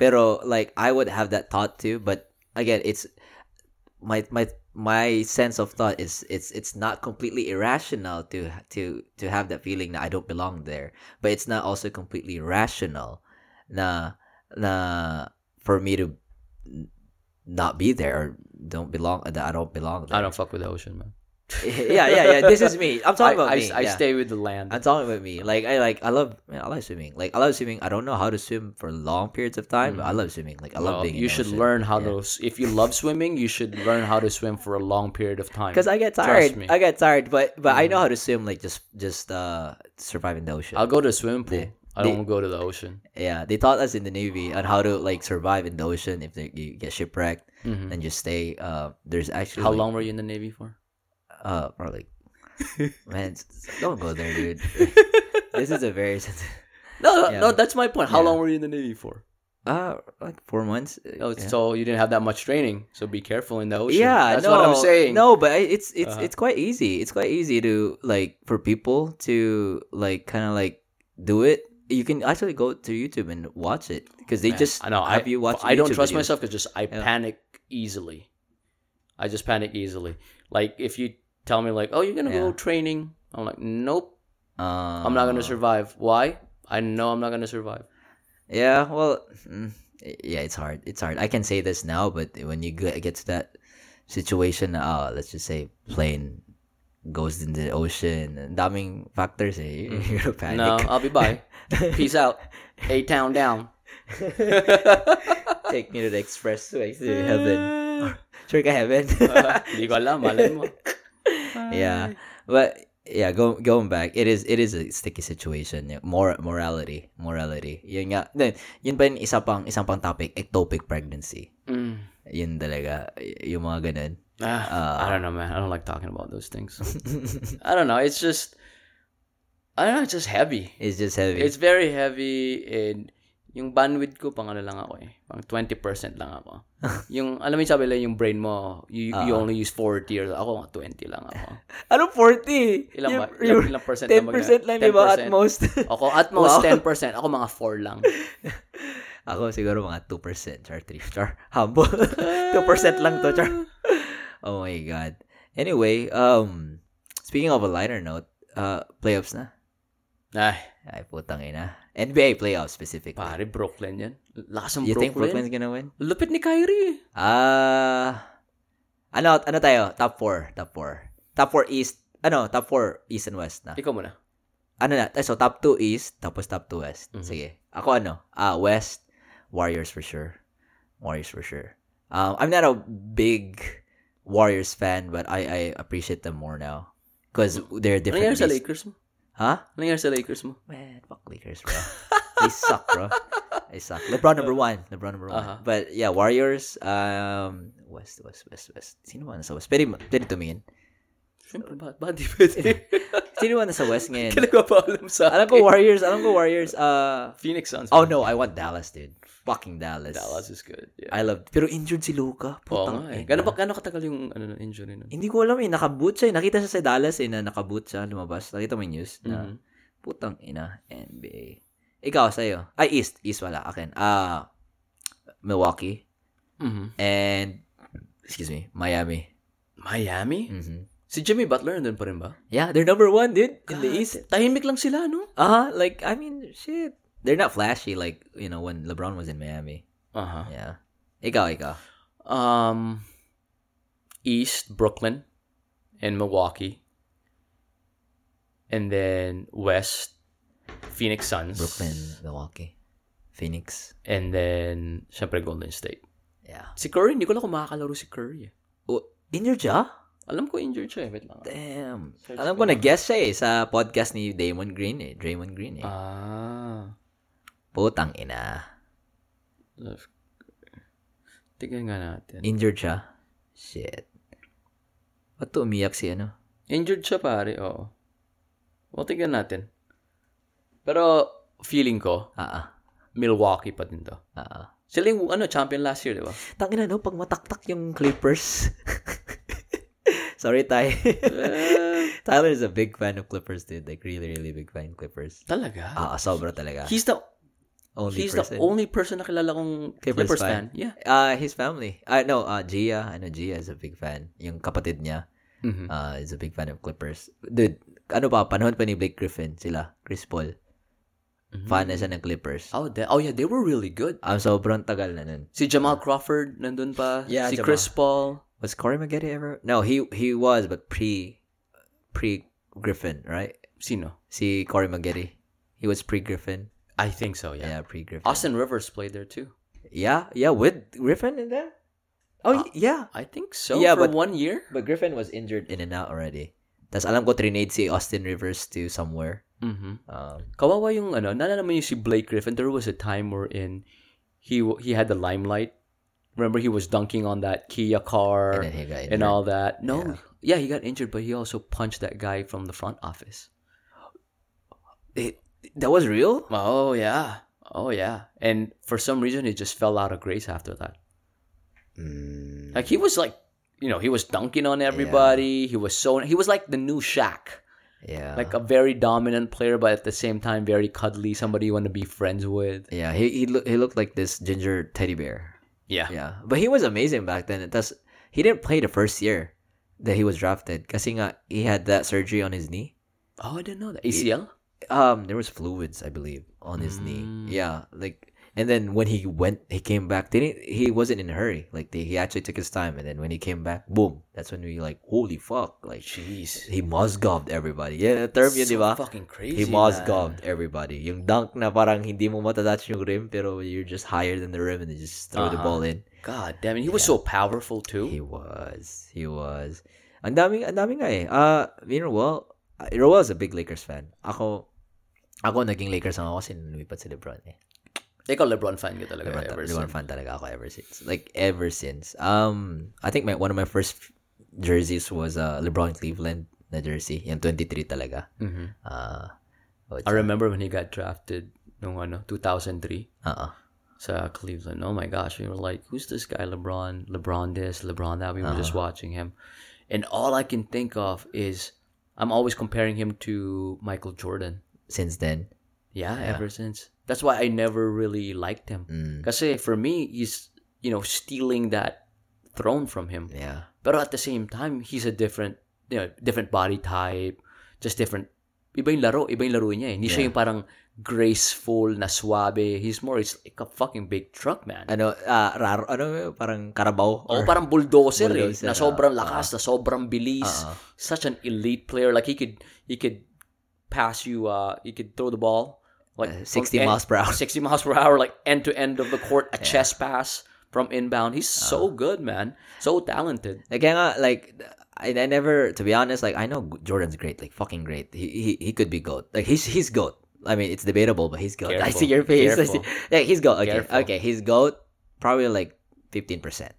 pero like I would have that thought too. But again, it's my my. My sense of thought is it's it's not completely irrational to to to have that feeling that I don't belong there, but it's not also completely rational, na na for me to not be there or don't belong that I don't belong there. I don't fuck with the ocean, man. yeah, yeah, yeah. This is me. I'm talking about I, me. I, I yeah. stay with the land. I'm talking about me. Like I like I love man, I love swimming. Like I love swimming. I don't know how to swim for long periods of time, mm. but I love swimming. Like I well, love being. You in should ocean. learn how yeah. to. If you love swimming, you should learn how to swim for a long period of time. Because I get tired. I get tired, but but mm. I know how to swim. Like just just uh surviving the ocean. I'll go to a swimming pool. They, I don't they, go to the ocean. Yeah, they taught us in the Navy on how to like survive in the ocean if they, you get shipwrecked mm-hmm. and just stay. Uh, there's actually. How like, long were you in the Navy for? Uh, probably. Man, don't go there, dude. This is a very no, no, yeah. no. That's my point. How yeah. long were you in the Navy for? Uh, like four months. Oh, yeah. So you didn't have that much training. So be careful in the ocean. Yeah, that's no, what I'm saying. No, but it's it's uh-huh. it's quite easy. It's quite easy to like for people to like kind of like do it. You can actually go to YouTube and watch it because they Man, just I know, have I, you watch. I don't YouTube trust videos. myself because just I yeah. panic easily. I just panic easily. Like if you. Tell me like, oh, you're gonna yeah. go training. I'm like, nope. Uh, I'm not gonna survive. Why? I know I'm not gonna survive. Yeah. Well. Yeah. It's hard. It's hard. I can say this now, but when you get to that situation, uh, let's just say plane goes in the ocean. Daming factors. Eh? Mm. You're gonna panic. No, I'll be bye. Peace out. A town down. Take me to the expressway to heaven. Sure, to heaven. Di ko alam, malay mo. Yeah, but yeah, go, going back, it is it is a sticky situation. More morality, morality. Yun nga, then yun pa yung isa pang isang pang topic, ectopic pregnancy. Mm. Yun talaga, y- yung mga ganun. Ah, uh, I don't know, man. I don't like talking about those things. I don't know. It's just, I don't know. It's just heavy. It's just heavy. It's very heavy, and yung bandwidth ko pang ano lang ako eh, pang twenty percent lang ako. Yung alam mo sabi lang yung brain mo, you, uh-huh. you only use forty or ako twenty lang ako. Ano forty? Ilang ba? Ilang, ilang percent na mag- ten percent lang, ten percent. Diba at most? Ako at most wow. ten percent. Ako mga four lang. Ako siguro mga two percent. Char, three, char. Humble. two percent lang to, char. Oh my God. Anyway, um, speaking of a lighter note, uh, playoffs na. Ay, ay putang ina. N B A playoffs specifically. Pare, Brooklyn yan. Lakas ng Brooklyn. You think Brooklyn's gonna win? Lupit ni Kyrie. Ah, uh, ano, ano tayo? Top four. Top four. Top four East. Ano, top four East and West na. Ikaw muna. Ano na? So, top two East, tapos top two West. Mm-hmm. Sige. Ako ano? Ah, uh, West. Warriors for sure. Warriors for sure. Um, I'm not a big Warriors fan, but I, I appreciate them more now because they're different. Ano nangyari sa Lakers mo? Huh? Ano nangyari sa Lakers mo? Man, fuck Lakers, bro. They suck, bro. They suck. LeBron number one. LeBron number one. Uh-huh. But yeah, Warriors. Um, West, West, West, West. Sino man sa West? Pwede, pwede tumingin. Siyempre, ba? Ba, di pwede. Sino man sa West ngayon? Kailangan pa alam sa akin. Alam ko Warriors. Alam ko Warriors. Uh, Phoenix Suns. Oh, no. I want Dallas, dude. Fucking Dallas. Dallas is good. Yeah. I love. Pero injured si Luka. Putang oh, eh. Gano'n pa gano katagal yung ano injury nun? Hindi ko alam eh, nakaboot siya. Nakita siya sa Dallas eh na nakaboot siya, lumabas. Nakita mo yung news na mm-hmm. putang ina N B A. Ikaw sa iyo. Ay East, East wala akin. Ah uh, Milwaukee. Mm-hmm. And excuse me, Miami. Miami? Mm-hmm. Si Jimmy Butler nandun pa rin ba? Yeah, they're number one, dude. God. In the East. Tahimik lang sila, no? Ah, uh-huh, like I mean, shit. They're not flashy like, you know, when LeBron was in Miami. Uh-huh. Yeah. Ikaw, ikaw. Um, East, Brooklyn, and Milwaukee. And then West, Phoenix Suns. Brooklyn, Milwaukee, Phoenix. And then, syempre, Golden State. Yeah. Si Curry, hindi ko lang kung makakalaro si Curry. Oh, injured siya? Alam ko injured siya. Wait lang. Damn. Search Alam ko, ko nag-guest siya eh sa podcast ni Draymond Green eh. Draymond Green eh. Ah. Putang ina. Tignan nga natin. Injured siya? Shit. Ba't to umiyak si ano? Injured siya pare, oo. O, tignan natin. Pero, feeling ko, uh-uh. Milwaukee pa din to. Uh-uh. Sila yung ano, champion last year, di ba? Tangina no, pag mataktak yung Clippers. Sorry, Ty. Tyler is a big fan of Clippers, dude. Like, really, really big fan of Clippers. Talaga? Ah, sobra talaga. He's the... Only he's person. the only person na kilala kong Clippers, Clippers fan. fan. Yeah. Uh, his family. Uh, no, uh, Gia. I know Gia is a big fan. Yung kapatid niya mm-hmm. uh, is a big fan of Clippers. Dude, ano pa? Panahon pa ni Blake Griffin sila. Chris Paul. Mm-hmm. Fan na siya ng Clippers. Oh, de- oh yeah. They were really good. Um, sobrang tagal na nun. Si Jamal Crawford nandun pa. Yeah, si Jamal. Chris Paul. Was Corey Maggette ever? No, he he was, but pre, pre-Griffin, right? Sino? Si Corey Maggette. He was pre-Griffin. I think so, yeah. Yeah, pre-Griffin. Austin Rivers played there too. Yeah, yeah, with Griffin in there? Oh, uh, yeah. I think so, yeah, for but, one year. But Griffin was injured in and out already. Tapos alam ko, trinade si Austin Rivers to somewhere. Mm-hmm. Um, Kawawa yung ano, naalala mo yung si Blake Griffin, there was a time wherein he he had the limelight. Remember, he was dunking on that Kia car and, and all that. No, yeah. yeah, he got injured, but he also punched that guy from the front office. It, that was real? Oh, yeah. Oh, yeah. And for some reason, it just fell out of grace after that. Mm. Like, he was like, you know, he was dunking on everybody. Yeah. He was so, he was like the new Shaq. Yeah. Like a very dominant player, but at the same time, very cuddly, somebody you want to be friends with. Yeah, he, he, lo- he looked like this ginger teddy bear. Yeah. Yeah. But he was amazing back then. It does, he didn't play the first year that he was drafted kasi nga he had that surgery on his knee. Oh, I didn't know that. A C L? It, um there was fluids, I believe, on his mm. knee. Yeah, like and then when he went he came back. Didn't he wasn't in a hurry. Like they, he actually took his time and then when he came back, boom. That's when we like holy fuck. Like jeez. He mozgobbed everybody. Yeah, the term yun, so di ba? Fucking crazy. He mozgobbed everybody. Yung dunk na parang hindi mo matatouch yung rim pero you're just higher than the rim and you just throw uh-huh. the ball in. God damn it. He yeah. was so powerful too. He was. He was. Ang daming ang daming nga eh. Uh, you know, well, Roel is a big Lakers fan. Ako ako naging Lakers ako kasi lumipat si LeBron eh. Ikaw, LeBron fan ka talaga. LeBron, ever LeBron fan talaga ako ever since. Like, ever since. Um, I think my one of my first jerseys was uh, LeBron Cleveland na jersey. Yung twenty-three talaga. Mm-hmm. Uh, I remember when he got drafted nung ano, two thousand three uh-uh. sa Cleveland. Oh my gosh. We were like, who's this guy? LeBron, LeBron this, LeBron that. We were uh-huh. just watching him. And all I can think of is I'm always comparing him to Michael Jordan. Since then? Yeah, yeah. Ever since. That's why I never really liked him. Mm. Kasi for me, he's, you know, stealing that throne from him. Yeah. But at the same time, he's a different, you know, different body type, just different iba yung laro, iba yung laro niya eh. Hindi yeah. siya yung parang graceful na suabe. He's more, it's like a fucking big truck, man. Ano, uh, raro, ano, parang karabaw? Oo, parang bulldozer, bulldozer eh. Na sobrang uh, lakas, uh, na sobrang bilis. Uh, uh, Such an elite player. Like, he could, he could pass you, uh, he could throw the ball. Like, sixty miles per hour. sixty miles per hour, like end to end of the court, a yeah. chest pass from inbound. He's uh, so good, man. So talented. Again, like, I, I never, to be honest, like, I know Jordan's great, like fucking great. He he, he could be GOAT. Like, he's he's GOAT. I mean, it's debatable, but he's GOAT. Careful. I see your face. I see. Yeah, he's GOAT. Okay, Careful. okay, he's GOAT. Probably like fifteen percent,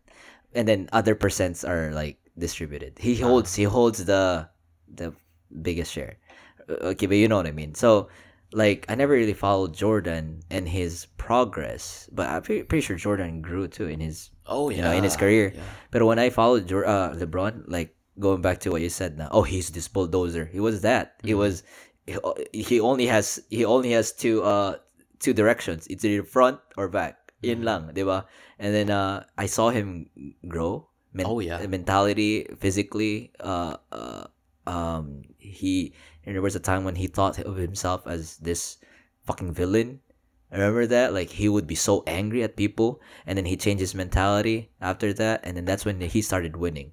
and then other percents are like distributed. He holds uh, he holds the the biggest share. Okay, but you know what I mean. So. Like, I never really followed Jordan and his progress, but I'm pretty, pretty sure Jordan grew too in his oh yeah you know, in his career. Yeah. But when I followed uh, LeBron, like going back to what you said now, oh he's this bulldozer. He was that. Mm-hmm. He was he only has he only has two uh two directions. It's either front or back. Yun lang, diba? And then uh I saw him grow. Men- oh yeah. Mentality, physically, uh, uh um he. And there was a time when he thought of himself as this fucking villain. I remember that. Like, he would be so angry at people. And then he changed his mentality after that. And then that's when he started winning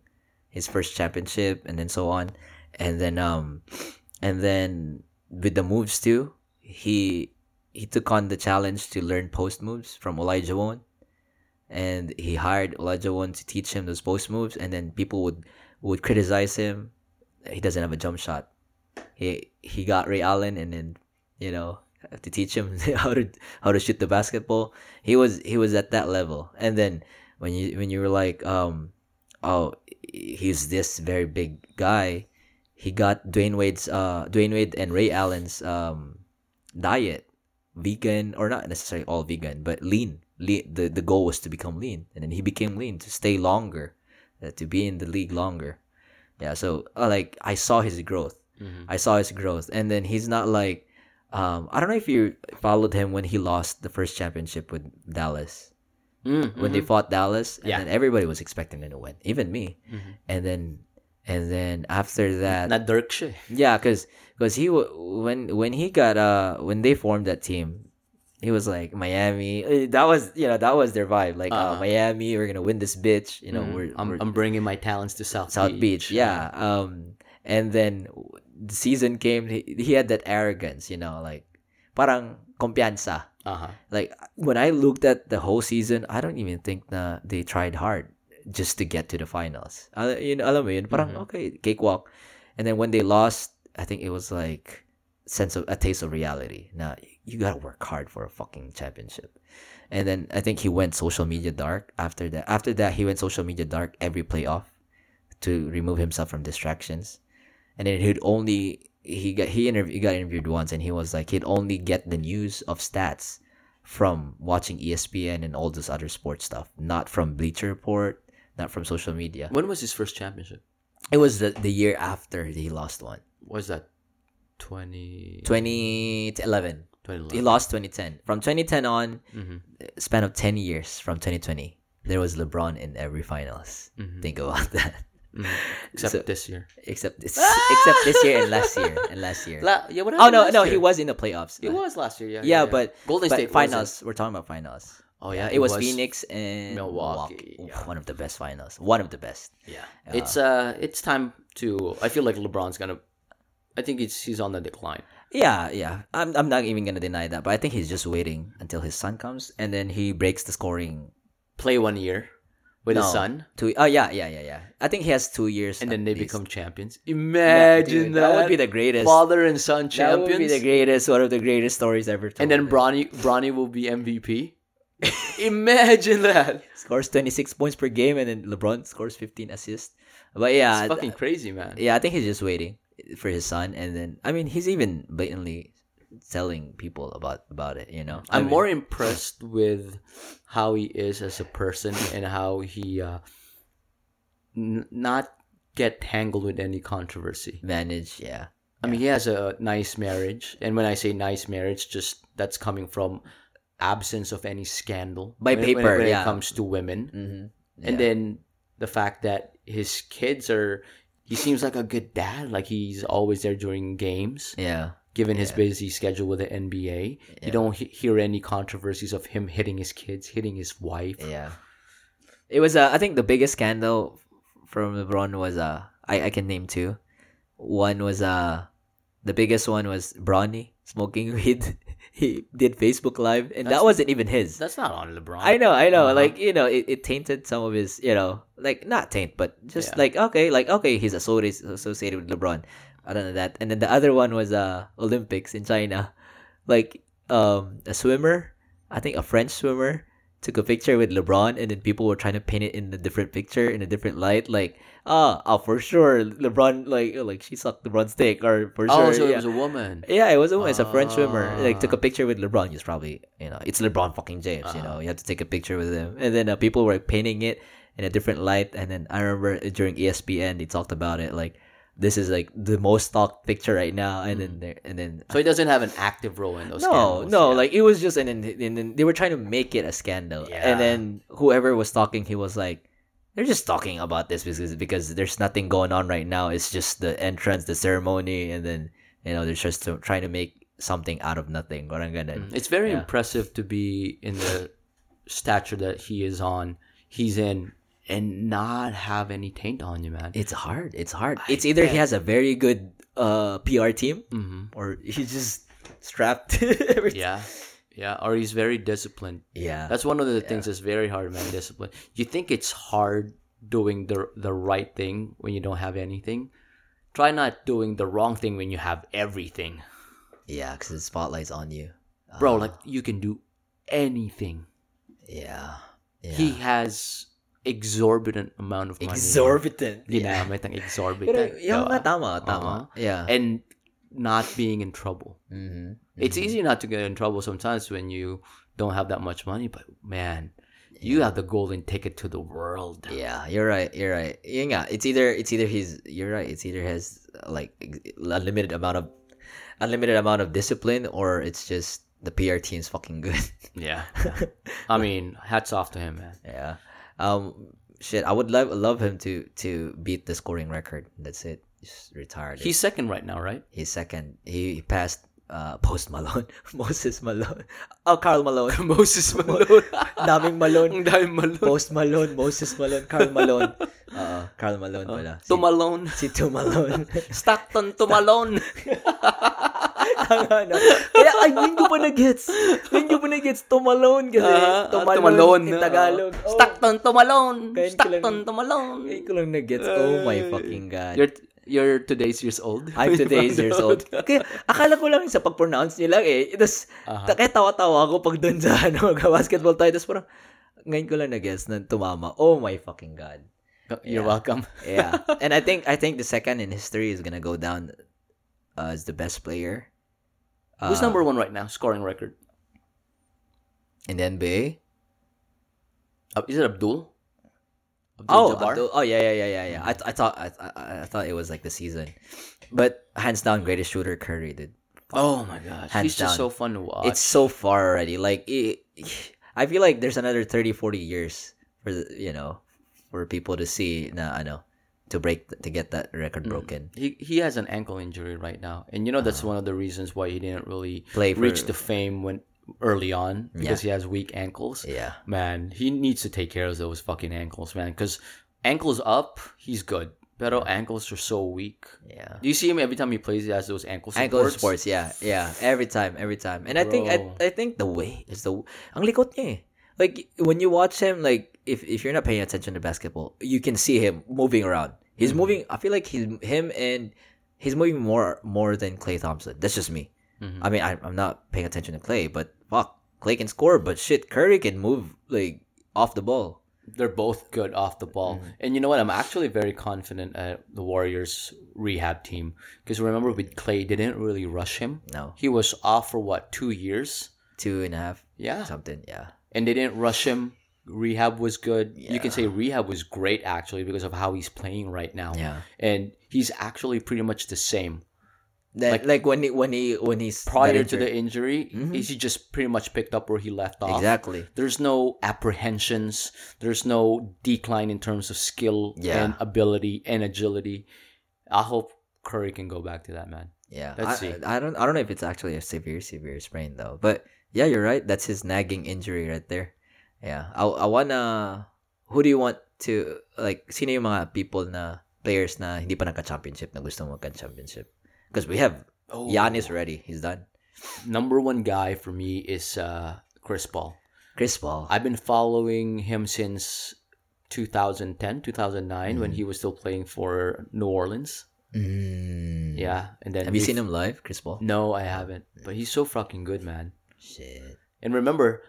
his first championship and then so on. And then um, and then with the moves too, he he took on the challenge to learn post moves from Olajuwon. And he hired Olajuwon to teach him those post moves. And then people would, would criticize him. He doesn't have a jump shot. He he got Ray Allen and then, you know, to teach him how to how to shoot the basketball. He was he was at that level. And then when you when you were like, um, oh, he's this very big guy, he got Dwayne Wade's uh Dwayne Wade and Ray Allen's um diet, vegan or not necessarily all vegan, but lean. lean the the goal was to become lean, and then he became lean to stay longer, uh, to be in the league longer. Yeah, so uh, like I saw his growth. Mm-hmm. I saw his growth, and then he's not like, um, I don't know if you followed him when he lost the first championship with Dallas, mm-hmm. when they fought Dallas, and yeah. then everybody was expecting him to win, even me, mm-hmm. and then and then after that, not Dirk, yeah, because because he when when he got uh when they formed that team, he was like Miami. That was you know that was their vibe, like uh-huh. uh, Miami, we're gonna win this bitch, you know. Mm-hmm. We're, I'm, we're, I'm bringing my talents to South South Beach, Beach. yeah. Um, and then. The season came, he, he had that arrogance, you know, like, parang kumpiyansa. Uh-huh. Like, when I looked at the whole season, I don't even think na they tried hard just to get to the finals. Uh, yun, alam mo yun, parang, mm-hmm. okay, cakewalk. And then when they lost, I think it was like sense of a taste of reality. Now, you gotta work hard for a fucking championship. And then I think he went social media dark after that. After that, he went social media dark every playoff to remove himself from distractions. And then he'd only he got he, interv- he got interviewed once, and he was like he'd only get the news of stats from watching E S P N and all this other sports stuff, not from Bleacher Report, not from social media. When was his first championship? It was the, the year after he lost one. Was that twenty eleven He lost twenty ten From twenty ten on, mm-hmm. span of ten years from twenty twenty there was LeBron in every finals. Mm-hmm. Think about that. Except so, this year. Except this, ah! except this year and last year and last year. La- yeah, what oh no, no, year? He was in the playoffs. He was last year, yeah. Yeah, yeah, yeah. but Golden State but finals. We're talking about finals. Oh yeah, yeah it, it was, was Phoenix and Milwaukee. Milwaukee. Yeah. One of the best finals. One of the best. Yeah, uh, it's uh, it's time to. I feel like LeBron's gonna. I think he's he's on the decline. Yeah, yeah. I'm I'm not even gonna deny that, but I think he's just waiting until his son comes and then he breaks the scoring. Play one year. With no, his son? Two, oh, yeah, yeah, yeah, yeah. I think he has two years. And then they least. become champions. Imagine yeah, dude, that. That would be the greatest. Father and son champions. That would be the greatest, one of the greatest stories ever told. And then Bronny, Bronny will be M V P. Imagine that. Scores twenty-six points per game, and then LeBron scores fifteen assists. But yeah. It's fucking crazy, man. Yeah, I think he's just waiting for his son. And then, I mean, he's even blatantly telling people about about it, you know. I'm I mean, more impressed with how he is as a person and how he uh n- not get tangled with any controversy. Manage, yeah. I yeah. mean, he has a nice marriage, and when I say nice marriage, just that's coming from absence of any scandal by when, paper when, when yeah. it comes to women, mm-hmm. yeah. and then the fact that his kids are he seems like a good dad. Like, he's always there during games. Yeah. Given his yeah. busy schedule with the N B A, yeah. you don't he- hear any controversies of him hitting his kids, hitting his wife. Yeah. It was, uh, I think, the biggest scandal from LeBron was, uh, I, I can name two. One was, uh, the biggest one was Bronny smoking weed. He did Facebook Live, and that's, that wasn't even his. That's not on LeBron. I know, I know. Uh-huh. Like, you know, it, it tainted some of his, you know, like, not taint, but just yeah. like, okay, like, okay, he's associated with LeBron. I don't know that. And then the other one was uh Olympics in China. Like, um, a swimmer, I think a French swimmer, took a picture with LeBron, and then people were trying to paint it in a different picture, in a different light. Like, ah, oh, oh, for sure, LeBron, like, like she sucked LeBron's dick, or for oh, sure. Oh, so yeah. it was a woman. Yeah, it was a woman. It's a French swimmer. Like, took a picture with LeBron. He's probably, you know, it's LeBron fucking James, uh-huh. you know. You have to take a picture with him. And then uh, people were painting it in a different light. And then I remember during E S P N, they talked about it, like, this is like the most stalked picture right now, and mm. then and then so he doesn't have an active role in those. No, scandals. no, yeah. Like, it was just and then, and then they were trying to make it a scandal, yeah. and then whoever was stalking, he was like, they're just talking about this because because there's nothing going on right now. It's just the entrance, the ceremony, and then, you know, they're just trying to make something out of nothing. Mm. It's very yeah. impressive to be in the stature that he is on. He's in. And not have any taint on you, man. It's hard. It's hard. I it's either bet. He has a very good uh, P R team, mm-hmm. or he's just strapped. yeah, yeah. Or he's very disciplined. Yeah, that's one of the yeah. things that's very hard, man. Discipline. You think it's hard doing the the right thing when you don't have anything. Try not doing the wrong thing when you have everything. Yeah, because the spotlight's on you, uh, bro. Like, you can do anything. Yeah. yeah. He has. Exorbitant amount of money. Exorbitant. Yeah. Exorbitant. Yung nga tama, tama. Yeah. And not being in trouble. Mm-hmm. Mm-hmm. It's easy not to get in trouble sometimes when you don't have that much money, but man, yeah. you have the golden ticket to the world. Yeah, you're right. You're right. Yung nga, it's either it's either he's you're right. It's either has like unlimited amount of unlimited amount of discipline, or it's just the P R team's fucking good. yeah. yeah. I mean, hats off to him, man. Yeah. Um, shit, I would love love him to to beat the scoring record. That's it. Just retired. He's second right now, right? He's second. He, he passed uh, Post Malone, Moses Malone, oh Karl Malone, Moses Malone, daming Malone, daming Malone, Post Malone, Moses Malone, Karl Malone, uh, Karl Malone pala, uh, si, Tumalone, si Tumalone, Stockton Tumalone. Tanga na. Kaya, ay, hindi ko pa na-gets. Hindi ko pa na-gets. Tumalone kasi. Uh, tumalone. Tumalone. In Tagalog. Uh, oh. Stockton Tumalone. Stockton Tumalone. Hindi ko lang na-gets. Oh my fucking God. You're, you're today's years old. I'm today's years old. Kaya, akala ko lang sa pag-pronounce nila eh. Tapos, uh-huh. kaya tawa-tawa ako pag doon sa ano, basketball tayo. Tapos parang, ngayon ko lang na-gets na tumama. Oh my fucking God. You're yeah. welcome. yeah. And I think, I think the second in history is gonna go down uh, as the best player. Uh, Who's number one right now, scoring record? In the N B A? Uh, is it Abdul? Abdul oh, Jabbar? Abdul, oh yeah, yeah, yeah, yeah, yeah. I, th- I thought, I, th- I thought it was like the season, but hands down, greatest shooter, Curry, dude. Oh my gosh, hands he's down. Just so fun to watch. It's so far already. Like, it, I feel like there's another thirty, forty years for the, you know, for people to see. Nah, I know. To break to get that record broken. He he has an ankle injury right now, and you know that's uh, one of the reasons why he didn't really play for, reach the fame when early on because yeah. he has weak ankles. Yeah, man, he needs to take care of those fucking ankles, man. Because ankles up, he's good. Pero yeah. ankles are so weak. Yeah. Do you see him every time he plays? He has those ankle supports. Ankle supports, yeah, yeah. Every time, every time. And Bro. I think I I think the way is the ang likot niya. Eh. Like, when you watch him, like, if, if you're not paying attention to basketball, you can see him moving around. He's mm-hmm. moving. I feel like he's, him and he's moving more more than Klay Thompson. That's just me. Mm-hmm. I mean, I, I'm not paying attention to Klay, but fuck, Klay can score, but shit, Curry can move, like, off the ball. They're both good off the ball. Mm-hmm. And you know what? I'm actually very confident at the Warriors rehab team. Because remember, with Klay, they didn't really rush him. No. He was off for, what, two years? Two and a half. Yeah. Something, yeah. And they didn't rush him. Rehab was good. Yeah. You can say rehab was great, actually, because of how he's playing right now. Yeah. And he's actually pretty much the same. That, like, like when he, when he when he's prior to the injury, mm-hmm. he just pretty much picked up where he left off. Exactly. There's no apprehensions. There's no decline in terms of skill yeah. and ability and agility. I hope Curry can go back to that, man. Yeah, let's I, see. I don't, I don't know if it's actually a severe, severe sprain though. But yeah, you're right. That's his nagging injury right there. Yeah, I, I wanna. Who do you want to like? Sino yung mga people na players na hindi pa naka-championship na gusto mo magka-championship? Because we have oh. Giannis already. He's done. Number one guy for me is uh, Chris Paul. Chris Paul. I've been following him since twenty ten, twenty oh nine mm. when he was still playing for New Orleans. Mm. Yeah, and then have you seen him live, Chris Paul? No, I haven't. But he's so fucking good, man. Shit. And remember,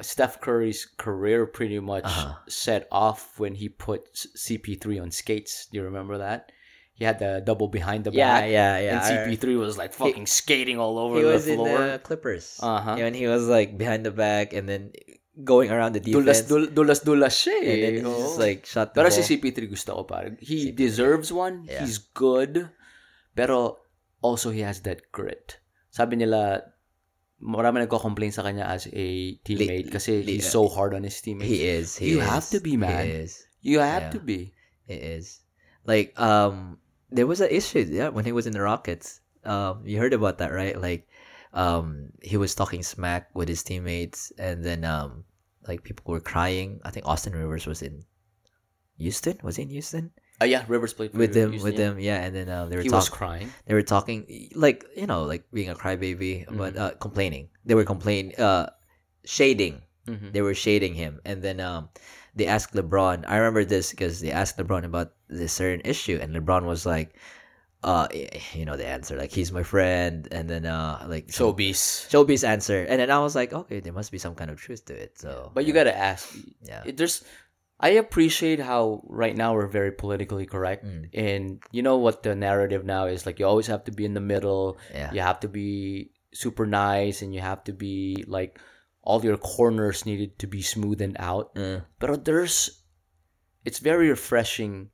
Steph Curry's career pretty much uh-huh. set off when he put C P three on skates. Do you remember that? He had the double behind the yeah, back. Yeah, yeah, yeah. And C P three was like fucking he, skating all over the floor. He was in the Clippers. Uh-huh. And he was like behind the back and then going around the defense. Dulas, dulas, dulas siya eh. And then he just like shot the pero ball. Pero si C P three gusto ko parang. He C P three. Deserves one. Yeah. He's good. Pero also he has that grit. Sabi nila, marami nagko-complain sa kanya as a teammate kasi he's so hard on his teammates. He is. He you is. Have to be, man. He is. You have yeah. to be. It is. Like, um... there was an issue, yeah, when he was in the Rockets. Um, you heard about that, right? Like, um, he was talking smack with his teammates, and then, um, like, people were crying. I think Austin Rivers was in Houston. Was he in Houston? Oh, uh, yeah, Rivers played with him. With him, yeah. And then um, they were he talk- was crying. They were talking, like, you know, like being a crybaby, mm-hmm. but uh, complaining. They were complaining, uh, shading. Mm-hmm. They were shading him, and then um, they asked LeBron. I remember this because they asked LeBron about this certain issue, and LeBron was like, uh you know the answer, like, he's my friend, and then uh like showbiz showbiz answer, and then I was like, okay, there must be some kind of truth to it. So but yeah. you gotta ask. Yeah, there's I appreciate how right now we're very politically correct, mm. and you know what the narrative now is, like, you always have to be in the middle. Yeah. You have to be super nice, and you have to be like all your corners needed to be smoothened out. mm. But there's it's very refreshing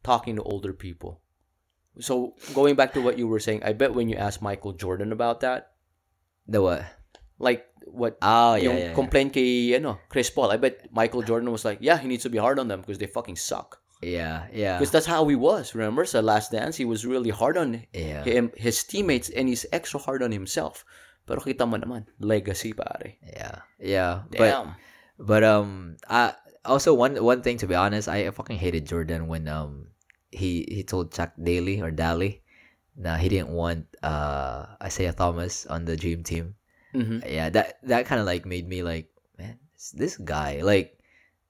talking to older people. So going back to what you were saying, I bet when you asked Michael Jordan about that, the what, like what, oh yeah, yung yeah, yeah. complaint kay ano Chris Paul, I bet Michael Jordan was like, yeah, he needs to be hard on them because they fucking suck. Yeah, yeah. Because that's how he was. Remember, so Last Dance, he was really hard on yeah. him, his teammates, and he's extra hard on himself. Pero kita mo naman, legacy pare. Yeah, yeah. Damn. But but um, I also one one thing to be honest, I fucking hated Jordan when um. He he told Chuck Daly or Daly, nah, he didn't want uh, Isaiah Thomas on the dream team. Mm-hmm. Yeah, that that kind of like made me like, man, this guy, like,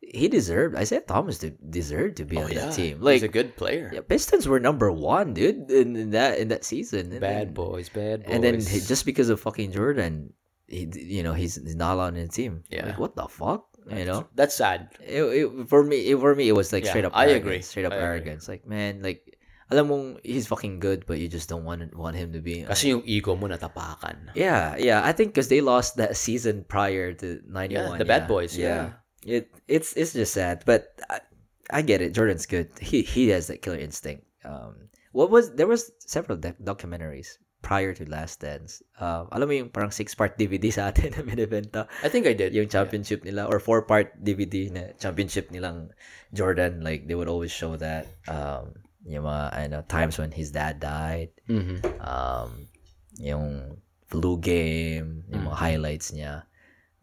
he deserved Isaiah Thomas to deserved to be oh, on yeah. that team. Like, he's a good player. Yeah, Pistons were number one, dude, in, in that in that season. And bad then, boys, bad boys. And then just because of fucking Jordan, he you know he's not on the team. Yeah, like, what the fuck. You know, that's sad. It, it, for me, it, for me, it was like yeah, straight up. I arrogance, agree. Straight up I arrogance. Agree. Like, man, like, alam mong he's fucking good, but you just don't want want him to be. Kasi yung ego mo natapakan. Yeah, yeah. I think because they lost that season prior to ninety-one. Yeah, the yeah. bad boys. Yeah. yeah, it it's it's just sad, but I, I get it. Jordan's good. He he has that killer instinct. Um, what was there was several doc- documentaries prior to Last Dance. Um, alam mo yung parang six-part D V D sa atin na binibenta? I think I did. Yung championship yeah. nila or four-part D V D na championship nilang Jordan. Like, they would always show that. Um, yung mga, I know, times when his dad died. Mm-hmm. Um, yung flu game. Yung mga mm-hmm. highlights niya.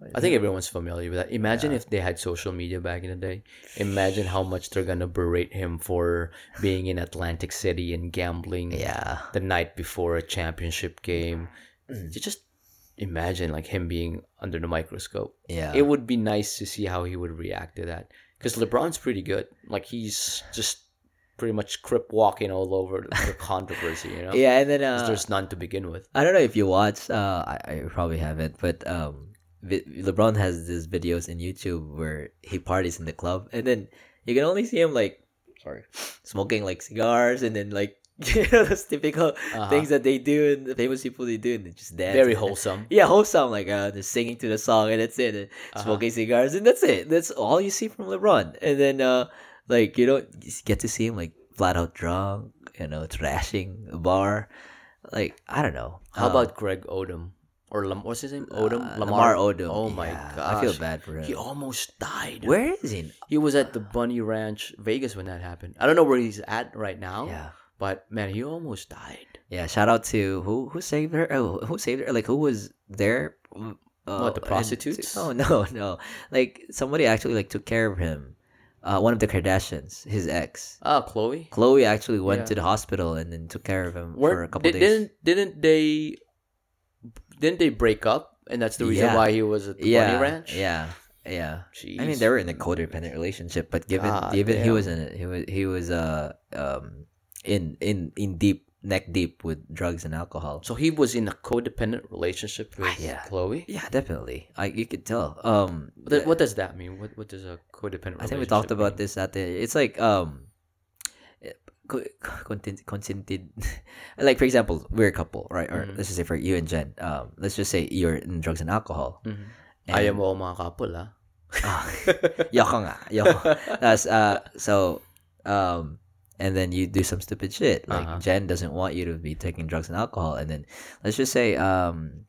I think everyone's familiar with that. Imagine yeah. if they had social media back in the day. Imagine how much they're gonna berate him for being in Atlantic City and gambling yeah. the night before a championship game. You just imagine like him being under the microscope. Yeah, it would be nice to see how he would react to that. Because LeBron's pretty good. Like, he's just pretty much crip walking all over the controversy, you know? Yeah, and then uh, there's none to begin with. I don't know if you watched. Uh, I, I probably haven't, but. Um, LeBron has these videos in YouTube where he parties in the club, and then you can only see him like, sorry, smoking like cigars, and then like, you know, those typical uh-huh. things that they do and the famous people they do, and they just dance. Very wholesome. Then, yeah, wholesome. Like uh, they're singing to the song, and that's it. And uh-huh. smoking cigars, and that's it. That's all you see from LeBron. And then uh, like you don't get to see him like flat out drunk, you know, trashing a bar. Like, I don't know. How um, about Greg Odom? Or Lam- what's his name? Odom? Uh, Lamar. Lamar Odom. Oh my yeah, gosh. I feel bad for him. He almost died. Where is he? He was at the Bunny Ranch, Vegas, when that happened. I don't know where he's at right now. Yeah. But man, you almost died. Yeah, shout out to who who saved her. Oh, who saved her? Like who was there? Uh, what, the prostitutes? And, oh no, no. Like somebody actually like took care of him. Uh, one of the Kardashians, his ex. Oh, Khloe. Khloe actually went yeah. to the hospital and then took care of him Were, for a couple did, days. Didn't didn't they didn't they break up? And that's the reason yeah. why he was at the yeah. bunny ranch. Yeah, yeah. Jeez. I mean, they were in a codependent relationship, but given God, given damn. he was in it, he was he was uh um in in in deep neck deep with drugs and alcohol. So he was in a codependent relationship with ah, yeah. Khloe? Yeah, definitely. I you could tell. Um, what, what does that mean? What what does a codependent relationship? I think we talked mean? about this at the it's like um consented consented like for example, we're a couple, right? Or mm-hmm. let's just say for you and Jen. Um let's just say you're in drugs and alcohol. Mm-hmm. And ayaw mo mga couple, ha? Ah. Yoko nga. Yoko. That's uh so um and then you do some stupid shit. Like uh-huh. Jen doesn't want you to be taking drugs and alcohol. And then let's just say um,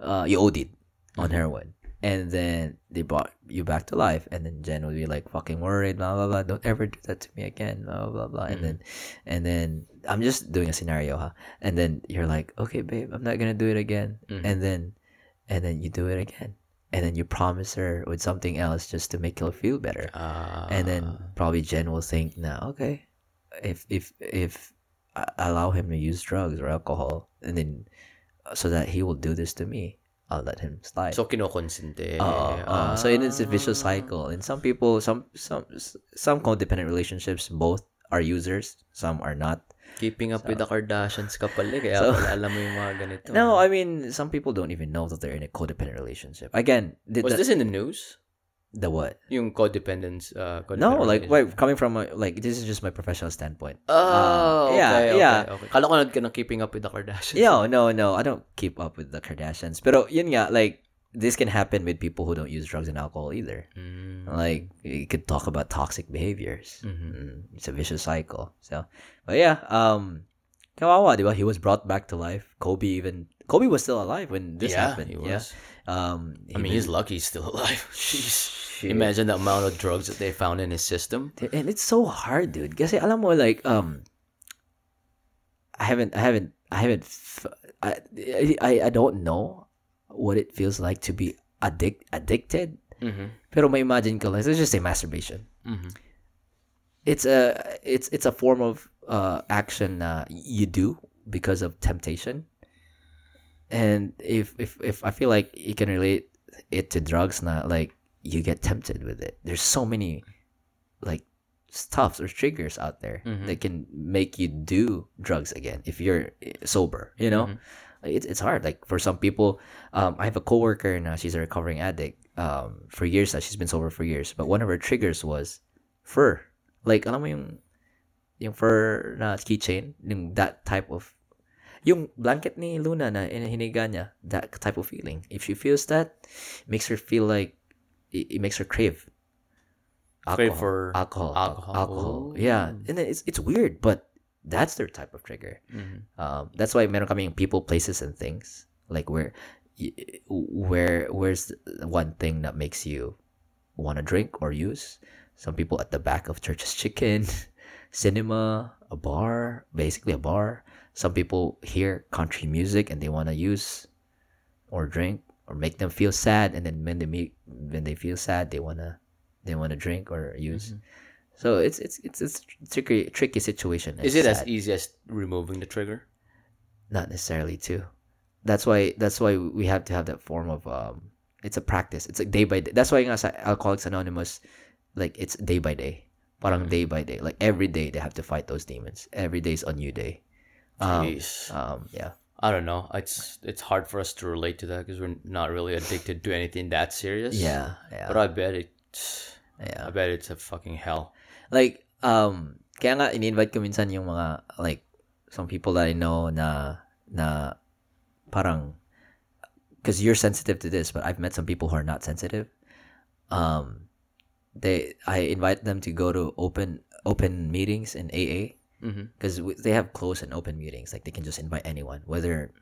uh, you OD'd on heroin, and then they brought you back to life. And then Jen would be like fucking worried, blah blah blah. Don't ever do that to me again, blah blah blah. Mm-hmm. And then, and then I'm just doing a scenario, huh? And then you're like, okay, babe, I'm not gonna do it again. Mm-hmm. And then, and then you do it again. And then you promise her with something else just to make her feel better. Uh... And then probably Jen will think, nah, okay. If if if I allow him to use drugs or alcohol, and then so that he will do this to me, I'll let him slide. So kinokonsente. Uh, uh, so it's a vicious cycle. And some people, some some some codependent relationships, both are users, some are not. Keeping up so, with the Kardashians ka pala, kaya so, pala alam mo yung mga ganito. No, I mean some people don't even know that they're in a codependent relationship. Again, did was that, this in the news? The what? Yung codependence. Uh, codependent no, like wait, coming from a, like this is just my professional standpoint. Oh, uh, okay, yeah, okay, yeah. Okay. Kala ko nandun ng keeping up with the Kardashians. Yeah, no, no, I don't keep up with the Kardashians. Pero yun nga, like this can happen with people who don't use drugs and alcohol either. Mm. Like you could talk about toxic behaviors. Mm-hmm. It's a vicious cycle. So, but yeah, um, kawawa, di ba? He was brought back to life. Kobe even. Kobe was still alive when this yeah, happened. He was. Yeah. Um, he I mean, was, he's lucky he's still alive. Jeez. Shit. Imagine the amount of drugs that they found in his system. And it's so hard, dude. Kasi alam mo, like, um, I haven't, I haven't, I haven't, I, I, I don't know what it feels like to be addict, addicted. Mm-hmm. Pero may imagine ko, like, let's just say masturbation. Mm-hmm. It's a, it's, it's a form of uh, action uh, you do because of temptation. And if if if I feel like you can relate it to drugs, not like you get tempted with it. There's so many like stuffs or triggers out there mm-hmm. that can make you do drugs again if you're sober. You know, mm-hmm. it's it's hard. Like for some people, um, I have a coworker now. She's a recovering addict. Um, for years now, she's been sober for years. But one of her triggers was fur. Like alam mo yung yung fur na keychain, yung that type of. Yung blanket ni Luna na hiniga niya, that type of feeling. If she feels that, it makes her feel like, it, it makes her crave. Crave for alcohol. Alcohol. alcohol. Yeah. And it's it's weird, but that's their type of trigger. Mm-hmm. Um, that's why meron kami yung people, places, and things. Like where, where where's the one thing that makes you want to drink or use? Some people at the back of Church's Chicken, cinema, a bar, basically a bar. Some people hear country music and they want to use or drink or make them feel sad, and then when they meet, when they feel sad, they wanna they wanna drink or use. Mm-hmm. So it's it's it's it's tricky tricky situation. Is it sad. As easy as removing the trigger? Not necessarily too. That's why that's why we have to have that form of um. It's a practice. It's like day by day. That's why nga sa Alcoholics Anonymous, like it's day by day, parang mm-hmm. day by day. Like every day they have to fight those demons. Every day's a new day. Um, um yeah, I don't know. It's it's hard for us to relate to that because we're not really addicted to anything that serious. Yeah, yeah. But I bet it. Yeah. I bet it's a fucking hell. Like um, kaya nga in-invite ko minsan yung mga like some people that I know na na parang because you're sensitive to this, but I've met some people who are not sensitive. Um, they I invite them to go to open open meetings in A A. Because mm-hmm. they have closed and open meetings, like they can just invite anyone, whether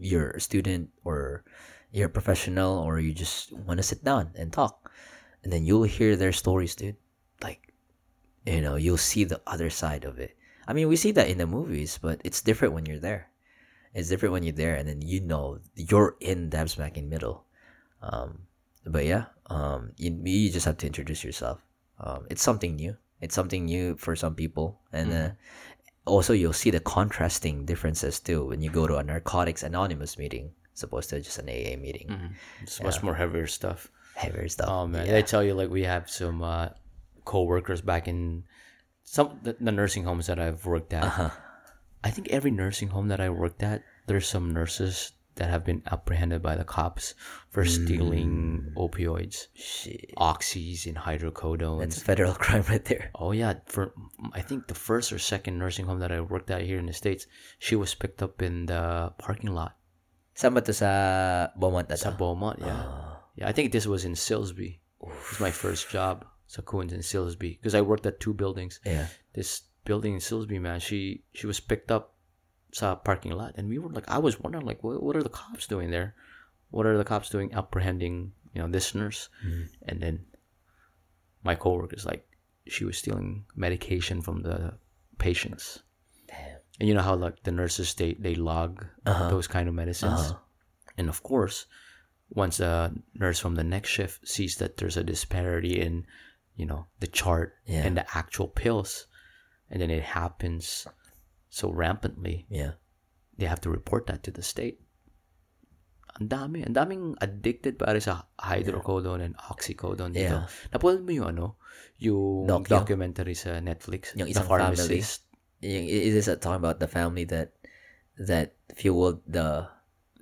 you're a student or you're a professional or you just want to sit down and talk, and then you'll hear their stories, dude. Like, you know, you'll see the other side of it. I mean, we see that in the movies, but it's different when you're there. It's different when you're there, and then you know you're in dab smack in middle. Um, but yeah, um, you, you just have to introduce yourself. Um, it's something new. It's something new for some people, and mm-hmm. uh, also you'll see the contrasting differences too when you go to a Narcotics Anonymous meeting, supposed to just an A A meeting. Mm-hmm. It's yeah. much more heavier stuff. Heavier stuff. Oh man, yeah. I tell you, like we have some uh, co-workers back in some the, the nursing homes that I've worked at. Uh-huh. I think every nursing home that I worked at, there's some nurses that have been apprehended by the cops for stealing mm. opioids, Shit. oxys, and hydrocodones. That's a federal crime right there. Oh yeah, for I think the first or second nursing home that I worked at here in the States, she was picked up in the parking lot. Saan ba to sa Beaumont? Sa Beaumont, yeah, oh. yeah. I think this was in Silsby. Oof. It was my first job, sa Coons in Silsby, because I worked at two buildings. Yeah, this building in Silsby, man, she she was picked up sa parking lot, and we were like, I was wondering, like, what, what are the cops doing there? What are the cops doing apprehending, you know, this nurse? Mm-hmm. And then my coworker's like, she was stealing medication from the patients. Damn. And you know how like the nurses they they log uh-huh. those kind of medicines, uh-huh. and of course, once a nurse from the next shift sees that there's a disparity in, you know, the chart yeah. and the actual pills, and then it happens so rampantly, yeah, they have to report that to the state. Ang dami, ang daming addicted pare sa hydrocodone yeah. and oxycodone dito. Yeah. Napanood mo yung ano, yung Doc, documentary yung, sa Netflix, yung isang family. Yung, it is talking about the family that that fueled the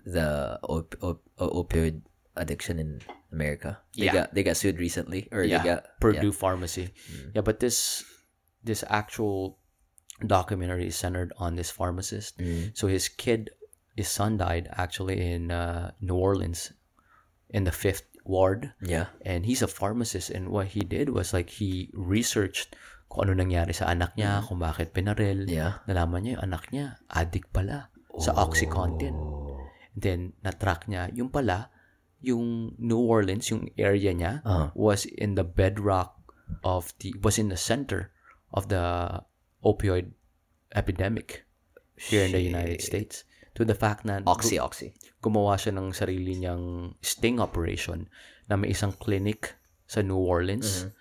the op, op, op, opioid addiction in America. They yeah. got they got sued recently, or yeah. they got Purdue yeah. Pharmacy. Mm. Yeah, but this this actual documentary is centered on this pharmacist. Mm. So his kid, his son died actually in uh, New Orleans in the fifth ward. Yeah. And he's a pharmacist, and what he did was like he researched kung ano nangyari sa anak niya, kung bakit pinaril. Yeah. Nalaman niya yung anak niya, addict pala oh. sa OxyContin. And then natrack niya, yung pala, yung New Orleans, yung area niya uh-huh. was in the bedrock of the, was in the center of the opioid epidemic here Shit. in the United States, to the fact na oxy oxy gumawa siya ng sarili niyang sting operation na may isang clinic sa New Orleans mm-hmm.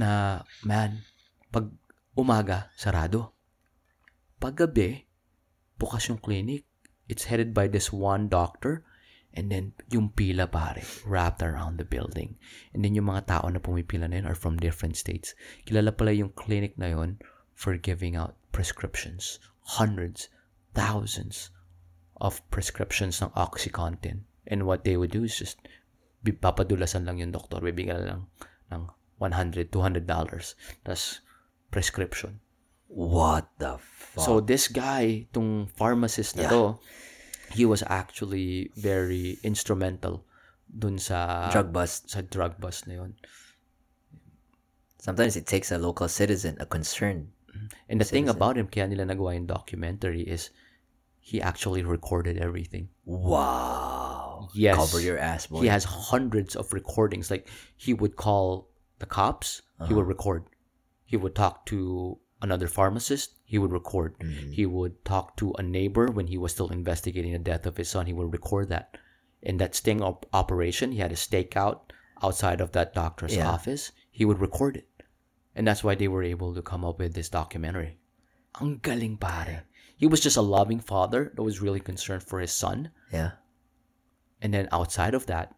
na man pag umaga sarado, pag gabi bukas yung clinic. It's headed by this one doctor, and then yung pila pare wrapped around the building, and then yung mga tao na pumipila na yun are from different states. Kilala pala yung clinic na yun for giving out prescriptions, hundreds, thousands of prescriptions ng OxyContin. And what they would do is just papadulasan lang yung doktor, bibigyan lang ng one hundred, two hundred dollars that's prescription. What the fuck? So this guy, tong pharmacist na yeah. to, he was actually very instrumental dun sa drug bust, sa drug bust na yun. Sometimes it takes a local citizen, a concerned And the citizen. Thing about him, kaya nila nagawa yung documentary, is he actually recorded everything. Wow. Yes. Cover your ass, boy. He has hundreds of recordings. Like, he would call the cops. Uh-huh. He would record. He would talk to another pharmacist. He would record. Mm-hmm. He would talk to a neighbor when he was still investigating the death of his son. He would record that. In that sting op- operation, he had a stakeout outside of that doctor's yeah. office. He would record it. And that's why they were able to come up with this documentary. Ang galing pare. He was just a loving father that was really concerned for his son. Yeah. And then outside of that,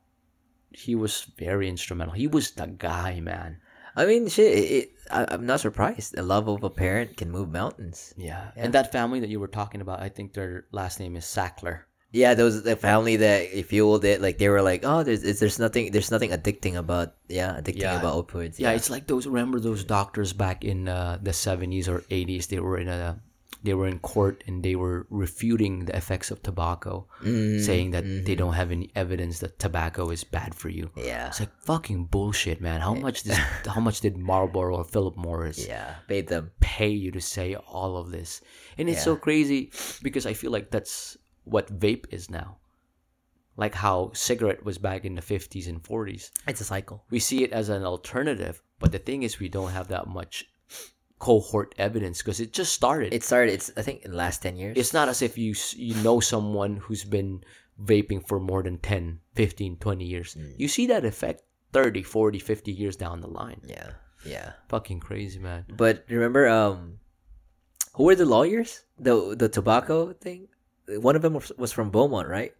he was very instrumental. He was the guy, man. I mean, shit, it, it, I, I'm not surprised. The love of a parent can move mountains. Yeah. yeah. And that family that you were talking about, I think their last name is Sackler. Yeah, those the family that fueled it, like they were like, oh, there's there's nothing there's nothing addicting about yeah addicting yeah. about opioids. Yeah. yeah, it's like those. Remember those doctors back in uh, the seventies or eighties? They were in a they were in court, and they were refuting the effects of tobacco, mm-hmm. saying that mm-hmm. they don't have any evidence that tobacco is bad for you. Yeah, it's like fucking bullshit, man. How much this? How much did Marlboro or Philip Morris? Yeah, paid them pay you to say all of this, and it's yeah. so crazy because I feel like that's what vape is now. Like how cigarette was back in the fifties and forties. It's a cycle. We see it as an alternative, but the thing is we don't have that much cohort evidence because it just started. It started, it's I think, in the last ten years. It's not as if you you know someone who's been vaping for more than ten, fifteen, twenty years. Mm. You see that effect thirty, forty, fifty years down the line. Yeah, yeah. Fucking crazy, man. But remember, um, who were the lawyers? The the tobacco thing? One of them was from Beaumont, right?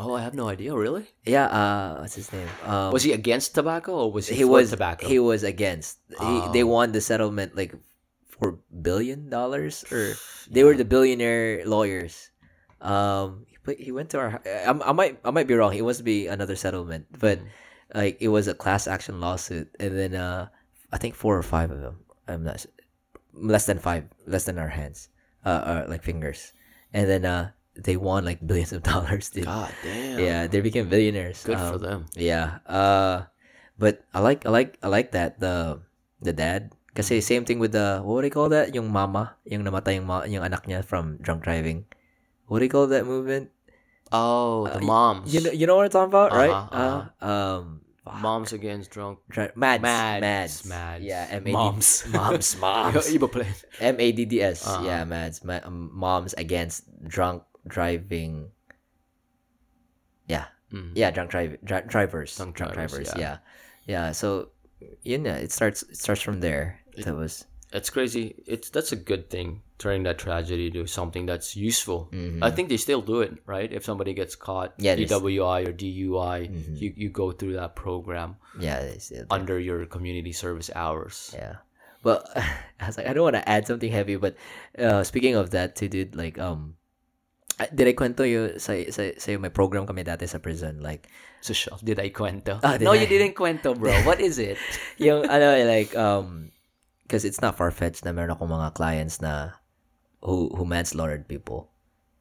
Oh, I have no idea. Really? Yeah. Uh, what's his name? Um, was he against tobacco or was he, he for was, tobacco? He was against. Oh. He, they won the settlement like for billion dollars, or they yeah. were the billionaire lawyers. Um, he, he went to our. I, I might. I might be wrong. It must be another settlement, but mm. like it was a class action lawsuit, and then uh, I think four or five of them. I'm not less than five, less than our hands, uh, our, like fingers, and then uh. They won like billions of dollars, dude. God damn. Yeah, they became billionaires. Good um, for them. Yeah. Uh, but I like I like I like that the the dad. Kasi same thing with the what do you call that? Yung mama, yung namatay yung ma, yung anak niya from drunk driving. What do you call that movement? Oh, the uh, moms. You, you know you know what I'm talking about, uh-huh, right? Uh-huh. Uh, um fuck. Moms against drunk Dr- mads, mads. Mads. Mads. Yeah, M A D D moms. Moms. Moms. M A D D S. Uh-huh. Yeah, mads. Ma- moms against drunk driving, yeah, mm. yeah, drunk drive, dri- drivers, drunk drivers, drivers yeah. yeah, yeah. So, you know, it starts, it starts from there. It, that was it's crazy. It's that's a good thing, turning that tragedy to something that's useful. Mm-hmm. I think they still do it, right? If somebody gets caught, yeah, D W I or D U I, mm-hmm. you you go through that program, yeah, they still do. Under your community service hours, yeah. Well, I was like, I don't want to add something heavy, but uh, speaking of that, too, dude, like, um. Did I kwento you sa sa sa my program kami dati sa prison, like so sure, did I kwento? Oh, did no, I? You didn't kwento, bro. What is it? Yung ano like um because it's not far-fetched na meron akong mga clients na who who manslaughtered people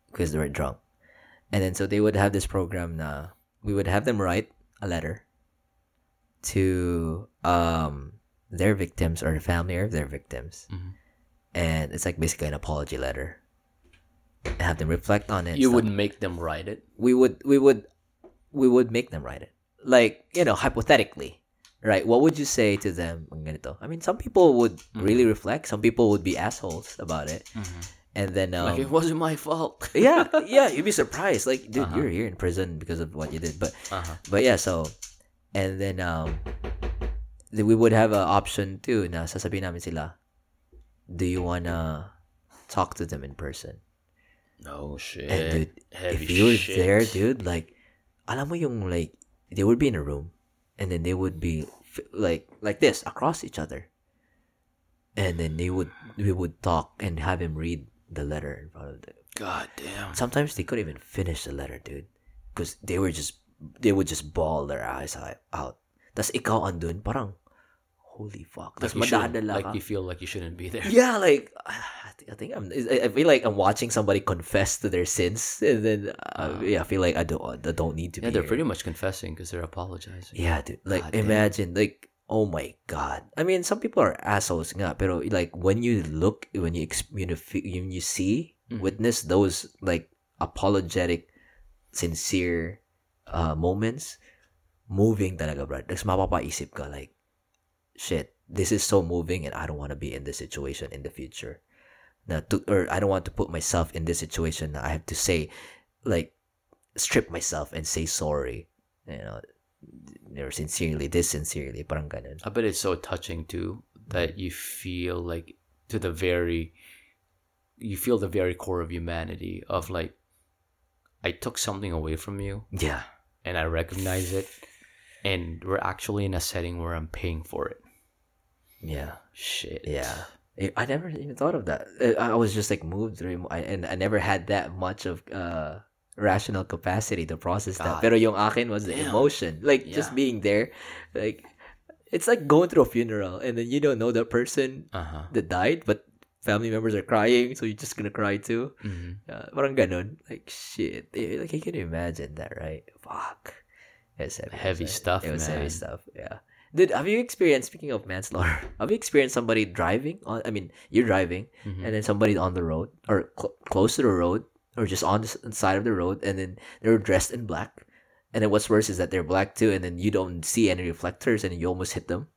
because they were drunk. And then so they would have this program na we would have them write a letter to um their victims or the family of their victims. Mm-hmm. And it's like basically an apology letter. Have them reflect on it. You would make them write it. We would, we would, we would make them write it. Like, you know, hypothetically, right? What would you say to them? I mean, some people would mm-hmm. really reflect. Some people would be assholes about it. Mm-hmm. And then, um, like, it wasn't my fault. yeah, yeah. You'd be surprised. Like, dude, uh-huh. you're here in prison because of what you did. But, uh-huh. but yeah. So, and then, um, we would have an option too. Na sasabihin namin sila, do you wanna talk to them in person? No shit. And dude, heavy if you were shit. There, dude, like, alam mo yung like, they would be in a room, and then they would be like, like this across each other, and then they would, we would talk and have him read the letter in front of them. God damn. Sometimes they couldn't even finish the letter, dude, because they were just, they would just bawl their eyes out. Tas ikaw andun parang. Holy fuck! Like, like, you like you feel like you shouldn't be there. Yeah, like I think, I think I'm. I feel like I'm watching somebody confess to their sins, and then uh, uh, yeah, I feel like I don't. I don't need to. Yeah, be they're here. Pretty much confessing because they're apologizing. Yeah, dude. Like god imagine, damn. Like oh my god. I mean, some people are assholes, nga, pero like when you look, when you you know, when you see, mm-hmm. witness those like apologetic, sincere, uh, moments, moving talaga, brad. Like mapapaisip ka like. Shit, this is so moving, and I don't want to be in this situation in the future. Now, to, or I don't want to put myself in this situation. I have to say, like, strip myself and say sorry. You know, or sincerely, this sincerely, parang ganun. I bet it's so touching too that you feel like to the very, you feel the very core of humanity of like, I took something away from you. Yeah, and I recognize it, and we're actually in a setting where I'm paying for it. Yeah. Shit. Yeah. I never even thought of that. I was just like moved through, and I never had that much of uh, rational capacity to process God. That. Pero yung akin was the damn. Emotion. Like yeah. just being there. Like it's like going through a funeral and then you don't know the person uh-huh. that died, but family members are crying, so you're just gonna cry too. Mm-hmm. Uh, parang ganun. Like shit. Like I can imagine that, right? Fuck. It's heavy, heavy right? stuff, it was man. Heavy stuff, yeah. Dude, have you experienced, speaking of manslaughter, have you experienced somebody driving, on, I mean, you're driving, mm-hmm. and then somebody's on the road, or cl- close to the road, or just on the side of the road, and then they're dressed in black, and then what's worse is that they're black too, and then you don't see any reflectors, and you almost hit them?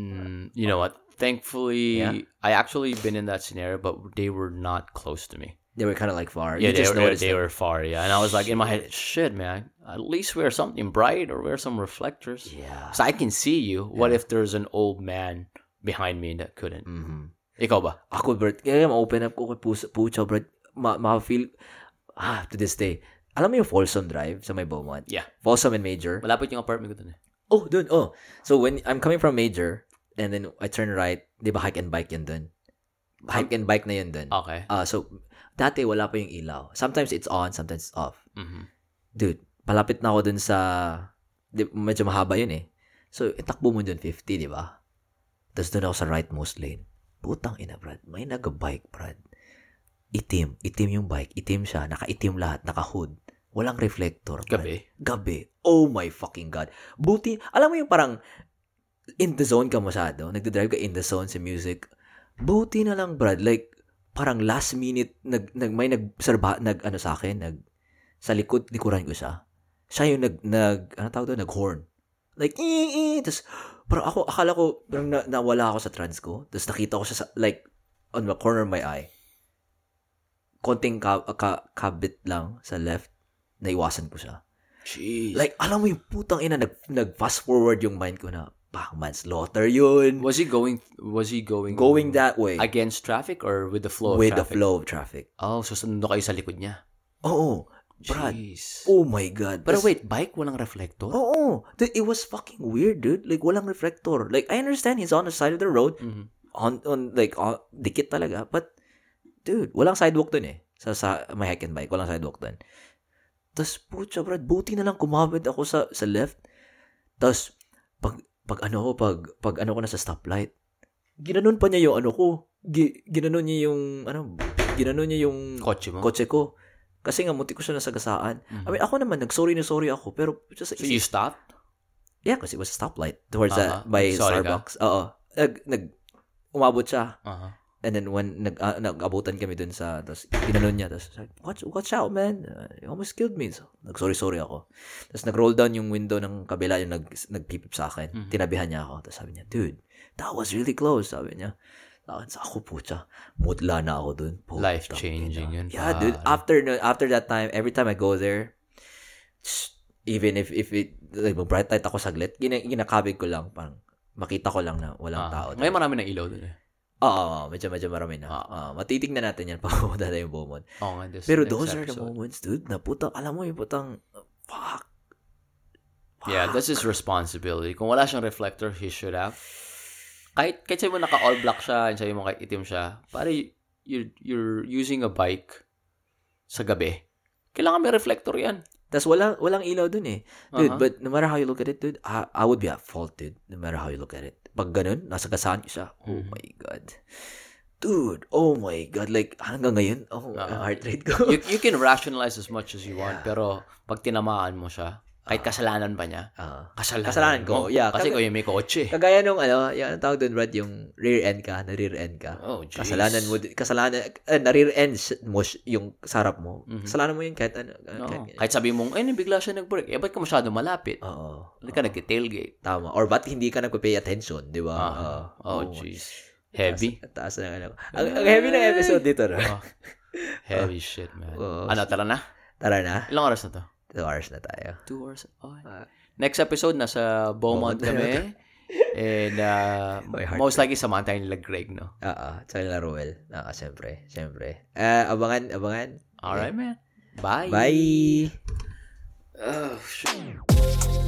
Mm, you know what? Thankfully, yeah. I actually been in that scenario, but they were not close to me. They were kind of like far. Yeah, you they, just were, they were far, yeah. And I was like in my head, shit, man, at least wear something bright or wear some reflectors. Yeah. So I can see you. Yeah. What if there's an old man behind me that couldn't? Mm-hmm. Ikaw ba? Ako, Bert, kaya ma-open up ko kay Pucho, Bert, ma-feel, ah, to this day. Alam mo yung Folsom Drive sa may Beaumont? Yeah. Folsom and Major. Malapit yung apartment ko dun eh. Oh, dun, oh. So when I'm coming from Major, and then I turn right, di ba hike and bike yun dun? Hike and bike na yun dun. Okay. Uh, so, dati, wala pa yung ilaw. Sometimes it's on, sometimes it's off. Mm-hmm. Dude, palapit na ako dun sa... Di, medyo mahaba yun eh. So, itakbo mo dun fifty, di ba? Tapos dun ako sa rightmost lane. Putang ina, Brad. May nag-bike, Brad. Itim. Itim yung bike. Itim siya. Nakaitim lahat. Naka-hood. Walang reflector, Brad. Gabi. Gabi. Oh my fucking God. Buti. Alam mo yung parang in the zone ka masyado. Nagdadrive ka in the zone sa music. Buti na lang, Brad. Like, parang last minute nag, nag may nagserba nag ano sa akin nag sa likod likuran ko siya siya yung nag nag ano tawag doon nag horn like ee tas pero ako akala ko parang na, nawala ako sa trance ko tas nakita ko siya sa, like on the corner of my eye konting ka, ka, kabit lang sa left naiwasan ko siya. Jeez. Like alam mo yung putang ina nag nag fast forward yung mind ko na bang manslaughter yun. Was he going was he going going that way against traffic or with the flow with of traffic? With the flow of traffic. Oh, so sundo kayo sa likod niya. Oo. Brad. Jeez. Oh my God. But wait, bike walang reflector? Oo. Dude, it was fucking weird, dude. Like walang reflector. Like I understand he's on the side of the road. Mm-hmm. On on like on, dikit talaga, but dude, walang sidewalk dun eh. Sa sa may hike and bike, walang sidewalk dun. Tapos putya, Brad, buti na lang kumawid ako sa sa left. Tapos pag pag ano ko, pag, pag ano ko na sa stoplight, ginanon pa niya yung ano ko, G- ginanon niya yung, ano, ginanon niya yung kotse, mo? Kotse ko. Kasi nga, munti ko siya nasagasaan. Mm-hmm. I mean, ako naman, nag-sorry na sorry ako, pero, just, so you stopped? Yeah, kasi it was a stoplight, towards uh-huh. that, by sorry Starbucks. Oo. Nag, nag, umabot siya. Uh-huh. And then, when, nag, uh, nag-abutan kami dun sa, tapos, ginanon niya, tapos, watch, watch out, man. Uh, you almost killed me. So, nag-sorry-sorry ako. Tapos, nag-roll down yung window ng kabila, yung nag, nag-pipip sa akin. Mm-hmm. Tinabihan niya ako. Tapos, sabi niya, dude, that was really close, sabi niya. Tapos, ako po siya. Mutla na ako dun. Po, life-changing yun. Yeah, dude. After, after that time, every time I go there, even if, if it, like, bright light ako saglit, gina, ginakabig ko lang, parang, makita ko lang na walang ah, tao. May marami ng ilaw dun eh. Oo, medyo-medyo marami na. Uh, matitignan natin yan pag pumunta na yung moment. Oh, pero those episode. Are the moments, dude, na putang, alam mo yung putang, fuck. fuck. Yeah, that's his responsibility. Kung wala siyang reflector, he should have. Kahit, kahit sa'yo mo naka-all black siya, and sa'yo mo kahit itim siya, pari, you're, you're using a bike sa gabi, kailangan may reflector yan. Tapos walang, walang ilaw dun eh. Dude, uh-huh. But no matter how you look at it, dude, I, I would be at fault, dude, no matter how you look at it. Pag ganun, nasa kasaan ko siya. Oh my God. Dude, oh my God. Like, hanggang ngayon, oh, uh, heart rate ko. you, you can rationalize as much as you yeah. want, pero pag tinamaan mo siya, kahit kasalanan pa niya, uh, kasalanan, kasalanan ko. Mo. Yeah, kasi kag- ko yung may kotse. Kagaya nung, ano, yung tawag doon, Brad, yung rear end ka, na-rear end ka. Oh, jeez. Kasalanan mo, kasalanan, uh, na-rear end mo yung sarap mo. Mm-hmm. Kasalanan mo yung kahit, ano, no. kahit, kahit sabi mong, ay, bigla siya nag-break. Eh, ba't ka masyado malapit? Oo. Ba't ka nag-tailgate? Tama. Or ba't hindi ka nag-pay attention, di ba? Uh-huh. Uh, oh, jeez. Oh, heavy? Taas, taas na, ano. Ang, ang heavy ng episode dito, no? Oh. Heavy shit, man. Uh, ano, tara na? Tara na? Ilang oras na to? Two hours na tayo. Two hours. Oh, uh, next episode, nasa Beaumont, Beaumont kami. And uh, most likely, samahan tayo nila Greg, no? Oo. Tsaka nila Ruel. Oo, siyempre. Siyempre. Uh, abangan, abangan. Alright, yeah. Man. Bye. Bye. Oh, shit.